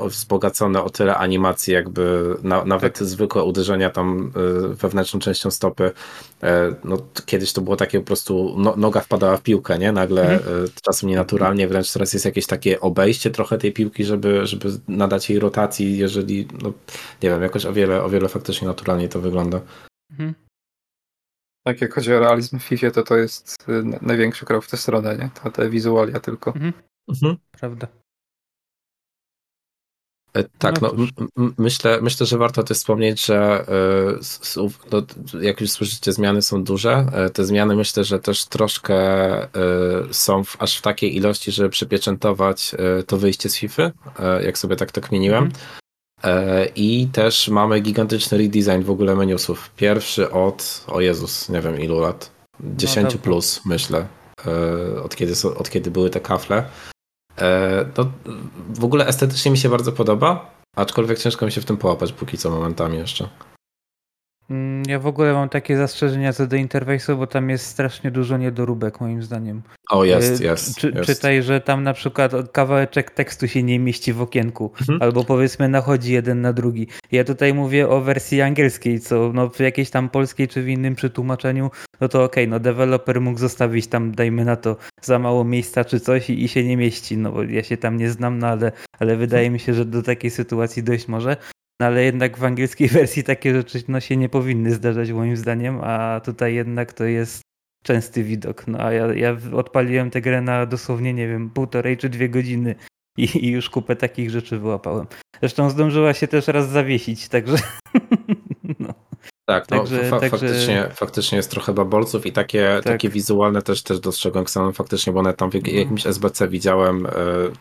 wzbogacone o tyle animacji, jakby nawet zwykłe uderzenia tam wewnętrzną częścią stopy. No, kiedyś to było takie po prostu noga wpadała w piłkę, nie? Nagle czasem nienaturalnie, wręcz teraz jest jakieś takie obejście trochę tej piłki, żeby nadać jej rotacji, jeżeli, no nie wiem, jakoś o wiele faktycznie naturalniej to wygląda. Tak, jak chodzi o realizm w FIFA, to jest największy krok w tę stronę, nie? Te wizualia tylko. Prawda. Tak, myślę, że warto też wspomnieć, że jak już słyszycie, zmiany są duże. Te zmiany myślę, że też troszkę są aż w takiej ilości, żeby przypieczętować to wyjście z FIFA, jak sobie tak kminiłem. I też mamy gigantyczny redesign w ogóle menusów. Pierwszy od, o Jezus, nie wiem ilu lat, 10 no plus myślę, od kiedy były te kafle. To w ogóle estetycznie mi się bardzo podoba. Aczkolwiek ciężko mi się w tym połapać póki co momentami jeszcze. Ja w ogóle mam takie zastrzeżenia co do interfejsu, bo tam jest strasznie dużo niedoróbek moim zdaniem. O, jest. Czytaj, że tam na przykład kawałeczek tekstu się nie mieści w okienku, albo powiedzmy nachodzi jeden na drugi. Ja tutaj mówię o wersji angielskiej, co no, w jakiejś tam polskiej czy w innym przetłumaczeniu, no to okej, no deweloper mógł zostawić tam, dajmy na to, za mało miejsca czy coś i się nie mieści, no bo ja się tam nie znam, no ale wydaje mi się, że do takiej sytuacji dojść może. No ale jednak w angielskiej wersji takie rzeczy no, się nie powinny zdarzać moim zdaniem, a tutaj jednak to jest częsty widok. No a ja odpaliłem tę grę na dosłownie, nie wiem, 1,5 czy 2 godziny i już kupę takich rzeczy wyłapałem. Zresztą zdążyła się też raz zawiesić, także... No. Tak, no, faktycznie jest trochę babolców i takie wizualne też dostrzegłem sam faktycznie, bo nawet tam w jakimś SBC widziałem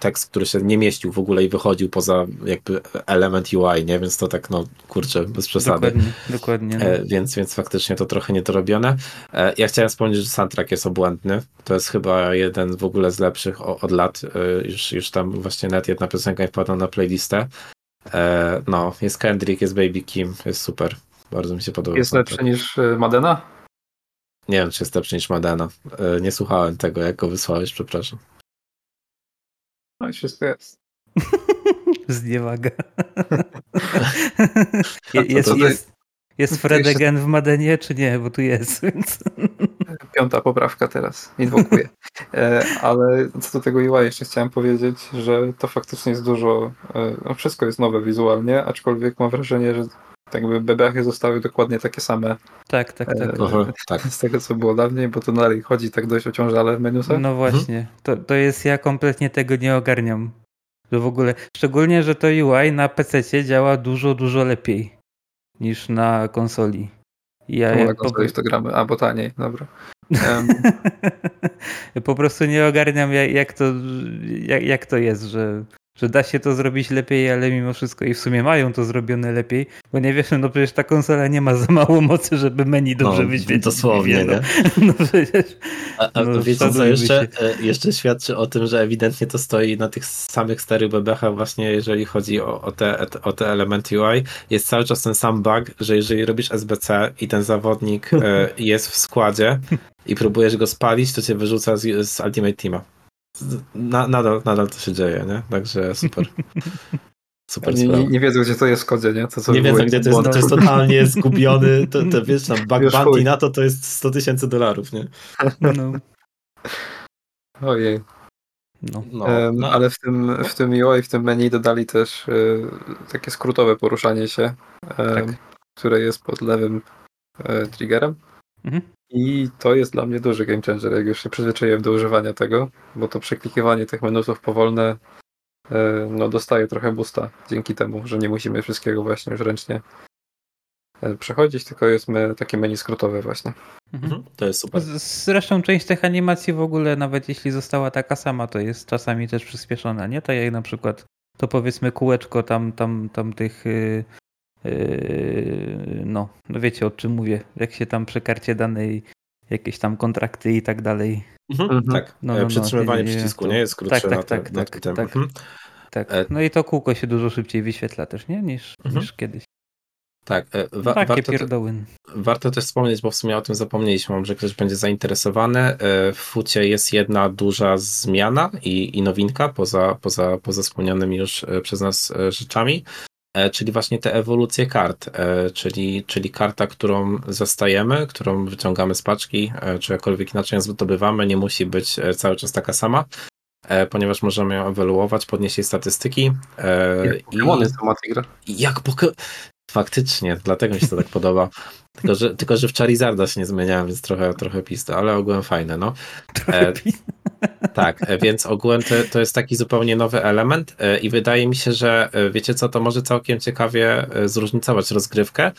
tekst, który się nie mieścił w ogóle i wychodził poza jakby element UI, nie? Więc to tak, no kurczę, bez przesady. Dokładnie. No. Więc faktycznie to trochę niedorobione. Ja chciałem wspomnieć, że soundtrack jest obłędny. To jest chyba jeden w ogóle z lepszych od lat. Już tam właśnie nawet jedna piosenka wpadła na playlistę. No, jest Kendrick, jest Baby Kim, jest super. Bardzo mi się podoba. Jest lepszy niż Madena? Nie wiem, czy jest lepszy niż Madena. Nie słuchałem tego, jak go wysłałeś, przepraszam. No i wszystko jest. Zniewaga. Jest Fred Again w Madenie, czy nie? Bo tu jest. Więc... 5. poprawka teraz. Inwokuję. Ale co do tego UI jeszcze chciałem powiedzieć, że to faktycznie jest dużo... No wszystko jest nowe wizualnie, aczkolwiek mam wrażenie, że tak jakby bebechy zostały dokładnie takie same. Tak. Z tego, co było dawniej, bo to dalej chodzi tak dość ociążale w menusach. No właśnie. To jest, ja kompletnie tego nie ogarniam. Że w ogóle, szczególnie, że to UI na PC działa dużo, dużo lepiej niż na konsoli. Na konsoli to gramy, bo taniej, dobra. Po prostu nie ogarniam, jak to jest, że da się to zrobić lepiej, ale mimo wszystko i w sumie mają to zrobione lepiej, bo nie wiesz, no przecież ta konsola nie ma za mało mocy, żeby menu dobrze wyświetlić. Dosłownie, nie? No przecież... Wiecie co, jeszcze świadczy o tym, że ewidentnie to stoi na tych samych starych bebechach właśnie, jeżeli chodzi o te elementy UI. Jest cały czas ten sam bug, że jeżeli robisz SBC i ten zawodnik jest w składzie i próbujesz go spalić, to cię wyrzuca z Ultimate Teama. Nadal to się dzieje, nie? Także super sprawa. Nie wiedzą, gdzie to jest w kodzie, nie? Nie wiedzą, gdzie to jest totalnie zgubiony, to wiesz, tam bug bounty na to jest $100,000, nie? No. Ojej. No. Ale w tym UI, w tym menu dodali też takie skrótowe poruszanie się, które jest pod lewym triggerem. I to jest dla mnie duży game changer, jak już się przyzwyczaiłem do używania tego, bo to przeklikiwanie tych menusów powolne dostaje trochę boosta dzięki temu, że nie musimy wszystkiego właśnie już ręcznie przechodzić, tylko jest takie menu skrótowe właśnie. To jest super. Zresztą część tych animacji w ogóle, nawet jeśli została taka sama, to jest czasami też przyspieszona, nie? Tak jak na przykład to powiedzmy kółeczko tam tych... No wiecie, o czym mówię, jak się tam przy karcie danej jakieś tam kontrakty i tak dalej. Tak, przytrzymywanie przycisku, nie? Jest krótsze tak. No i to kółko się dużo szybciej wyświetla też, nie? Niż kiedyś. Tak, warto też wspomnieć, bo w sumie o tym zapomnieliśmy, że ktoś będzie zainteresowany. W fucie jest jedna duża zmiana i nowinka poza wspomnianymi już przez nas rzeczami. Czyli właśnie te ewolucje kart, czyli karta, którą zastajemy, którą wyciągamy z paczki, czy jakkolwiek inaczej ją zdobywamy, nie musi być cały czas taka sama, ponieważ możemy ją ewoluować, podnieść jej statystyki. Faktycznie, dlatego mi się to tak podoba. Tylko że w Charizarda się nie zmieniałem, więc trochę pista, ale ogółem fajne, no. Tak, więc ogółem to jest taki zupełnie nowy element i wydaje mi się, że wiecie co, to może całkiem ciekawie zróżnicować rozgrywkę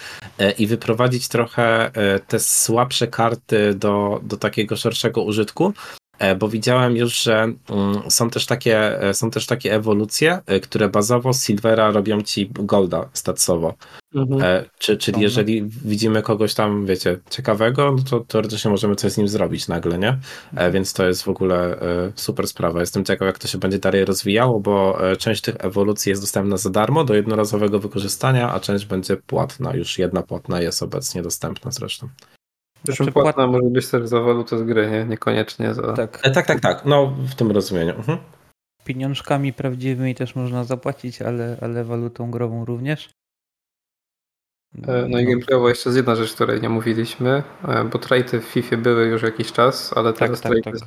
i wyprowadzić trochę te słabsze karty do takiego szerszego użytku, bo widziałem już, że są też takie ewolucje, które bazowo z Silvera robią ci Golda statsowo. Mhm. Czyli jeżeli widzimy kogoś tam, wiecie, ciekawego, no to teoretycznie możemy coś z nim zrobić nagle, nie? Więc to jest w ogóle super sprawa. Jestem ciekaw, jak to się będzie dalej rozwijało, bo część tych ewolucji jest dostępna za darmo do jednorazowego wykorzystania, a część będzie płatna. Już jedna płatna jest obecnie dostępna zresztą. Zresztą płatna może być też za walutę z gry, nie? Niekoniecznie za... Tak. No, w tym rozumieniu. Mhm. Pieniążkami prawdziwymi też można zapłacić, ale walutą grową również. No i gameplayowo jeszcze jest jedna rzecz, której nie mówiliśmy, bo trajty w FIFA były już jakiś czas, ale teraz trajty są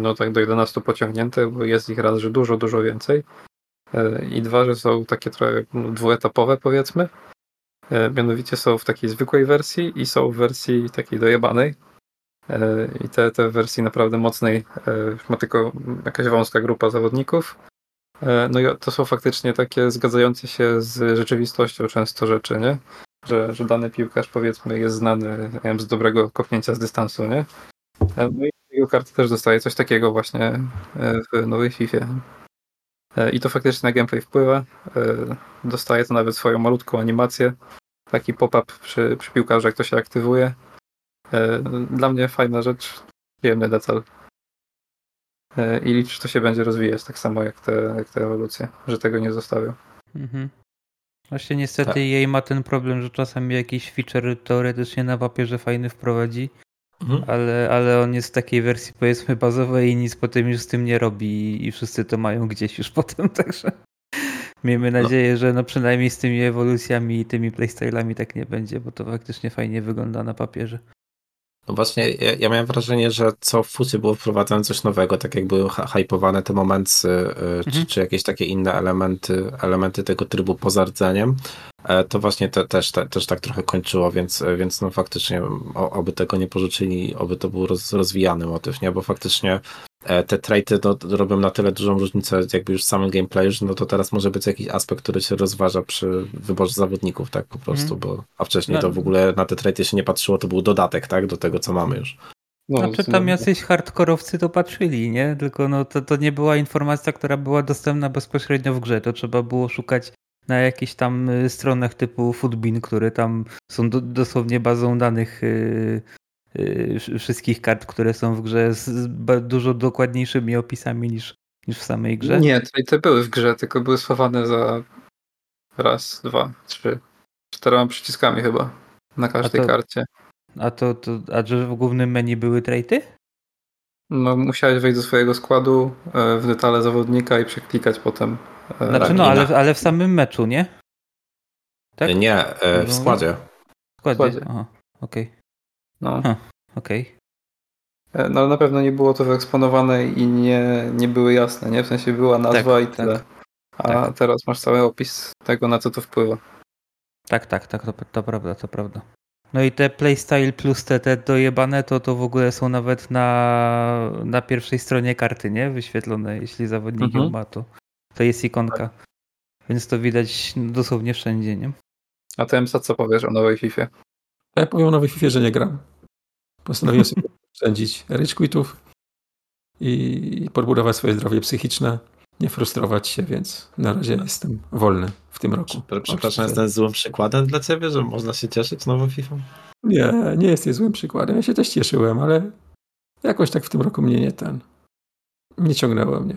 no tak do 11 pociągnięte, bo jest ich raz, że dużo więcej i dwa, że są takie trochę dwuetapowe, powiedzmy. Mianowicie są w takiej zwykłej wersji i są w wersji takiej dojebanej i te wersji naprawdę mocnej ma tylko jakaś wąska grupa zawodników. No i to są faktycznie takie zgadzające się z rzeczywistością często rzeczy, nie? Że dany piłkarz, powiedzmy, jest znany, nie wiem, z dobrego kopnięcia z dystansu, nie? No i jego karty też dostaje coś takiego właśnie w nowej FIFA. I to faktycznie na gameplay wpływa. Dostaje to nawet swoją malutką animację. Taki pop-up przy piłkarzu, jak to się aktywuje. Dla mnie fajna rzecz, przyjemny detal. I liczę, że to się będzie rozwijać tak samo jak te ewolucje, że tego nie zostawią. Mhm. Właśnie niestety tak. EA ma ten problem, że czasami jakiś feature teoretycznie na papierze fajny wprowadzi, ale on jest w takiej wersji, powiedzmy, bazowej i nic potem już z tym nie robi i wszyscy to mają gdzieś już potem, także miejmy nadzieję, że no przynajmniej z tymi ewolucjami i tymi playstylami tak nie będzie, bo to faktycznie fajnie wygląda na papierze. No właśnie, ja miałem wrażenie, że co w FUSie było wprowadzane coś nowego, tak jak były hypowane te momenty, czy jakieś takie inne elementy tego trybu poza rdzeniem, to właśnie też tak trochę kończyło, więc no faktycznie oby tego nie porzucili, oby to był rozwijany motyw, nie? Bo faktycznie te traity robią na tyle dużą różnicę jakby już w samym gameplayu, że no to teraz może być jakiś aspekt, który się rozważa przy wyborze zawodników, tak po prostu, bo a wcześniej to w ogóle na te traity się nie patrzyło, to był dodatek, tak, do tego, co mamy już. No, znaczy tam jacyś hardkorowcy to patrzyli, nie? Tylko no to nie była informacja, która była dostępna bezpośrednio w grze, to trzeba było szukać na jakichś tam stronach typu Footbin, które tam są dosłownie bazą danych wszystkich kart, które są w grze, z dużo dokładniejszymi opisami niż w samej grze. Nie, te były w grze, tylko były schowane za 4 przyciskami chyba na każdej karcie. Że w głównym menu były traity? No musiałeś wejść do swojego składu, w detale zawodnika i przeklikać potem. Znaczy no, ale w samym meczu, nie? Tak? Nie, w składzie. Aha, okej. No. Okej. No ale na pewno nie było to wyeksponowane i nie były jasne, nie? W sensie była nazwa i tyle. A teraz masz cały opis tego, na co to wpływa. Tak, to prawda. No i te playstyle plus te dojebane, to w ogóle są nawet na pierwszej stronie karty, nie? Wyświetlone, jeśli zawodnik ją ma, to jest ikonka. Tak. Więc to widać dosłownie wszędzie, nie? A ty, Emsa, co powiesz o nowej FIFA? Ja powiem o nowej FIFA, że nie gram. Postanowiłem sobie oszczędzić rage quitów i podbudować swoje zdrowie psychiczne, nie frustrować się, więc na razie jestem wolny w tym roku. Przepraszam, jestem złym przykładem dla ciebie, że można się cieszyć nową FIFA? Nie jesteś złym przykładem. Ja się też cieszyłem, ale jakoś tak w tym roku mnie nie ciągnęło mnie.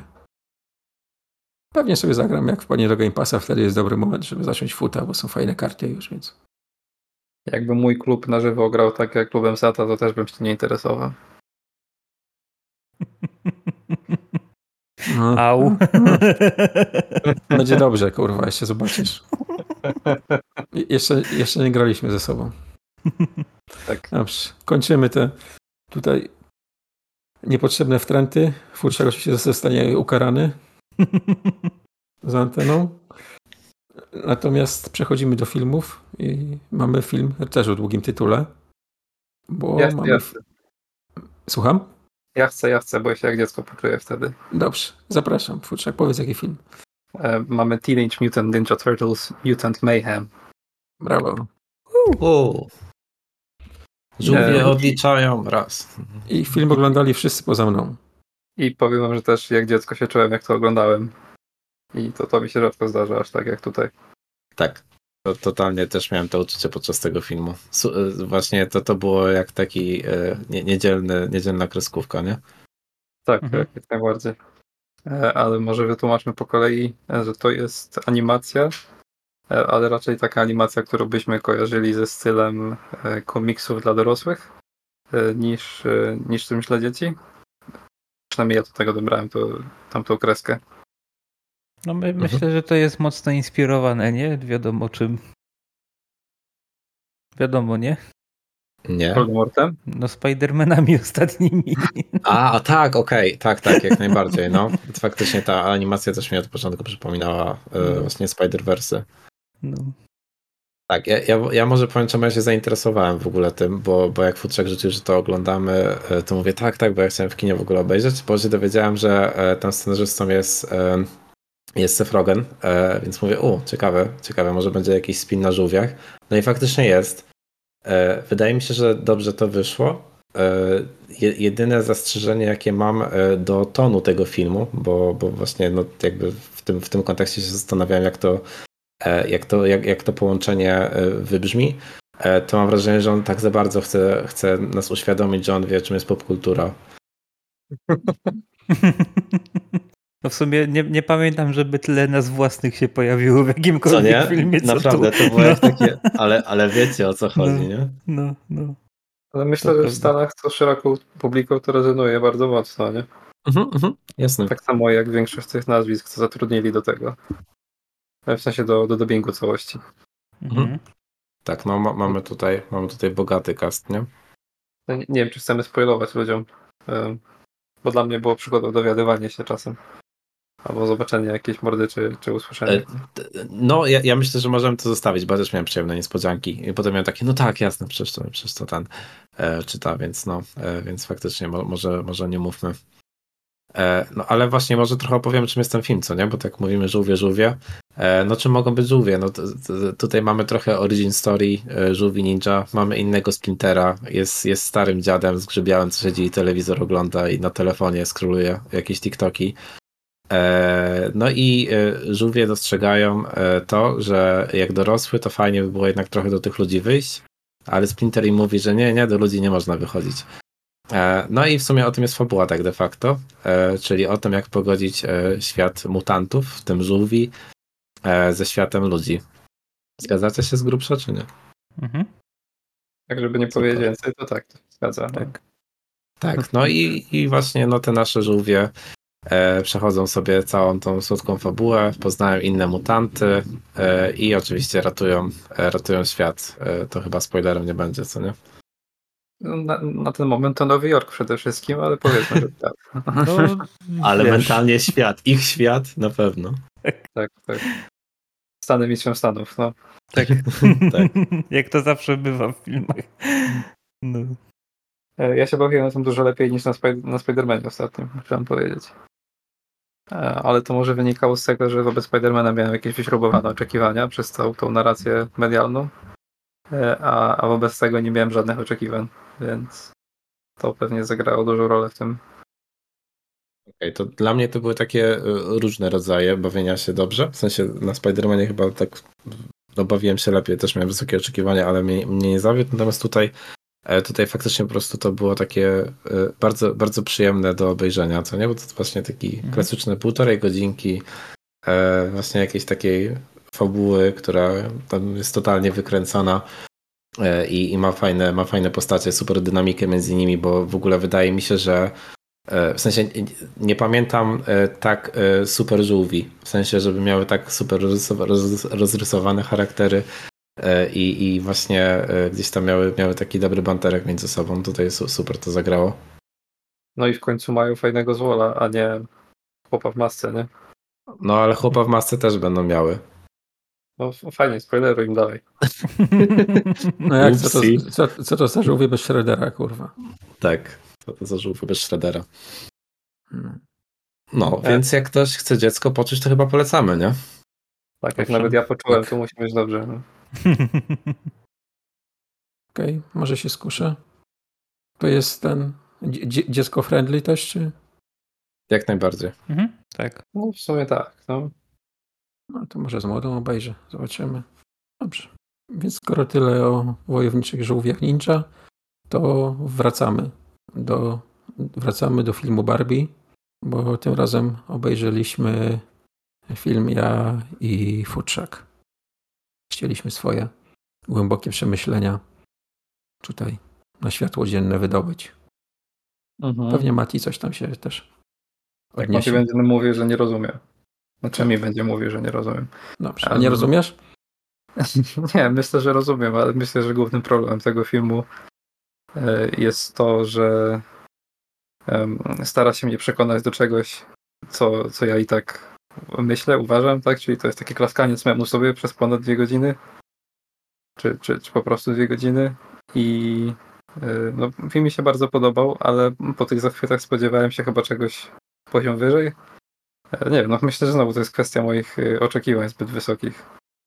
Pewnie sobie zagram, jak wpadnie do Game Passa, wtedy jest dobry moment, żeby zacząć futa, bo są fajne karty już, więc... Jakby mój klub na żywo grał tak jak klubem Sata, to też bym się nie interesował. No. Au. Będzie dobrze, kurwa, jeszcze zobaczysz. Jeszcze nie graliśmy ze sobą. Tak. Dobrze, kończymy te tutaj niepotrzebne wtręty. Furczak oczywiście zostanie ukarany za anteną. Natomiast przechodzimy do filmów i mamy film też o długim tytule. Bo Słucham? Ja chcę, bo się jak dziecko pokryję wtedy. Dobrze, zapraszam. Futrzak, powiedz jaki film. Mamy Teenage Mutant Ninja Turtles Mutant Mayhem. Brawo. Żółwie odliczają raz. I film oglądali wszyscy poza mną. I powiem wam, że też jak dziecko się czułem, jak to oglądałem. I to mi się rzadko zdarza, aż tak jak tutaj. Tak. Totalnie też miałem to uczucie podczas tego filmu. Właśnie to było jak taki niedzielna kreskówka, nie? Tak, jak najbardziej. Ale może wytłumaczmy po kolei, że to jest animacja, ale raczej taka animacja, którą byśmy kojarzyli ze stylem komiksów dla dorosłych niż czymś dla dzieci. Przynajmniej ja do tego dobrałem tamtą kreskę. No myślę, że to jest mocno inspirowane, nie? Wiadomo czym. Wiadomo, nie? Nie. Voldemortem? No Spider-Manami ostatnimi. A tak, okej. Tak, jak najbardziej. No. Faktycznie ta animacja też mnie od początku przypominała właśnie Spider-Versy. No. Tak, ja może powiem, czemu ja się zainteresowałem w ogóle tym, bo jak Futrzak rzucił, że to oglądamy, to mówię tak, bo ja chciałem w kinie w ogóle obejrzeć, bo się dowiedziałem, że tam scenarzystą jest Seth Rogen, więc mówię, ciekawe, może będzie jakiś spin na żółwiach. No i faktycznie jest. Wydaje mi się, że dobrze to wyszło. Jedyne zastrzeżenie, jakie mam do tonu tego filmu, bo właśnie no, jakby w tym kontekście się zastanawiałem, jak to połączenie wybrzmi, to mam wrażenie, że on tak za bardzo chce nas uświadomić, że on wie, czym jest popkultura. No w sumie nie pamiętam, żeby tyle nas własnych się pojawiło w jakimkolwiek filmie. Naprawdę, to było jak takie, ale wiecie o co chodzi, nie? No. Ale myślę, że w Stanach to szeroką publiką to rezonuje bardzo mocno, nie? Jasne. Tak samo jak większość tych nazwisk, co zatrudnili do tego. W sensie do dubbingu całości. Tak, no mamy tutaj bogaty cast, nie? Nie wiem, czy chcemy spoilować ludziom, bo dla mnie było przykładem dowiadywanie się czasem. Albo zobaczenie jakiejś mordy, czy usłyszenie. No, ja myślę, że możemy to zostawić, bo też miałem przyjemne niespodzianki. I potem miałem takie, no tak, jasne, przecież to ten czyta, więc no, więc faktycznie może nie mówmy. No, ale właśnie może trochę opowiem, czym jest ten film, co nie? Bo tak mówimy żółwie. No, czym mogą być żółwie? No, tutaj mamy trochę origin story żółwi ninja, mamy innego Splintera, jest starym dziadem, zgrzybiałem, co siedzi i telewizor ogląda i na telefonie scrolluje jakieś TikToki. No i żółwie dostrzegają to, że jak dorosły, to fajnie by było jednak trochę do tych ludzi wyjść, ale Splinter im mówi, że nie, do ludzi nie można wychodzić. No i w sumie o tym jest fabuła tak de facto, czyli o tym, jak pogodzić świat mutantów, w tym żółwi, ze światem ludzi. Zgadzacie się z grubsza, czy nie? Tak, żeby nie powiedzieć więcej, to tak, zgadza. Tak, no i właśnie no, te nasze żółwie przechodzą sobie całą tą słodką fabułę, poznają inne mutanty i oczywiście ratują świat. To chyba spoilerem nie będzie, co nie? Na ten moment to Nowy Jork przede wszystkim, ale powiedzmy, że tak. No, ale wiesz. Mentalnie świat, ich świat na pewno. Tak. Stany mistrzem Stanów, no. Tak. Jak to zawsze bywa w filmach. No. Ja się bawiłem na tym dużo lepiej niż na Spider-Manie ostatnio, chciałem powiedzieć. Ale to może wynikało z tego, że wobec Spider-Mana miałem jakieś wyśrubowane oczekiwania przez całą tą narrację medialną. A wobec tego nie miałem żadnych oczekiwań, więc to pewnie zagrało dużą rolę w tym. Okej, to dla mnie to były takie różne rodzaje bawienia się dobrze, w sensie na Spider-Manie chyba tak bawiłem się lepiej, też miałem wysokie oczekiwania, ale mnie nie zawiódł, natomiast tutaj faktycznie po prostu to było takie bardzo, bardzo przyjemne do obejrzenia, co nie? Bo to właśnie taki klasyczny 1,5 godzinki właśnie jakiejś takiej fabuły, która tam jest totalnie wykręcona i ma fajne postacie, super dynamikę między nimi, bo w ogóle wydaje mi się, że w sensie nie pamiętam tak super żółwi, w sensie, żeby miały tak super rozrysowane charaktery i właśnie gdzieś tam miały taki dobry banterek między sobą, tutaj super to zagrało. No i w końcu mają fajnego złola, a nie chłopa w masce, nie? No ale chłopa w masce też będą miały. No fajnie, spoileruj im dalej. No jak co to za żółwie bez Shreddera, kurwa. Tak, co to za żółwie bez Shreddera. No, więc jak ktoś chce dziecko poczuć, to chyba polecamy, nie? Tak, jak nawet ja poczułem, to musi być dobrze. No. Okej, może się skuszę. To jest ten dziecko friendly też, czy? Jak najbardziej. Mhm, tak. No w sumie tak, no. No to może z młodą obejrzę, zobaczymy. Dobrze. Więc skoro tyle o wojowniczych żółwiach ninja, to wracamy do filmu Barbie, bo tym razem obejrzeliśmy film ja i Futrzak. Chcieliśmy swoje głębokie przemyślenia tutaj na światło dzienne wydobyć. Mhm. Pewnie Mati coś tam się też odniesie. Jak Mati będzie mówił, że nie rozumiem. Znaczy mi będzie mówił, że nie rozumiem. Dobrze, a nie rozumiesz? Nie, myślę, że rozumiem, ale myślę, że głównym problemem tego filmu jest to, że stara się mnie przekonać do czegoś, co ja i tak myślę, uważam, tak? Czyli to jest takie klaskanie samemu sobie przez ponad 2 godziny. Czy po prostu 2 godziny. I no, film mi się bardzo podobał, ale po tych zachwytach spodziewałem się chyba czegoś poziom wyżej. Nie wiem, no myślę, że znowu to jest kwestia moich oczekiwań zbyt wysokich.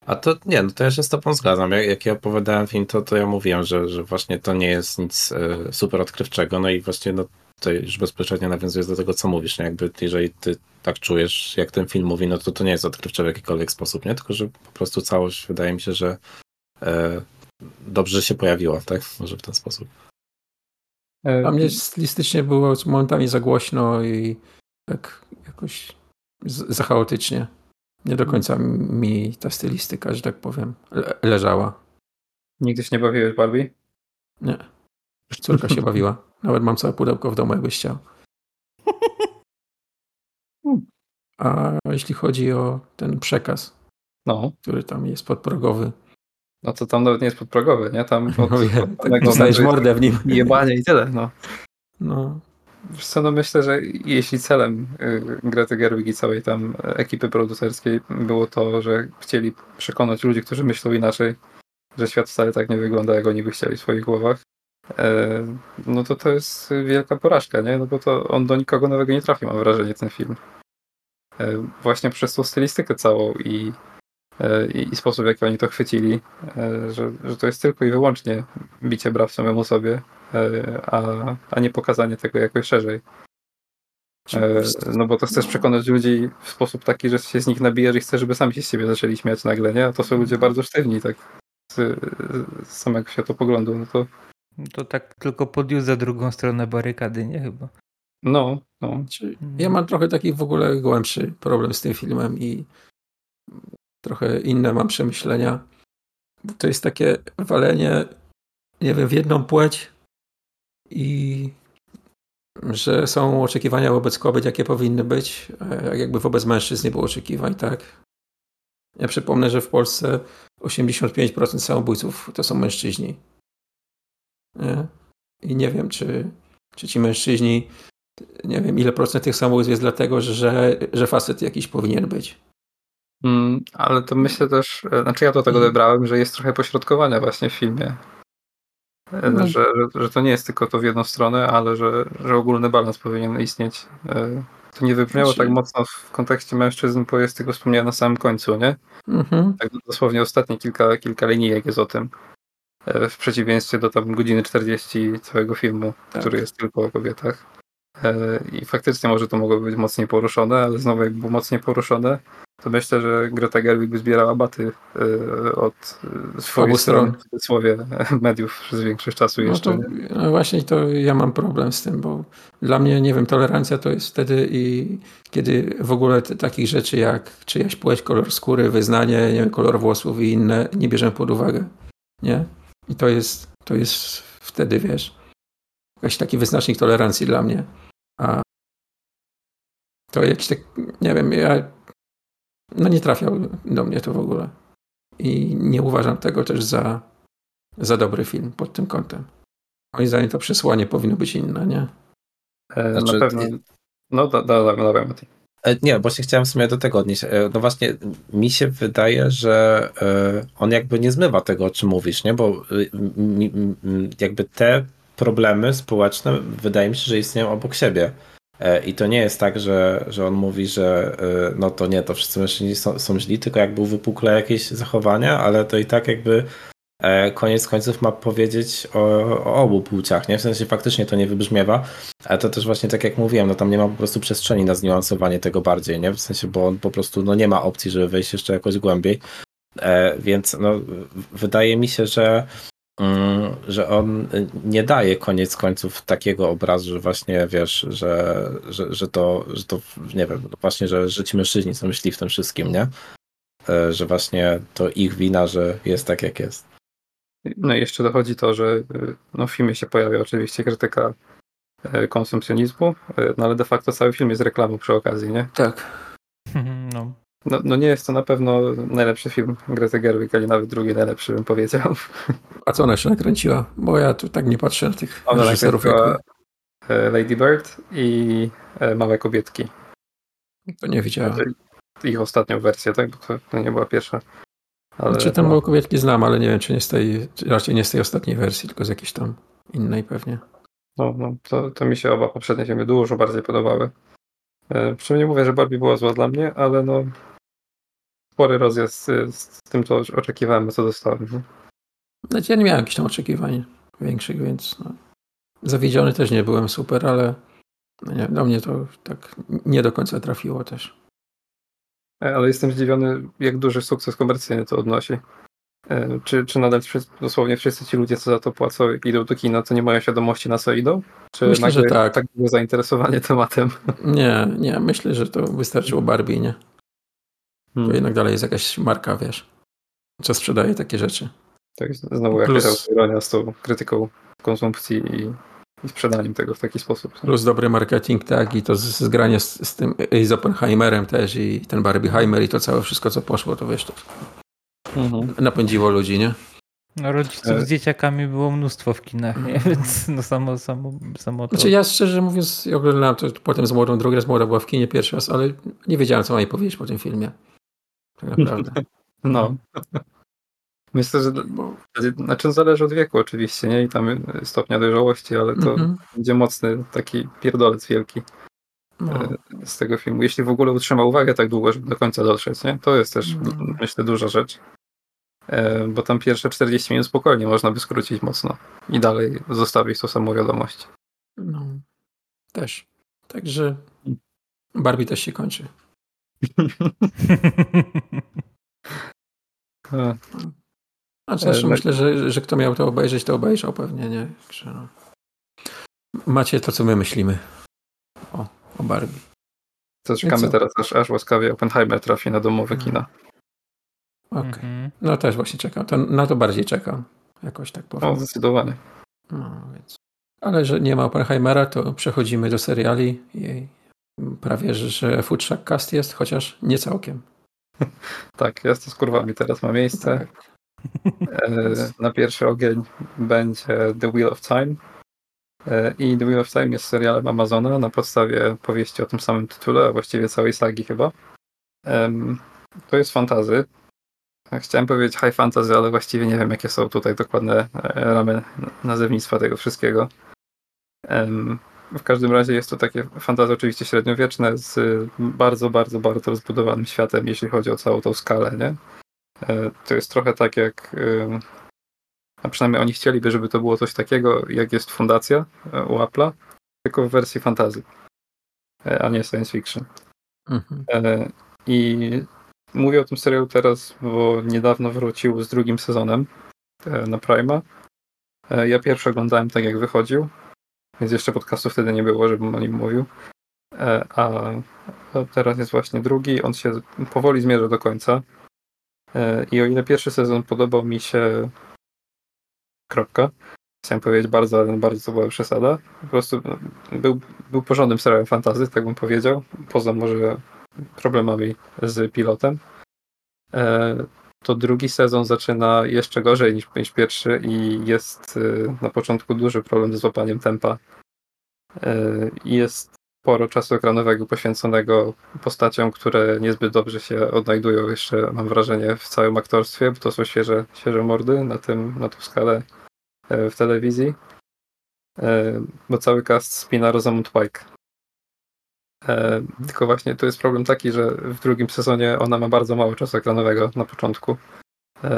A to nie, no to ja się z tobą zgadzam. Jak ja opowiadałem film, to ja mówiłem, że właśnie to nie jest nic super odkrywczego, no i właśnie no, to już bezpośrednio nawiązuje do tego, co mówisz, nie? Jakby jeżeli ty tak czujesz, jak ten film mówi, no to nie jest odkrywcze w jakikolwiek sposób, nie? Tylko że po prostu całość wydaje mi się, że dobrze się pojawiła, tak? Może w ten sposób. A mnie stylistycznie było z momentami za głośno i tak jakoś za chaotycznie. Nie do końca mi ta stylistyka, że tak powiem, leżała. Nigdy się nie bawiłeś Barbie? Nie. Już córka się bawiła. Nawet mam całe pudełko w domu, jakbyś chciał. A jeśli chodzi o ten przekaz, no, który tam jest podprogowy. No to tam nawet nie jest podprogowy, nie? Tam od, no je, tak dostajesz mordę w nim. Jebanie i tyle, no. No. Wiesz co, no myślę, że jeśli celem Grety Gerwig i całej tam ekipy producerskiej było to, że chcieli przekonać ludzi, którzy myślą inaczej, że świat wcale tak nie wygląda, jak oni by chcieli w swoich głowach, no to jest wielka porażka, nie? No bo to on do nikogo nowego nie trafi, mam wrażenie, ten film. Właśnie przez tą stylistykę całą i sposób, w jaki oni to chwycili, że to jest tylko i wyłącznie bicie braw samemu sobie, a nie pokazanie tego jakoś szerzej. No bo to chcesz przekonać ludzi w sposób taki, że się z nich nabijasz i chcesz, żeby sami się z siebie zaczęli śmiać nagle, nie? A to są ludzie bardzo sztywni, tak z samego światopoglądu. No to tak tylko podniósł za drugą stronę barykady, nie chyba? No. Ja mam trochę taki w ogóle głębszy problem z tym filmem i trochę inne mam przemyślenia. To jest takie walenie, nie wiem, w jedną płeć i że są oczekiwania wobec kobiet, jakie powinny być, jakby wobec mężczyzn nie było oczekiwań, tak? Ja przypomnę, że w Polsce 85% samobójców to są mężczyźni. Nie? I nie wiem, czy ci mężczyźni, nie wiem, ile procent tych samobójstw jest dlatego, że facet jakiś powinien być. Ale to myślę też, znaczy ja do tego odebrałem, że jest trochę pośrodkowania właśnie w filmie. No. Że to nie jest tylko to w jedną stronę, ale że ogólny balans powinien istnieć. To nie wybrzmiało tak mocno w kontekście mężczyzn, bo jest tylko wspomniane na samym końcu, nie? Mhm. Tak dosłownie ostatnie kilka linijek jest o tym. W przeciwieństwie do tam godziny 40 całego filmu, tak, który jest tylko o kobietach. I faktycznie może to mogło być mocniej poruszone, ale znowu jak było mocniej poruszone, to myślę, że Greta Gerwig by zbierała baty od swojej strony w cudzysłowie mediów przez większość czasu jeszcze. No właśnie to ja mam problem z tym, bo dla mnie, nie wiem, tolerancja to jest wtedy i kiedy w ogóle takich rzeczy jak czyjaś płeć, kolor skóry, wyznanie, nie wiem, kolor włosów i inne nie bierzemy pod uwagę, nie? I to jest wtedy, wiesz, jakiś taki wyznacznik tolerancji dla mnie. A to jakiś tak, nie wiem, no nie trafiał do mnie to w ogóle. I nie uważam tego też za dobry film pod tym kątem. Moim zdaniem to przesłanie powinno być inne, nie? Znaczy, na pewno. No dawaj Mati. Nie, właśnie chciałem w sumie do tego odnieść. No właśnie mi się wydaje, że on jakby nie zmywa tego, o czym mówisz, nie? Bo jakby te problemy społeczne wydaje mi się, że istnieją obok siebie. I to nie jest tak, że on mówi, że no to nie, to wszyscy mężczyźni są źli, tylko jakby wypukle jakieś zachowania, ale to i tak jakby koniec końców ma powiedzieć o obu płciach, nie? W sensie faktycznie to nie wybrzmiewa, ale to też właśnie tak jak mówiłem, no tam nie ma po prostu przestrzeni na zniuansowanie tego bardziej, nie? W sensie, bo on po prostu no nie ma opcji, żeby wejść jeszcze jakoś głębiej, więc no wydaje mi się, że on nie daje koniec końców takiego obrazu, że właśnie wiesz, że to nie wiem, właśnie, że ci mężczyźni są myśli w tym wszystkim, nie? Że właśnie to ich wina, że jest tak jak jest. No i jeszcze dochodzi to, że no w filmie się pojawia oczywiście krytyka konsumpcjonizmu, no ale de facto cały film jest reklamą przy okazji, nie? Tak. No. No nie jest to na pewno najlepszy film Grety Gerwig, ale nawet drugi najlepszy, bym powiedział. A co ona jeszcze nakręciła? Bo ja tu tak nie patrzę na tych reżyserów. Ona Lady Bird i Małe Kobietki. To nie widziałem. Ich ostatnią wersję, tak? Bo to nie była pierwsza. Ale... Znaczy tam Małe Kobietki znam, ale nie wiem, czy nie z tej, raczej nie z tej ostatniej wersji, tylko z jakiejś tam innej pewnie. No to mi się oba poprzednie filmy dużo bardziej podobały. Przy mnie mówię, że Barbie była zła dla mnie, ale no spory rozjazd z tym, co oczekiwałem, co dostałem. No. Znaczy ja nie miałem jakichś tam oczekiwań większych, więc no. Zawiedziony też nie byłem super, ale nie, do mnie to tak nie do końca trafiło też. Ale jestem zdziwiony, jak duży sukces komercyjny to odnosi. Czy nadal dosłownie wszyscy ci ludzie, co za to płacą, idą do kina, to nie mają świadomości, na co idą? Czy myślę, że tak. Tak było zainteresowanie tematem? Nie, myślę, że to wystarczyło Barbie, nie? Bo jednak dalej jest jakaś marka, wiesz, co sprzedaje takie rzeczy. Tak, znowu jakaś ironia z tą krytyką konsumpcji i sprzedaniem tego w taki sposób. Plus dobry marketing, tak, i to zgranie z tym, i z Oppenheimerem też, i ten Barbieheimer, i to całe wszystko, co poszło, to wiesz, to napędziło ludzi, nie? No rodziców z dzieciakami było mnóstwo w kinach, nie? Więc no samo to... Znaczy ja szczerze mówiąc, oglądałem to potem z młodą, drugi raz młoda była w kinie pierwszy raz, ale nie wiedziałem, co ma jej powiedzieć po tym filmie. Tak naprawdę. No. Myślę, że znaczy zależy od wieku oczywiście, nie? I tam stopnia dojrzałości, ale to będzie mocny taki pierdolec wielki z tego filmu. Jeśli w ogóle utrzyma uwagę tak długo, żeby do końca dotrzeć, nie? To jest też, myślę, duża rzecz. Bo tam pierwsze 40 minut spokojnie można by skrócić mocno i dalej zostawić tą samą wiadomość. No, też. Także Barbie też się kończy. A zresztą myślę, że kto miał to obejrzeć, to obejrzał pewnie, nie? No. Macie to, co my myślimy o Barbie. To czekamy teraz, aż łaskawie Oppenheimer trafi na domowe kina. Okej. No też właśnie czekam. Na to bardziej czekam. Jakoś tak powiem. No, zdecydowanie. No, więc. Ale że nie ma Oppenheimera, to przechodzimy do seriali i prawie, że Food Shack Cast jest, chociaż nie całkiem. Tak, ja to z kurwami teraz ma miejsce. Tak. Na pierwszy ogień będzie The Wheel of Time. I The Wheel of Time jest serialem Amazona na podstawie powieści o tym samym tytule, a właściwie całej sagi chyba. To jest fantasy. Chciałem powiedzieć high fantasy, ale właściwie nie wiem, jakie są tutaj dokładne ramy nazewnictwa tego wszystkiego. W każdym razie jest to takie fantasy oczywiście średniowieczne z bardzo, bardzo, bardzo rozbudowanym światem, jeśli chodzi o całą tą skalę, nie? To jest trochę tak jak, a przynajmniej oni chcieliby, żeby to było coś takiego, jak jest Fundacja u Apple'a, tylko w wersji fantasy, a nie science fiction. I mówię o tym serialu teraz, bo niedawno wrócił z drugim sezonem na Prima. Ja pierwszy oglądałem tak, jak wychodził, więc jeszcze podcastu wtedy nie było, żebym o nim mówił. A teraz jest właśnie drugi, on się powoli zmierza do końca. I o ile pierwszy sezon podobał mi się... Chciałem powiedzieć bardzo, bardzo to była przesada. Po prostu był porządnym serialem fantasy, tak bym powiedział. Poza może problemami z pilotem. To drugi sezon zaczyna jeszcze gorzej niż pierwszy i jest na początku duży problem z złapaniem tempa. Jest sporo czasu ekranowego poświęconego postaciom, które niezbyt dobrze się odnajdują jeszcze, mam wrażenie, w całym aktorstwie, bo to są świeże mordy na tą skalę w telewizji, bo cały cast spina Rosamund Pike. Tylko właśnie tu jest problem taki, że w drugim sezonie ona ma bardzo mało czasu ekranowego na początku,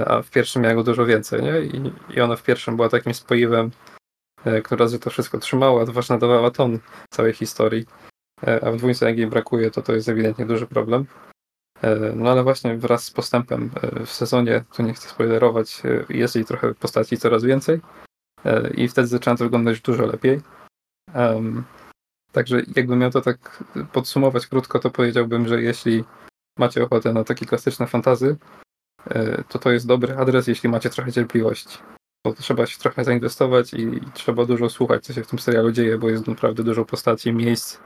a w pierwszym miała go dużo więcej, nie? I ona w pierwszym była takim spoiwem, która to wszystko trzymała, a właśnie nadawała ton całej historii. A w dwójce, jak jej brakuje, to jest ewidentnie duży problem. No ale właśnie wraz z postępem w sezonie, tu nie chcę spoilerować, jest jej trochę postaci coraz więcej i wtedy zaczęła to wyglądać dużo lepiej. Także jakbym miał to tak podsumować krótko, to powiedziałbym, że jeśli macie ochotę na takie klasyczne fantasy, to jest dobry adres, jeśli macie trochę cierpliwości. Bo trzeba się trochę zainwestować i trzeba dużo słuchać, co się w tym serialu dzieje, bo jest naprawdę dużo postaci, miejsc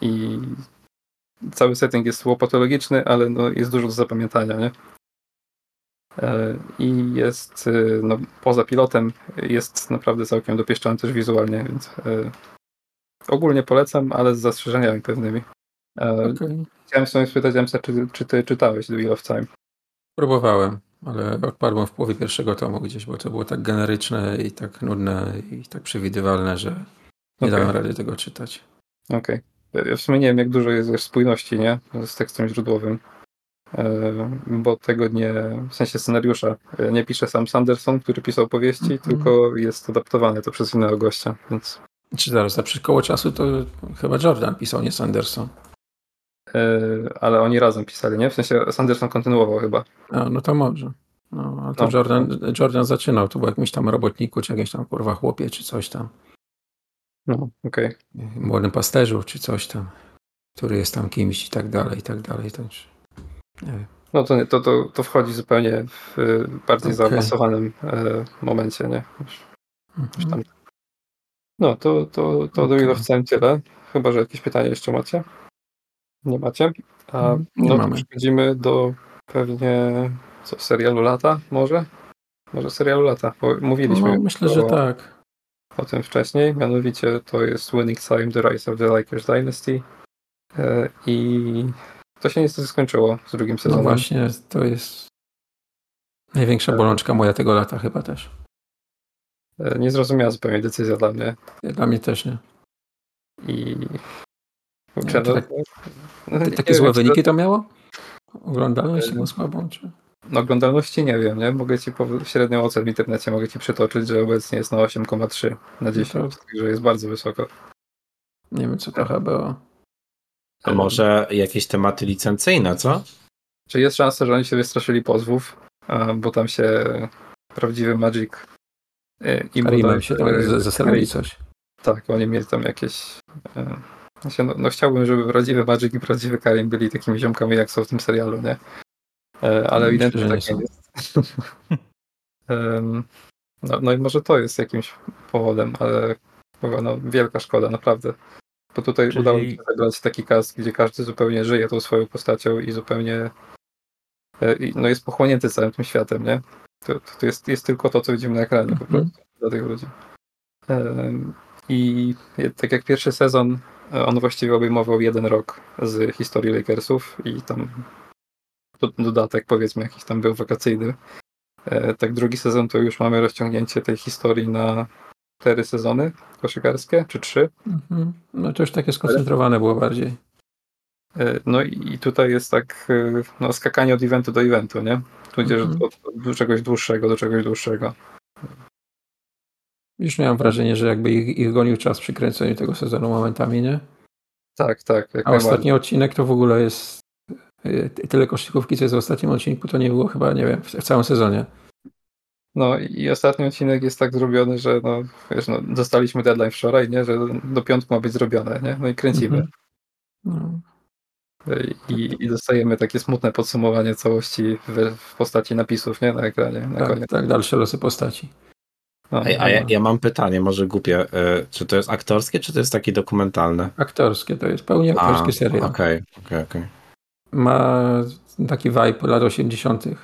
i cały setting jest łopatologiczny, ale jest dużo do zapamiętania, nie? I jest, poza pilotem, jest naprawdę całkiem dopieszczony też wizualnie, więc ogólnie polecam, ale z zastrzeżeniami pewnymi. Okay. Chciałem sobie spytać, Jamsa, czy ty czytałeś The Wheel of Time? Próbowałem, ale odpadłem w połowie pierwszego tomu gdzieś, bo to było tak generyczne i tak nudne i tak przewidywalne, że nie dałem rady tego czytać. Okej. Ja w sumie nie wiem, jak dużo jest spójności, nie? Z tekstem źródłowym, bo tego nie, w sensie scenariusza, nie pisze sam Sanderson, który pisał powieści, tylko jest adaptowane to przez innego gościa, więc... Czy zaraz, na koło czasu to chyba Jordan pisał, nie Sanderson. Ale oni razem pisali, nie? W sensie Sanderson kontynuował chyba. A, no to może. No, a to no. Jordan zaczynał, to był jakimś tam robotniku, czy jakimś tam kurwa chłopie, czy coś tam. No, okej. Młodym pasterzu, czy coś tam, który jest tam kimś i tak dalej. Też. Nie wiem. No to wchodzi zupełnie w bardziej zaawansowanym momencie, nie? Już tam. No, to do ilu chcę tyle. Chyba że jakieś pytania jeszcze macie? Nie macie? No to przechodzimy do pewnie serialu lata może? Może serialu lata, bo mówiliśmy. No, myślę, że tak. O tym wcześniej, mianowicie to jest Winning Time, The Rise of the Lakers Dynasty i to się niestety skończyło z drugim sezonem. No właśnie, to jest największa bolączka moja tego lata chyba też. Niezrozumiała zupełnie decyzja dla mnie. Dla mnie też nie. I... Takie złe wyniki to miało? Oglądalność było słabą, czy... No, oglądalności nie wiem, nie? Mogę ci średnią ocenę w internecie przytoczyć, że obecnie jest na 8,3 na 10, także jest bardzo wysoko. Nie wiem, co trochę było. A może jakieś tematy licencyjne, co? Czy jest szansa, że oni się wystraszyli pozwów, bo tam się prawdziwy Magic i Karimem się tam zastanowili coś. Tak, oni mieli tam jakieś... No chciałbym, żeby prawdziwy Magic i prawdziwy Karim byli takimi ziomkami, jak są w tym serialu, nie? Ale ewidentnie tak nie jest. No i może to jest jakimś powodem, ale wielka szkoda, naprawdę. Bo tutaj udało mi się zagrać taki cast, gdzie każdy zupełnie żyje tą swoją postacią i zupełnie jest pochłonięty całym tym światem, nie? To jest tylko to, co widzimy na ekranie po prostu dla tych ludzi. I tak jak pierwszy sezon, on właściwie obejmował 1 rok z historii Lakersów i tam dodatek, powiedzmy, jakiś tam był wakacyjny. Tak drugi sezon to już mamy rozciągnięcie tej historii na 4 sezony koszykarskie, czy 3. No to już takie skoncentrowane było bardziej. No i tutaj jest tak skakanie od eventu do eventu, nie? Tudzież od czegoś dłuższego do czegoś dłuższego. Już miałem wrażenie, że jakby ich gonił czas przy kręceniu tego sezonu momentami, nie? Tak. A ostatni odcinek to w ogóle jest tyle koszykówki, co jest w ostatnim odcinku, to nie było chyba, nie wiem, w całym sezonie. No i ostatni odcinek jest tak zrobiony, że dostaliśmy deadline wczoraj, nie? Że do piątku ma być zrobione, nie? No i kręcimy. No. I dostajemy takie smutne podsumowanie całości w postaci napisów, nie? Na ekranie. Koniec. Tak, dalsze losy postaci. No, ja mam pytanie, może głupie. Czy to jest aktorskie, czy to jest takie dokumentalne? Aktorskie, to jest pełnie aktorskie serial. Okej. Ma taki vibe lat 80. i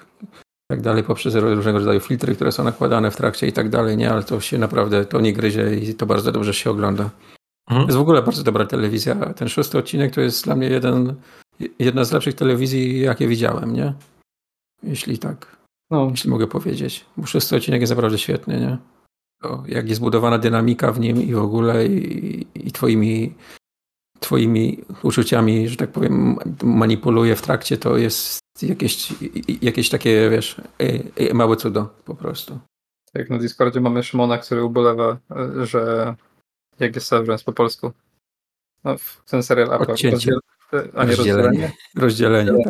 tak dalej, poprzez różnego rodzaju filtry, które są nakładane w trakcie i tak dalej, nie, ale to się naprawdę to nie gryzie i to bardzo dobrze się ogląda. To jest w ogóle bardzo dobra telewizja. Ten 6 odcinek to jest dla mnie jedna z lepszych telewizji, jakie widziałem, nie? Jeśli tak. No. Jeśli mogę powiedzieć. Bo 6 odcinek jest naprawdę świetny, nie? To, jak jest budowana dynamika w nim i w ogóle i twoimi twoimi uczuciami, że tak powiem, manipuluje w trakcie, to jest jakieś takie, wiesz, małe cudo po prostu. Tak, na Discordzie mamy Szymona, który ubolewa, że jak jest severance po polsku? No, ten serial Apple. Rozdzielenie,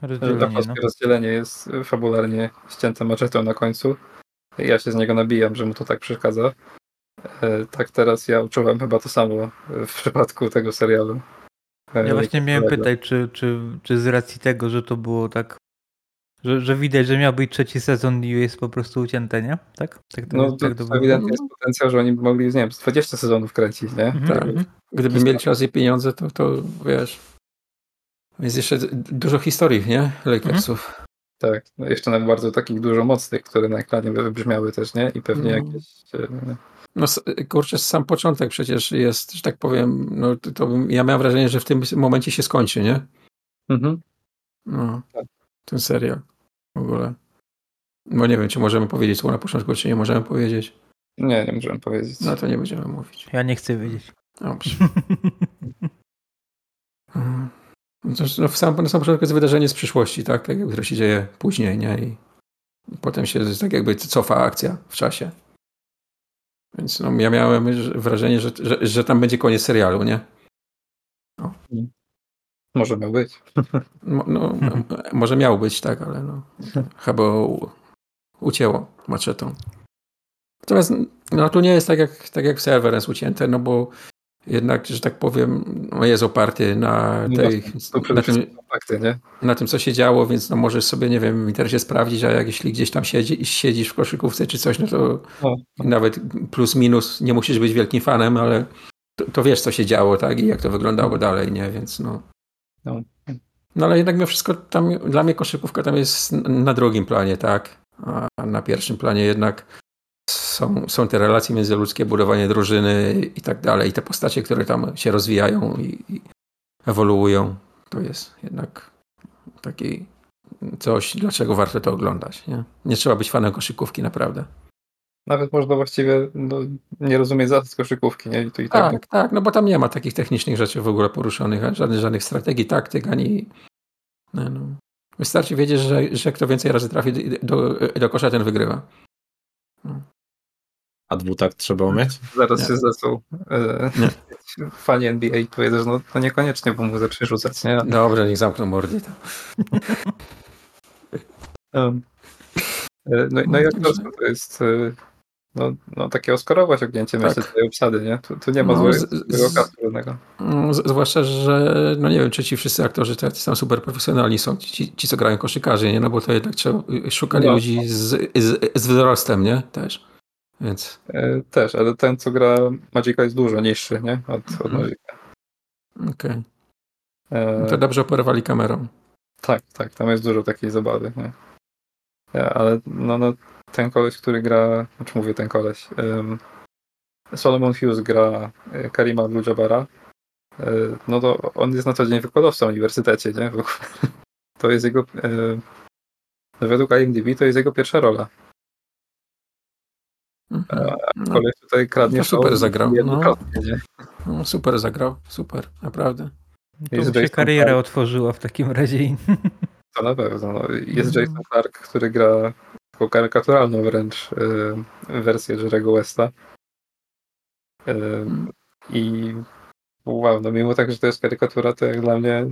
tak. Rozdzielenie jest fabularnie ścięte maczetą na końcu. Ja się z niego nabijam, że mu to tak przeszkadza. Tak teraz ja uczuwam chyba to samo w przypadku tego serialu. Ja właśnie miałem pytać, czy z racji tego, że to było tak, że widać, że miał być trzeci sezon i jest po prostu ucięte, nie? Tak? To ewidentnie jest potencjał, że oni mogli, nie wiem, 20 sezonów kręcić, nie? Tak. Gdyby mieli czas i pieniądze, to wiesz. Jest jeszcze dużo historii, nie? Lakersów. Tak, no jeszcze nawet bardzo takich dużo mocnych, które na ekranie wybrzmiały też, nie? I pewnie jakieś... No kurczę, sam początek przecież jest, że tak powiem, no to ja miałem wrażenie, że w tym momencie się skończy, nie? No, tak. Ten serial w ogóle. Bo nie wiem, czy możemy powiedzieć co na początku, czy nie możemy powiedzieć. Nie możemy powiedzieć. No to nie będziemy mówić. Ja nie chcę wiedzieć. Dobrze. No, na samym początku jest wydarzenie z przyszłości, tak? Tak jakby, które się dzieje później, nie? I potem się tak jakby cofa akcja w czasie. Więc no, ja miałem wrażenie, że tam będzie koniec serialu, nie? No. Może miał być. No, może miał być, tak, ale no, chyba ucięło maczetą. Natomiast no, tu nie jest tak jak w Severance ucięte, no bo jednak, że tak powiem, jest oparty na tym, co się działo, więc no możesz sobie, nie wiem, w internecie sprawdzić, a jak jeśli gdzieś tam siedzisz w koszykówce czy coś, no to nawet plus minus nie musisz być wielkim fanem, ale to wiesz, co się działo, tak? I jak to wyglądało dalej, nie? Więc no. No ale jednak mimo wszystko tam, dla mnie koszykówka tam jest na drugim planie, tak? A na pierwszym planie jednak są te relacje międzyludzkie, budowanie drużyny i tak dalej. I te postacie, które tam się rozwijają i ewoluują, to jest jednak taki coś, dlaczego warto to oglądać. Nie trzeba być fanem koszykówki, naprawdę. Nawet można właściwie nie rozumieć zasad koszykówki. Nie? I tak, tak, no bo tam nie ma takich technicznych rzeczy w ogóle poruszonych, żadnych strategii, taktyk, ani... No. Wystarczy wiedzieć, że kto więcej razy trafi do kosza, ten wygrywa. No. A dwutakt trzeba umieć? Zaraz nie. Się zasuł. Fani NBA i powiedzą, że to niekoniecznie, bo mu zacznie rzucać, nie? Dobrze, niech zamkną mordy. No i Oscar to jest takie oscarować ognięcie myślę tej obsady, nie? Tu nie ma złego kastu żadnego. Zwłaszcza, że nie wiem, czy ci wszyscy aktorzy tam super profesjonalni są, ci co grają koszykarzy, nie? No bo to jednak trzeba szukali ludzi z wzrostem, nie? Też. Więc. Też, ale ten, co gra Magica jest dużo niższy, nie? Od Magica. Okej. No to dobrze porwali kamerą. Tak, tam jest dużo takiej zabawy, nie? Ale ten koleś, który gra, znaczy mówię ten koleś, Solomon Hughes gra Karima Abdul-Jabara, no to on jest na co dzień wykładowcą w uniwersytecie, nie? To jest jego, według IMDb to jest jego pierwsza rola. Kolej tutaj kradnie no, super zagrał. Super zagrał, super, naprawdę. To mu się kariera otworzyła w takim razie. To na pewno. Jest Jason Clarke, który gra taką karykaturalną wręcz wersję Jerry'ego Westa. I wow, mimo tak, że to jest karykatura, to jak dla mnie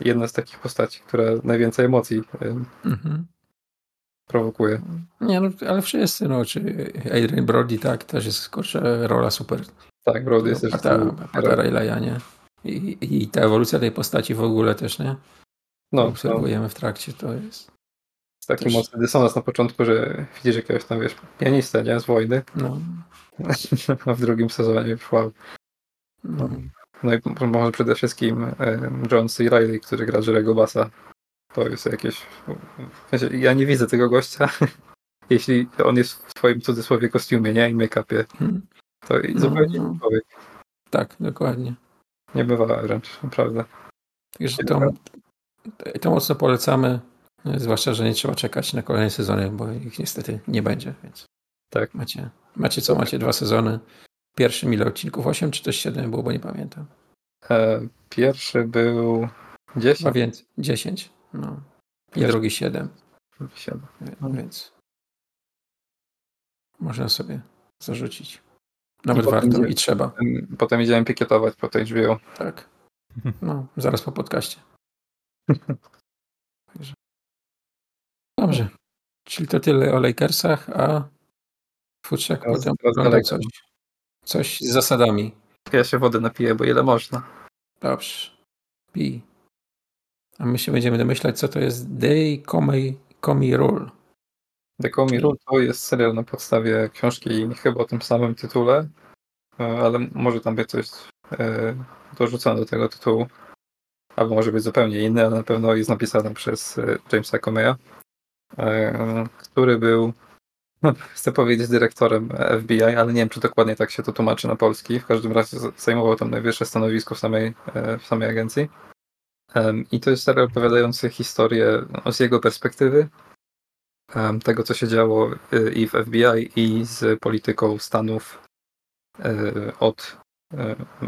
jedna z takich postaci, która najwięcej emocji prowokuje. Nie, ale wszyscy, czy Adrian Brody, tak, też jest, kurczę, rola super. Tak, Brody jest też ta Rayleigha, nie? I ta ewolucja tej postaci w ogóle też, nie? Obserwujemy w trakcie, to jest... Taki mocny dysonans na początku, że widzisz jakiegoś tam, wiesz, pianistę, nie? Z wojny. A w drugim sezonie szła. No i może przede wszystkim John C. Reilly, który gra Jerry'ego Bassa. To jest jakieś... Ja nie widzę tego gościa, jeśli on jest w swoim cudzysłowie kostiumie, nie? I make-upie. To zupełnie inny człowiek. Tak, dokładnie. Nie bywa wręcz, naprawdę. Także to mocno polecamy, zwłaszcza, że nie trzeba czekać na kolejne sezony, bo ich niestety nie będzie, więc tak. Macie 2 sezony. Pierwszym ile odcinków? 8 czy też 7 było, bo nie pamiętam. Pierwszy był 10. No więc 10. No. I drugi 7. No więc można sobie zarzucić. Nawet warto i trzeba. Potem idziemy pikietować po tej HBO. Tak. No, zaraz po podcaście. Dobrze. Czyli to tyle o Lakersach, a futrzak potem ogląda coś z zasadami. Ja się wody napiję, bo ile można. Dobrze. Pij. A my się będziemy domyślać, co to jest They Call Me Rule. The Call Me Rule to jest serial na podstawie książki chyba o tym samym tytule, ale może tam być coś dorzucone do tego tytułu, albo może być zupełnie inny, ale na pewno jest napisane przez Jamesa Comeya, który był, no, chcę powiedzieć, dyrektorem FBI, ale nie wiem, czy dokładnie tak się to tłumaczy na polski. W każdym razie zajmował tam najwyższe stanowisko w samej agencji. I to jest serial opowiadający historię z jego perspektywy, tego, co się działo i w FBI, i z polityką Stanów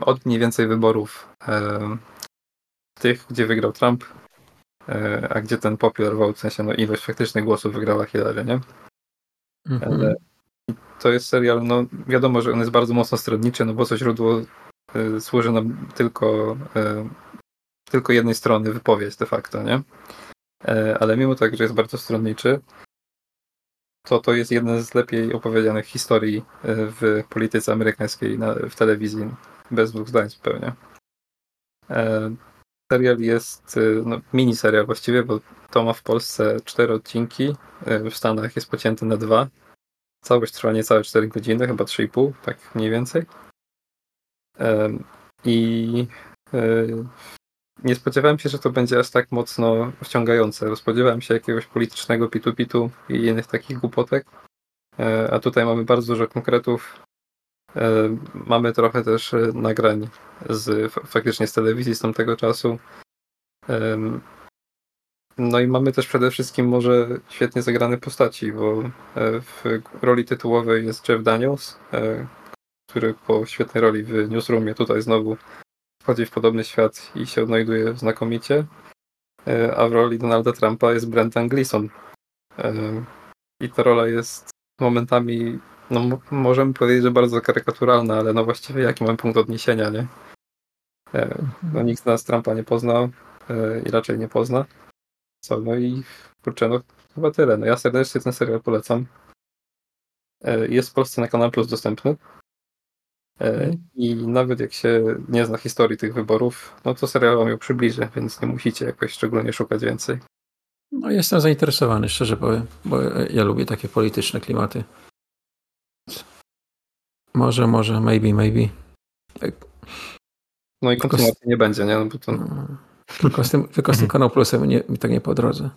od mniej więcej wyborów tych, gdzie wygrał Trump, a gdzie ten popular vote, w sensie ilość faktycznych głosów wygrała Hillary, nie? Mhm. Ale to jest serial, no wiadomo, że on jest bardzo mocno stronniczy, no bo to źródło służy nam tylko jednej strony, wypowiedź de facto, nie? Ale mimo tak, że jest bardzo stronniczy, to jest jedna z lepiej opowiedzianych historii w polityce amerykańskiej w telewizji, bez dwóch zdań zupełnie. Serial jest, no, miniserial właściwie, bo to ma w Polsce 4 odcinki, w Stanach jest pocięty na 2. Całość trwa niecałe 4 godziny, chyba 3,5, tak mniej więcej. I nie spodziewałem się, że to będzie aż tak mocno wciągające. Spodziewałem się jakiegoś politycznego pitu-pitu i innych takich głupotek. A tutaj mamy bardzo dużo konkretów. Mamy trochę też nagrań faktycznie z telewizji z tamtego czasu. No i mamy też przede wszystkim może świetnie zagrane postaci, bo w roli tytułowej jest Jeff Daniels, który po świetnej roli w Newsroomie tutaj znowu wchodzi w podobny świat i się odnajduje znakomicie. A w roli Donalda Trumpa jest Brendan Gleeson. I ta rola jest momentami, no możemy powiedzieć, że bardzo karykaturalna, ale no właściwie jaki mamy punkt odniesienia, nie? No nikt z nas Trumpa nie poznał i raczej nie pozna. Co, no i kurczę, no chyba tyle. No ja serdecznie ten serial polecam. Jest w Polsce na Kanal Plus dostępny. I nawet jak się nie zna historii tych wyborów, no to serial wam ją przybliży, więc nie musicie jakoś szczególnie szukać więcej. No jestem zainteresowany, szczerze powiem, bo ja lubię takie polityczne klimaty. Może, maybe. No i kontynuacji nie będzie, nie? No bo to... Tylko z tym Kanał Plusem mi tak nie po drodze.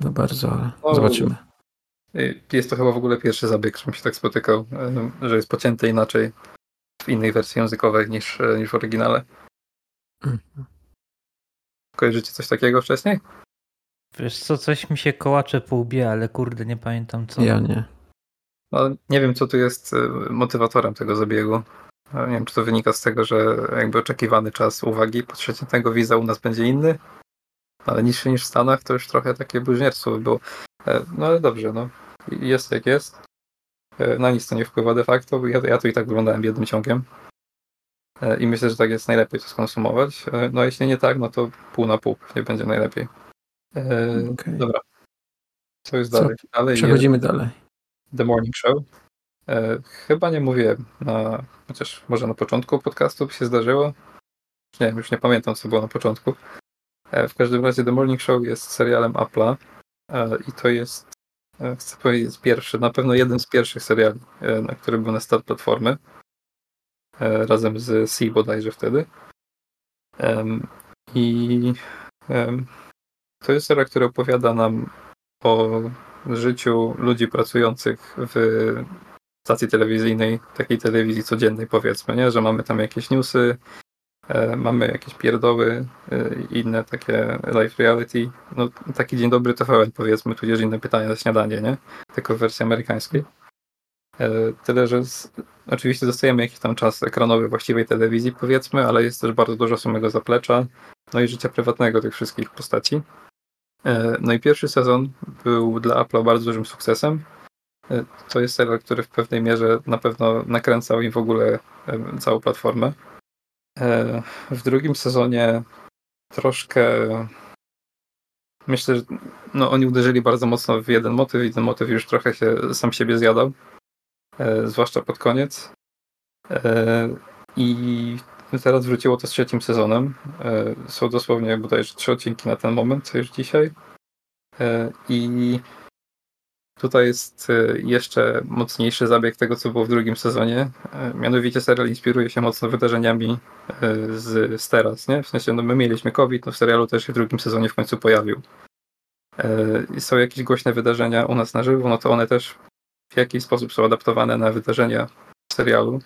No bardzo, ale zobaczymy. Jest to chyba w ogóle pierwszy zabieg, żebym się tak spotykał, że jest pocięty inaczej w innej wersji językowej niż w oryginale. Kojarzycie coś takiego wcześniej? Wiesz co, coś mi się kołacze po łbie, ale kurde, nie pamiętam co. Ja nie. No, nie wiem, co tu jest motywatorem tego zabiegu. Nie wiem, czy to wynika z tego, że jakby oczekiwany czas uwagi podświetnego widza u nas będzie inny, ale niższy niż w Stanach to już trochę takie bluźnierstwo było. No ale dobrze, no. Jest jak jest. Na nic to nie wpływa de facto. Ja to i tak wyglądałem jednym ciągiem. I myślę, że tak jest najlepiej to skonsumować. No jeśli nie tak, no to pół na pół pewnie będzie najlepiej. Okay. Dobra. Co jest dalej? Przechodzimy dalej. The Morning Show. Chyba nie mówiłem, chociaż może na początku podcastu się zdarzyło. Nie wiem, już nie pamiętam, co było na początku. W każdym razie The Morning Show jest serialem Apple'a. I to jest, chcę powiedzieć, pierwszy, na pewno jeden z pierwszych seriali, na który był na start platformy. Razem z C bodajże wtedy. I to jest serial, który opowiada nam o życiu ludzi pracujących w stacji telewizyjnej, takiej telewizji codziennej, powiedzmy, nie? Że mamy tam jakieś newsy, mamy jakieś pierdoły, inne takie live reality, no taki Dzień Dobry TVN, powiedzmy, tudzież Inne Pytania na Śniadanie, nie? Tylko w wersji amerykańskiej. Tyle, że oczywiście dostajemy jakiś tam czas ekranowy właściwej telewizji, powiedzmy, ale jest też bardzo dużo samego zaplecza, no i życia prywatnego tych wszystkich postaci. No i pierwszy sezon był dla Apple'a bardzo dużym sukcesem. To jest serial, który w pewnej mierze na pewno nakręcał im w ogóle całą platformę. W drugim sezonie troszkę... Myślę, że no, oni uderzyli bardzo mocno w jeden motyw i ten motyw już trochę się sam siebie zjadał. Zwłaszcza pod koniec. I teraz wróciło to z trzecim sezonem. Są dosłownie bodajże 3 odcinki na ten moment, już dzisiaj. I tutaj jest jeszcze mocniejszy zabieg tego, co było w drugim sezonie. Mianowicie serial inspiruje się mocno wydarzeniami z teraz, nie? W sensie, no my mieliśmy COVID, no w serialu też się w drugim sezonie w końcu pojawił. Są jakieś głośne wydarzenia u nas na żywo, no to one też w jakiś sposób są adaptowane na wydarzenia w serialu.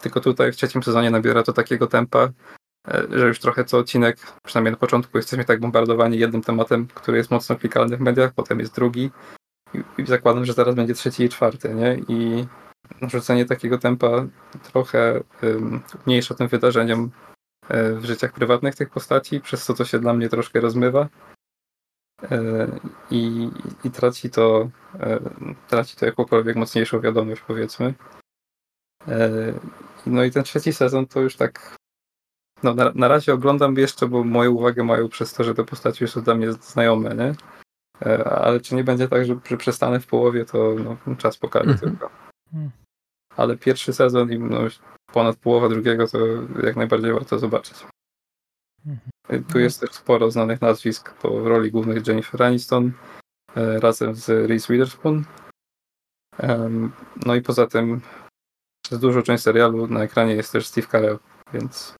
Tylko tutaj w trzecim sezonie nabiera to takiego tempa, że już trochę co odcinek, przynajmniej na początku, jesteśmy tak bombardowani jednym tematem, który jest mocno klikalny w mediach, potem jest drugi. I zakładam, że zaraz będzie trzeci i czwarty, nie? I narzucenie takiego tempa trochę mniejsza tym wydarzeniom w życiach prywatnych tych postaci, przez co to się dla mnie troszkę rozmywa i traci to jakąkolwiek mocniejszą wiadomość, powiedzmy. No i ten trzeci sezon to już tak, no na razie oglądam jeszcze, bo moją uwagę mają przez to, że te postaci już są dla mnie znajome, nie? Ale czy nie będzie tak, że przestanę w połowie, to no, czas pokaże tylko. Ale pierwszy sezon i no, ponad połowa drugiego to jak najbardziej warto zobaczyć. Tu jest też sporo znanych nazwisk po roli głównych Jennifer Aniston razem z Reese Witherspoon. No i poza tym przez dużą część serialu na ekranie jest też Steve Carell, więc...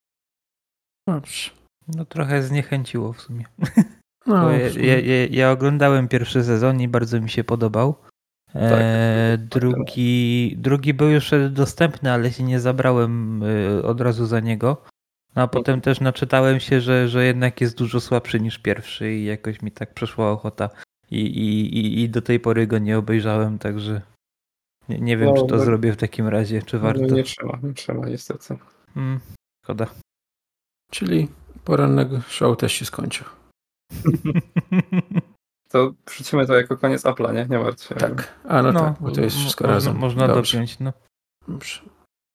Dobrze. No trochę zniechęciło w sumie. No, ja oglądałem pierwszy sezon i bardzo mi się podobał. Tak, drugi był już dostępny, ale się nie zabrałem od razu za niego. No, a potem też naczytałem się, że jednak jest dużo słabszy niż pierwszy i jakoś mi tak przeszła ochota. I do tej pory go nie obejrzałem, także nie wiem, no, czy to zrobię w takim razie, czy warto. No, nie trzeba niestety. Szkoda. Czyli porannego show też się skończył. To wrzucimy to jako koniec Apple'a, nie? Nie martw się. Tak, tak, bo to jest wszystko razem. Można dopiąć, no. Dobrze.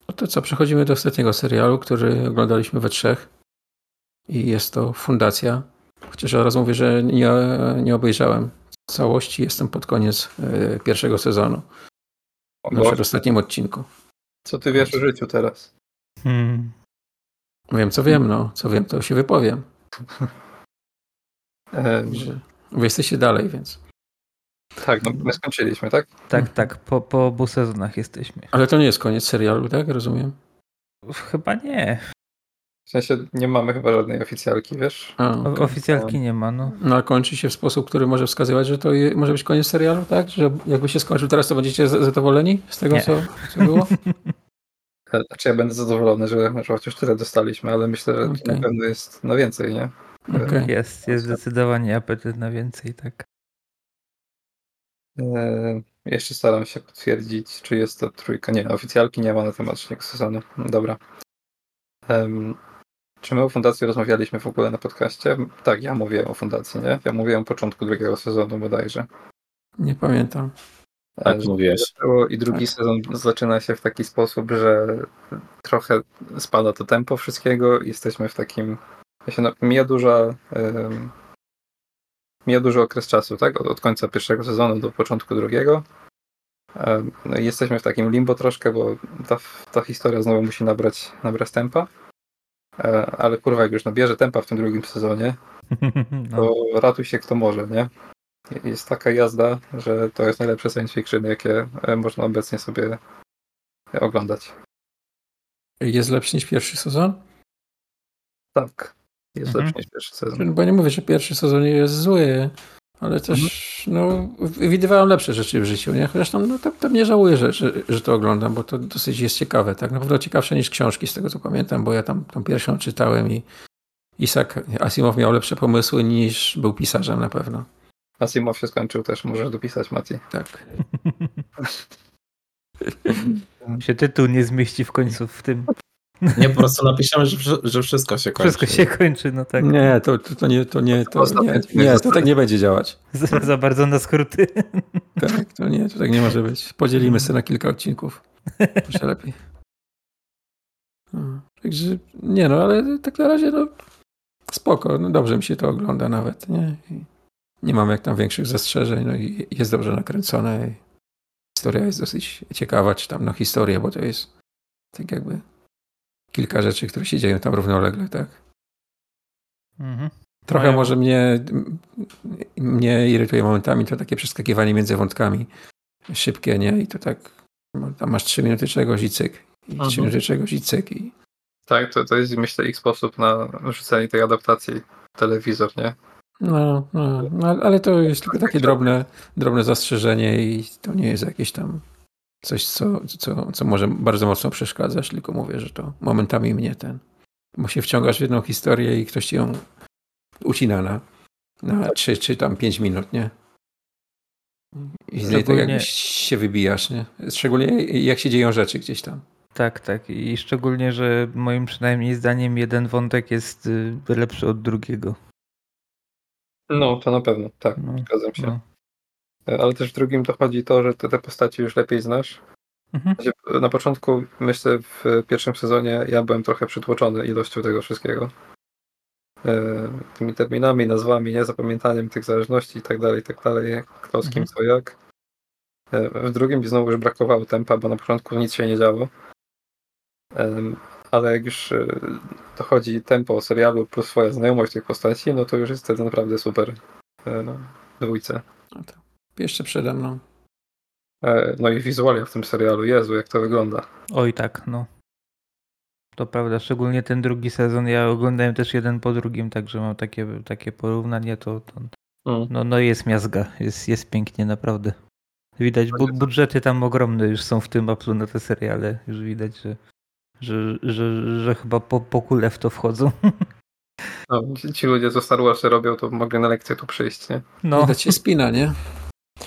No to co, przechodzimy do ostatniego serialu, który oglądaliśmy we trzech i jest to Fundacja. Chociaż od razu mówię, że nie obejrzałem w całości, jestem pod koniec pierwszego sezonu. Znaczy w ostatnim odcinku. Co ty wiesz o życiu teraz? Wiem, co wiem, to się wypowiem. Wy jesteście dalej, więc. Tak, no my skończyliśmy, tak? Tak, po obu sezonach jesteśmy. Ale to nie jest koniec serialu, tak? Rozumiem? Chyba nie. W sensie nie mamy chyba żadnej oficjalki, wiesz? Okay. Oficjalki nie ma, no. No a kończy się w sposób, który może wskazywać, że to może być koniec serialu, tak? Że jakby się skończył teraz, to będziecie zadowoleni z tego, co było? Znaczy ja będę zadowolony, że chociaż tyle dostaliśmy, ale myślę, że to na pewno jest na więcej, nie? Okay. Jest zdecydowanie apetyt na więcej, tak. Jeszcze staram się potwierdzić, czy jest to trójka. Nie, oficjalki nie ma na temat trzeciego sezonu. Dobra. Czy my o Fundacji rozmawialiśmy w ogóle na podcaście? Tak, ja mówiłem o Fundacji, nie? Ja mówiłem o początku drugiego sezonu bodajże. Nie pamiętam. Tak, mówiłeś. I drugi sezon zaczyna się w taki sposób, że trochę spada to tempo wszystkiego. Jesteśmy w takim... Mija duży okres czasu, tak? Od końca pierwszego sezonu do początku drugiego. No i jesteśmy w takim limbo troszkę, bo ta historia znowu musi nabrać tempa. Ale kurwa, jak już nabierze tempa w tym drugim sezonie, to ratuj się kto może, nie? Jest taka jazda, że to jest najlepsze science fiction, jakie można obecnie sobie oglądać. Jest lepszy niż pierwszy sezon? Tak. Jest lepszy niż pierwszy sezon. Bo nie mówię, że pierwszy sezon jest zły, ale też widywałem lepsze rzeczy w życiu, nie? Chociaż tam nie żałuję, że to oglądam, bo to dosyć jest ciekawe, tak? Na pewno ciekawsze niż książki, z tego co pamiętam, bo ja tam pierwszą czytałem i Isaac Asimov miał lepsze pomysły niż był pisarzem na pewno. Asimov się skończył też, możesz dopisać, Maciej. Tak. Się tytuł nie zmieści w końcu w tym. Nie, po prostu napiszemy, że wszystko się kończy. Wszystko się kończy, no tak. Nie, to tak nie będzie działać. Za bardzo na skróty. Tak, to tak nie może być. Podzielimy sobie na kilka odcinków. Może lepiej. Także nie, no ale tak na razie no spoko, no dobrze mi się to ogląda nawet, nie? I nie mam jak tam większych zastrzeżeń, no i jest dobrze nakręcone i historia jest dosyć ciekawa, czy tam no historia, bo to jest tak jakby kilka rzeczy, które się dzieją tam równolegle, tak? Mhm. Trochę no ja... może mnie irytuje momentami to takie przeskakiwanie między wątkami szybkie, nie? I to tak, tam masz 3 minuty czegoś i cyk. I mhm. czegoś i cyk. I... Tak, to jest myślę ich sposób na rzucenie tej adaptacji telewizor, nie? No, ale to jest tylko takie drobne zastrzeżenie i to nie jest jakieś tam coś, co może bardzo mocno przeszkadzać, tylko mówię, że to momentami mnie bo się wciągasz w jedną historię i ktoś ci ją ucina na 3 czy tam 5 minut, nie? I z niej tak jakbyś się wybijasz, nie? Szczególnie jak się dzieją rzeczy gdzieś tam. Tak. I szczególnie, że moim przynajmniej zdaniem jeden wątek jest lepszy od drugiego. No, to na pewno, tak, zgadzam się. Ale też w drugim dochodzi to, że te postaci już lepiej znasz. Mhm. Na początku, myślę, w pierwszym sezonie ja byłem trochę przytłoczony ilością tego wszystkiego. Tymi terminami, nazwami, nie? Zapamiętaniem tych zależności i tak dalej, kto z kim, co jak. W drugim znowu już brakowało tempa, bo na początku nic się nie działo. Ale jak już dochodzi tempo serialu plus swoja znajomość tych postaci, no to już jest wtedy naprawdę super. No, dwójce. Jeszcze przede mną. No i wizualia w tym serialu. Jezu, jak to wygląda. Oj tak, no. To prawda, szczególnie ten drugi sezon. Ja oglądałem też jeden po drugim, także mam takie porównanie. No jest miazga. Jest pięknie, naprawdę. Widać, budżety tam ogromne już są w tym Apple na te seriale. Już widać, że chyba po kule w to wchodzą. No, ci ludzie, co Star Warsze robią, to mogli na lekcję tu przyjść, nie? No. Widać się spina, nie?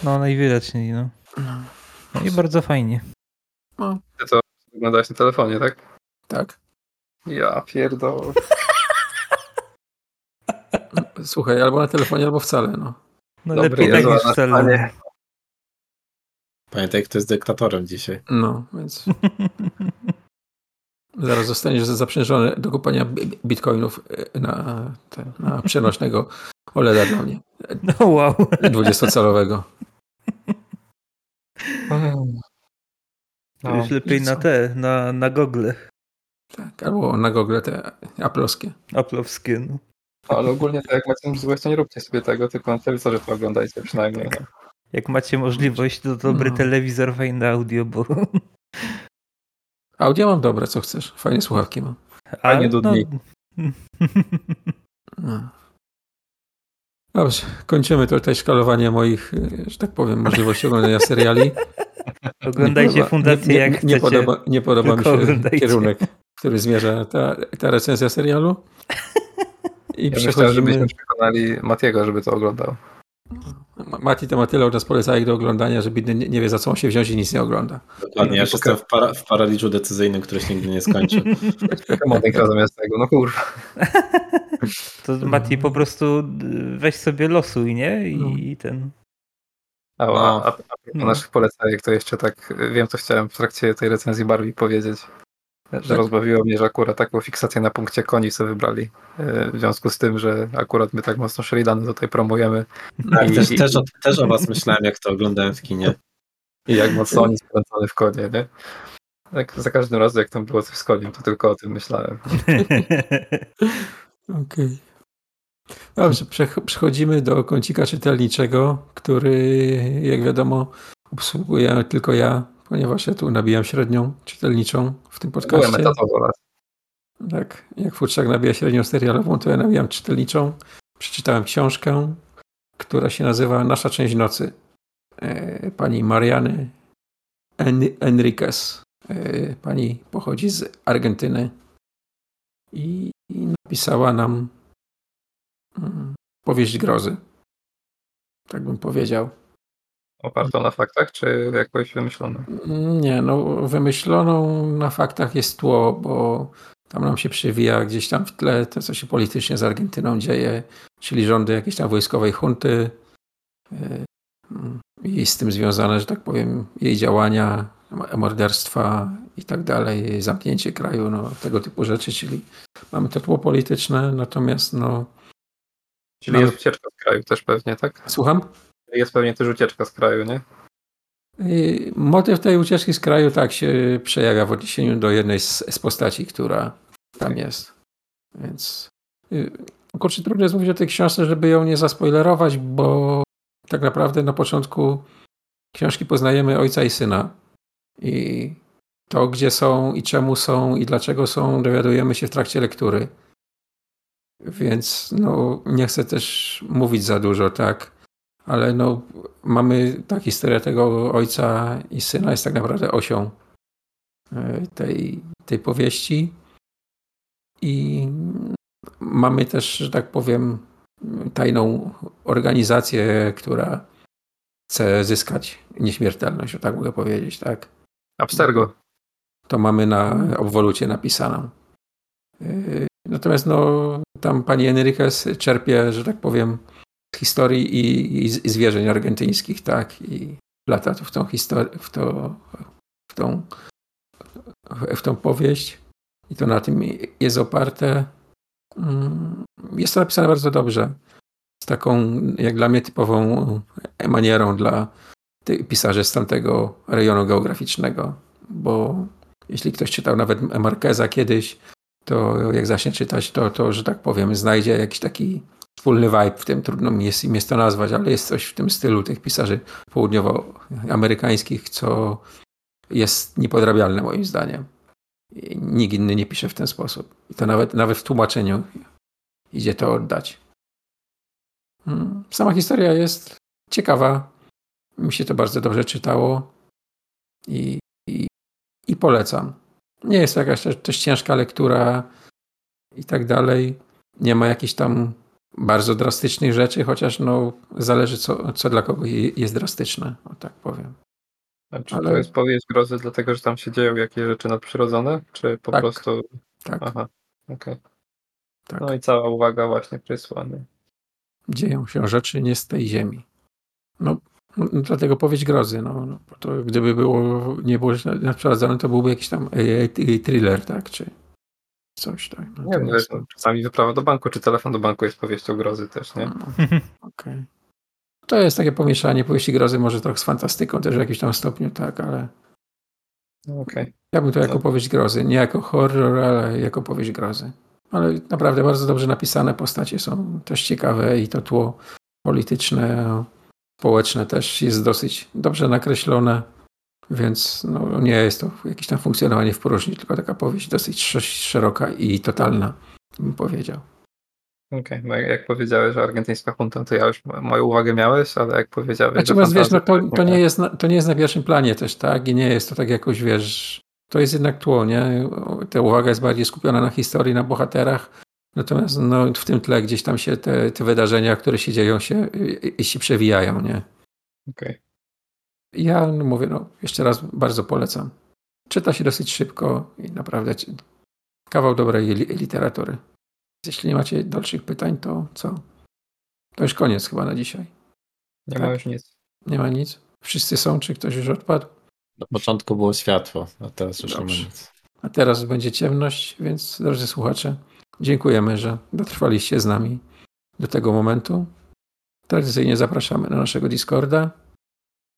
No, najwidoczniej, no. I bardzo fajnie. No. Ty co, oglądałeś na telefonie, tak? Tak. Ja pierdolę. Słuchaj, albo na telefonie, albo wcale, no. No lepiej tak niż wcale. Pamiętaj, kto jest dyktatorem dzisiaj. No, więc... Zaraz zostaniesz zaprzężony do kupania bitcoinów na przenośnego OLEDa dla mnie. No wow. 20-calowego. No, już lepiej na na gogle. Tak, albo na gogle te aplowskie. No. Ale ogólnie to jak macie złość, to nie róbcie sobie tego, tylko na telewizorze to oglądajcie przynajmniej. Tak. Jak macie możliwość, to dobry telewizor, fajne audio, bo... Audio mam dobre, co chcesz. Fajne słuchawki mam. Fajnie do dni. No. Dobrze, kończymy tutaj szkalowanie moich, że tak powiem, możliwości oglądania seriali. Oglądajcie Fundację jak chcecie. Nie podoba mi się kierunek, który zmierza ta recenzja serialu. I ja myślałem, żebyśmy przekonali Matiego, żeby to oglądał. Mati to ma tyle od nas polecajek do oglądania, że biedny nie wie za co on się wziąć i nic nie ogląda. Dokładnie, ja już jestem w paraliżu decyzyjnym, który się nigdy nie skończy. Zamiast tego, no kurwa. To Mati po prostu weź sobie losuj, nie? I ten... A naszych polecajek to jeszcze tak, wiem co chciałem w trakcie tej recenzji Barbie powiedzieć, że rozbawiło mnie, że akurat taką fiksację na punkcie koni sobie wybrali. W związku z tym, że akurat my tak mocno Sheridany tutaj promujemy. Tak, też o was myślałem, jak to oglądałem w kinie. I jak mocno oni skręcony w konie, nie? Tak za każdym razem, jak tam było coś z koniem, to tylko o tym myślałem. Okej. Dobrze, przechodzimy do kącika czytelniczego, który, jak wiadomo, obsługuję tylko ja, ponieważ ja tu nabijam średnią czytelniczą w tym podcaście. Tak, jak Futrzak nabija średnią serialową, to ja nabijam czytelniczą. Przeczytałem książkę, która się nazywa Nasza część nocy. Pani Mariany Enriquez. Pani pochodzi z Argentyny i napisała nam powieść grozy. Tak bym powiedział. Opartą na faktach, czy jakoś wymyśloną? Nie, no wymyśloną na faktach jest tło, bo tam nam się przywija gdzieś tam w tle to, co się politycznie z Argentyną dzieje, czyli rządy jakiejś tam wojskowej hunty i z tym związane, że tak powiem, jej działania, morderstwa i tak dalej, zamknięcie kraju, no tego typu rzeczy, czyli mamy to tło polityczne, natomiast no... Czyli jest ucieczka z kraju też pewnie, tak? Słucham? Jest pewnie też ucieczka z kraju, nie? I motyw tej ucieczki z kraju tak się przejawia w odniesieniu do jednej z postaci, która tam jest. Więc kurczę, trudno jest mówić o tej książce, żeby ją nie zaspoilerować, bo tak naprawdę na początku książki poznajemy ojca i syna. I to, gdzie są i czemu są i dlaczego są, dowiadujemy się w trakcie lektury. Więc no, nie chcę też mówić za dużo, tak? Ale no, mamy tak historię tego ojca i syna jest tak naprawdę osią tej powieści. I mamy też, że tak powiem, tajną organizację, która chce zyskać nieśmiertelność, o tak mogę powiedzieć, tak? Abstergo. To mamy na obwolucie napisaną. Natomiast no, tam pani Enriquez czerpie, że tak powiem, historii i zwierzeń argentyńskich, tak? I lata to w tą historię, w tą powieść. I to na tym jest oparte. Jest to napisane bardzo dobrze. Z taką, jak dla mnie, typową manierą dla pisarzy z tamtego rejonu geograficznego. Bo jeśli ktoś czytał nawet Marqueza kiedyś, to jak zacznie czytać, to że tak powiem, znajdzie jakiś taki wspólny vibe w tym. Trudno mi jest to nazwać, ale jest coś w tym stylu tych pisarzy południowoamerykańskich, co jest niepodrabialne moim zdaniem. I nikt inny nie pisze w ten sposób. I to nawet w tłumaczeniu idzie to oddać. Sama historia jest ciekawa. Mi się to bardzo dobrze czytało i polecam. Nie jest to jakaś też ciężka lektura i tak dalej. Nie ma jakichś tam bardzo drastycznych rzeczy, chociaż no zależy co dla kogo jest drastyczne, o tak powiem. Czy to jest powieść grozy dlatego, że tam się dzieją jakieś rzeczy nadprzyrodzone? Czy po prostu... Tak. Aha, okej. Tak. No i cała uwaga właśnie przysłana. Dzieją się rzeczy nie z tej ziemi. No, dlatego powieść grozy. No, to gdyby nie było nadprzyrodzone, to byłby jakiś tam thriller, tak? Czy coś tak. No, nie wiem, czasami wyprawa do banku, czy telefon do banku jest powieścią grozy też, nie? No, okej. To jest takie pomieszanie powieści grozy, może trochę z fantastyką też w jakimś tam stopniu, tak, ale... Okej. Ja bym to jako powieść grozy, nie jako horror, ale jako powieść grozy. Ale naprawdę bardzo dobrze napisane postacie są też ciekawe i to tło polityczne, społeczne też jest dosyć dobrze nakreślone, więc no, nie jest to jakieś tam funkcjonowanie w próżni, tylko taka powieść dosyć szeroka i totalna, bym powiedział. Okej, no jak powiedziałeś, że argentyńska hunta, to ja już moją uwagę miałeś, ale jak powiedziałeś... Znaczy, was, wiesz, no, to nie jest na pierwszym planie też, tak? I nie jest to tak jakoś, wiesz... To jest jednak tło, nie? Ta uwaga jest bardziej skupiona na historii, na bohaterach, natomiast no, w tym tle gdzieś tam się te wydarzenia, które się dzieją, się przewijają, nie? Okej. Ja no, mówię, no jeszcze raz bardzo polecam. Czyta się dosyć szybko i naprawdę kawał dobrej literatury. Jeśli nie macie dalszych pytań, to co? To już koniec chyba na dzisiaj. Nie ma już nic. Nie ma nic? Wszyscy są? Czy ktoś już odpadł? Na początku było światło, a teraz już nie ma nic. A teraz będzie ciemność, więc drodzy słuchacze, dziękujemy, że dotrwaliście z nami do tego momentu. Tradycyjnie zapraszamy na naszego Discorda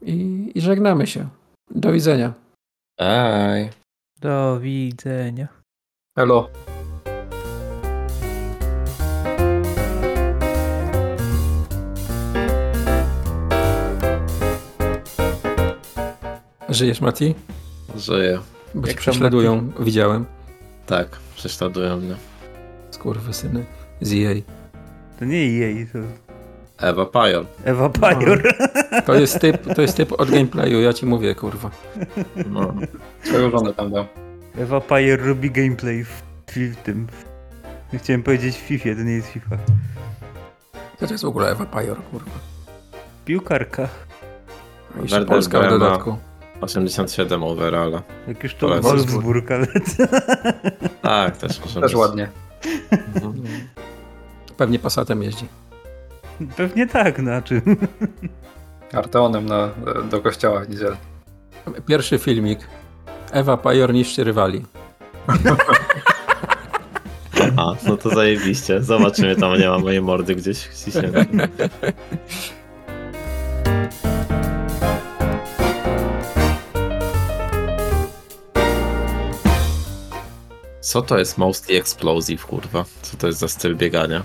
i żegnamy się. Do widzenia. Bye. Do widzenia. Hello. Żyjesz, Mati? Żyję. Bo cię prześladują, widziałem. Tak, prześladują mnie. Skurwysyny z EA. To nie EA, to... Ewa Pajor. Ewa Pajor. No. To jest typ od gameplayu, ja ci mówię, kurwa. No. Swoją żonę tam dał. Ewa Pajor robi gameplay w tym... Chciałem powiedzieć w FIFA, to nie jest FIFA. Co to jest w ogóle Ewa Pajor, kurwa? Piłkarka. Jeszcze Polska w dodatku. 87 overalla. Jak już to Wolfsburg, ale... Tak, też ładnie. Pewnie Passatem jeździ. Pewnie tak, znaczy. Arteonem do kościoła w niedzielę. Pierwszy filmik. Ewa Pajor niszczy rywali. Aha, no to zajebiście. Zobaczymy, tam nie ma mojej mordy gdzieś. Co to jest mostly explosive, kurwa? Co to jest za styl biegania?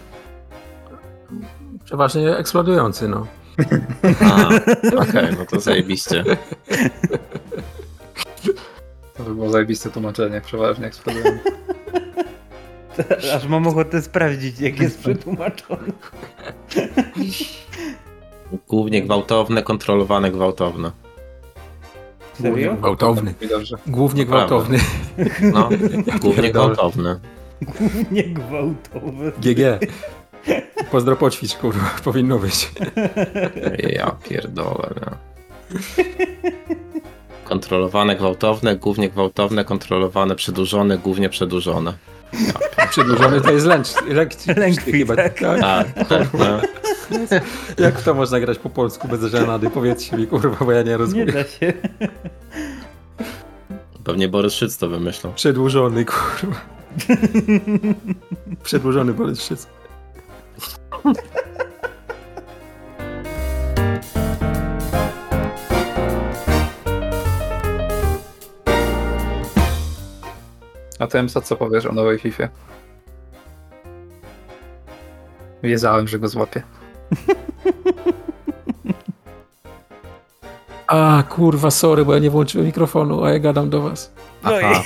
Przeważnie eksplodujący, no. Okej, no to zajebiście. To by było zajebiste tłumaczenie, przeważnie eksplodujący. Aż mam ochotę sprawdzić, jak jest przetłumaczone. Głównie gwałtowne, kontrolowane gwałtowne. Serio? Gwałtowny. Głównie gwałtowny. No, głównie gwałtowny. Głównie gwałtowny. GG. Pozdro poćwicz, kurwa, powinno być. Ja pierdolę. No. Kontrolowane, gwałtowne, głównie gwałtowne, kontrolowane, przedłużone, głównie przedłużone. Ja. Przedłużony to jest lęk chyba, tak. No. Jak w to można grać po polsku bez żenady? Powiedzcie mi, kurwa, bo ja nie rozumiem. Nie da się. Pewnie Borys Szyc to wymyślał. Przedłużony, kurwa. Przedłużony Borys Szyc. A ty, Emsa, co powiesz o nowej Fifie? Wiedziałem, że go złapię. A kurwa, sorry, bo ja nie włączyłem mikrofonu, a ja gadam do was. Aha.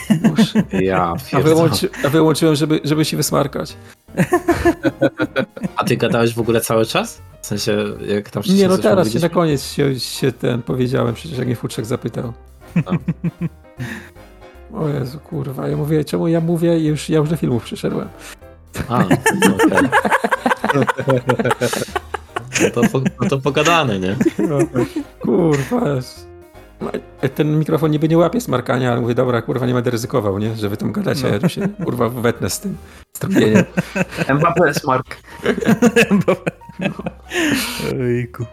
A wyłączyłem, żeby się wysmarkać. A ty gadałeś w ogóle cały czas? W sensie, jak tam... Nie, no teraz się na koniec się ten powiedziałem, przecież jak mnie Futrzek zapytał. No. O Jezu, kurwa, ja mówię, czemu ja mówię? Ja już do filmów przyszedłem. Okej. No to pogadane, nie? No, kurwa. Ten mikrofon niby nie łapie smarkania, ale mówię, dobra, kurwa, nie będę ryzykował, nie? Że wy tam gadacie, ja się, kurwa, wetnę z tym strupieniem. Mbappé smark. Ojku.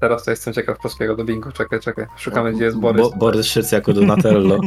Teraz to jestem ciekaw polskiego dubbingu. Czekaj. Szukamy, gdzie jest Borys. Borys Szyc jako Donatello.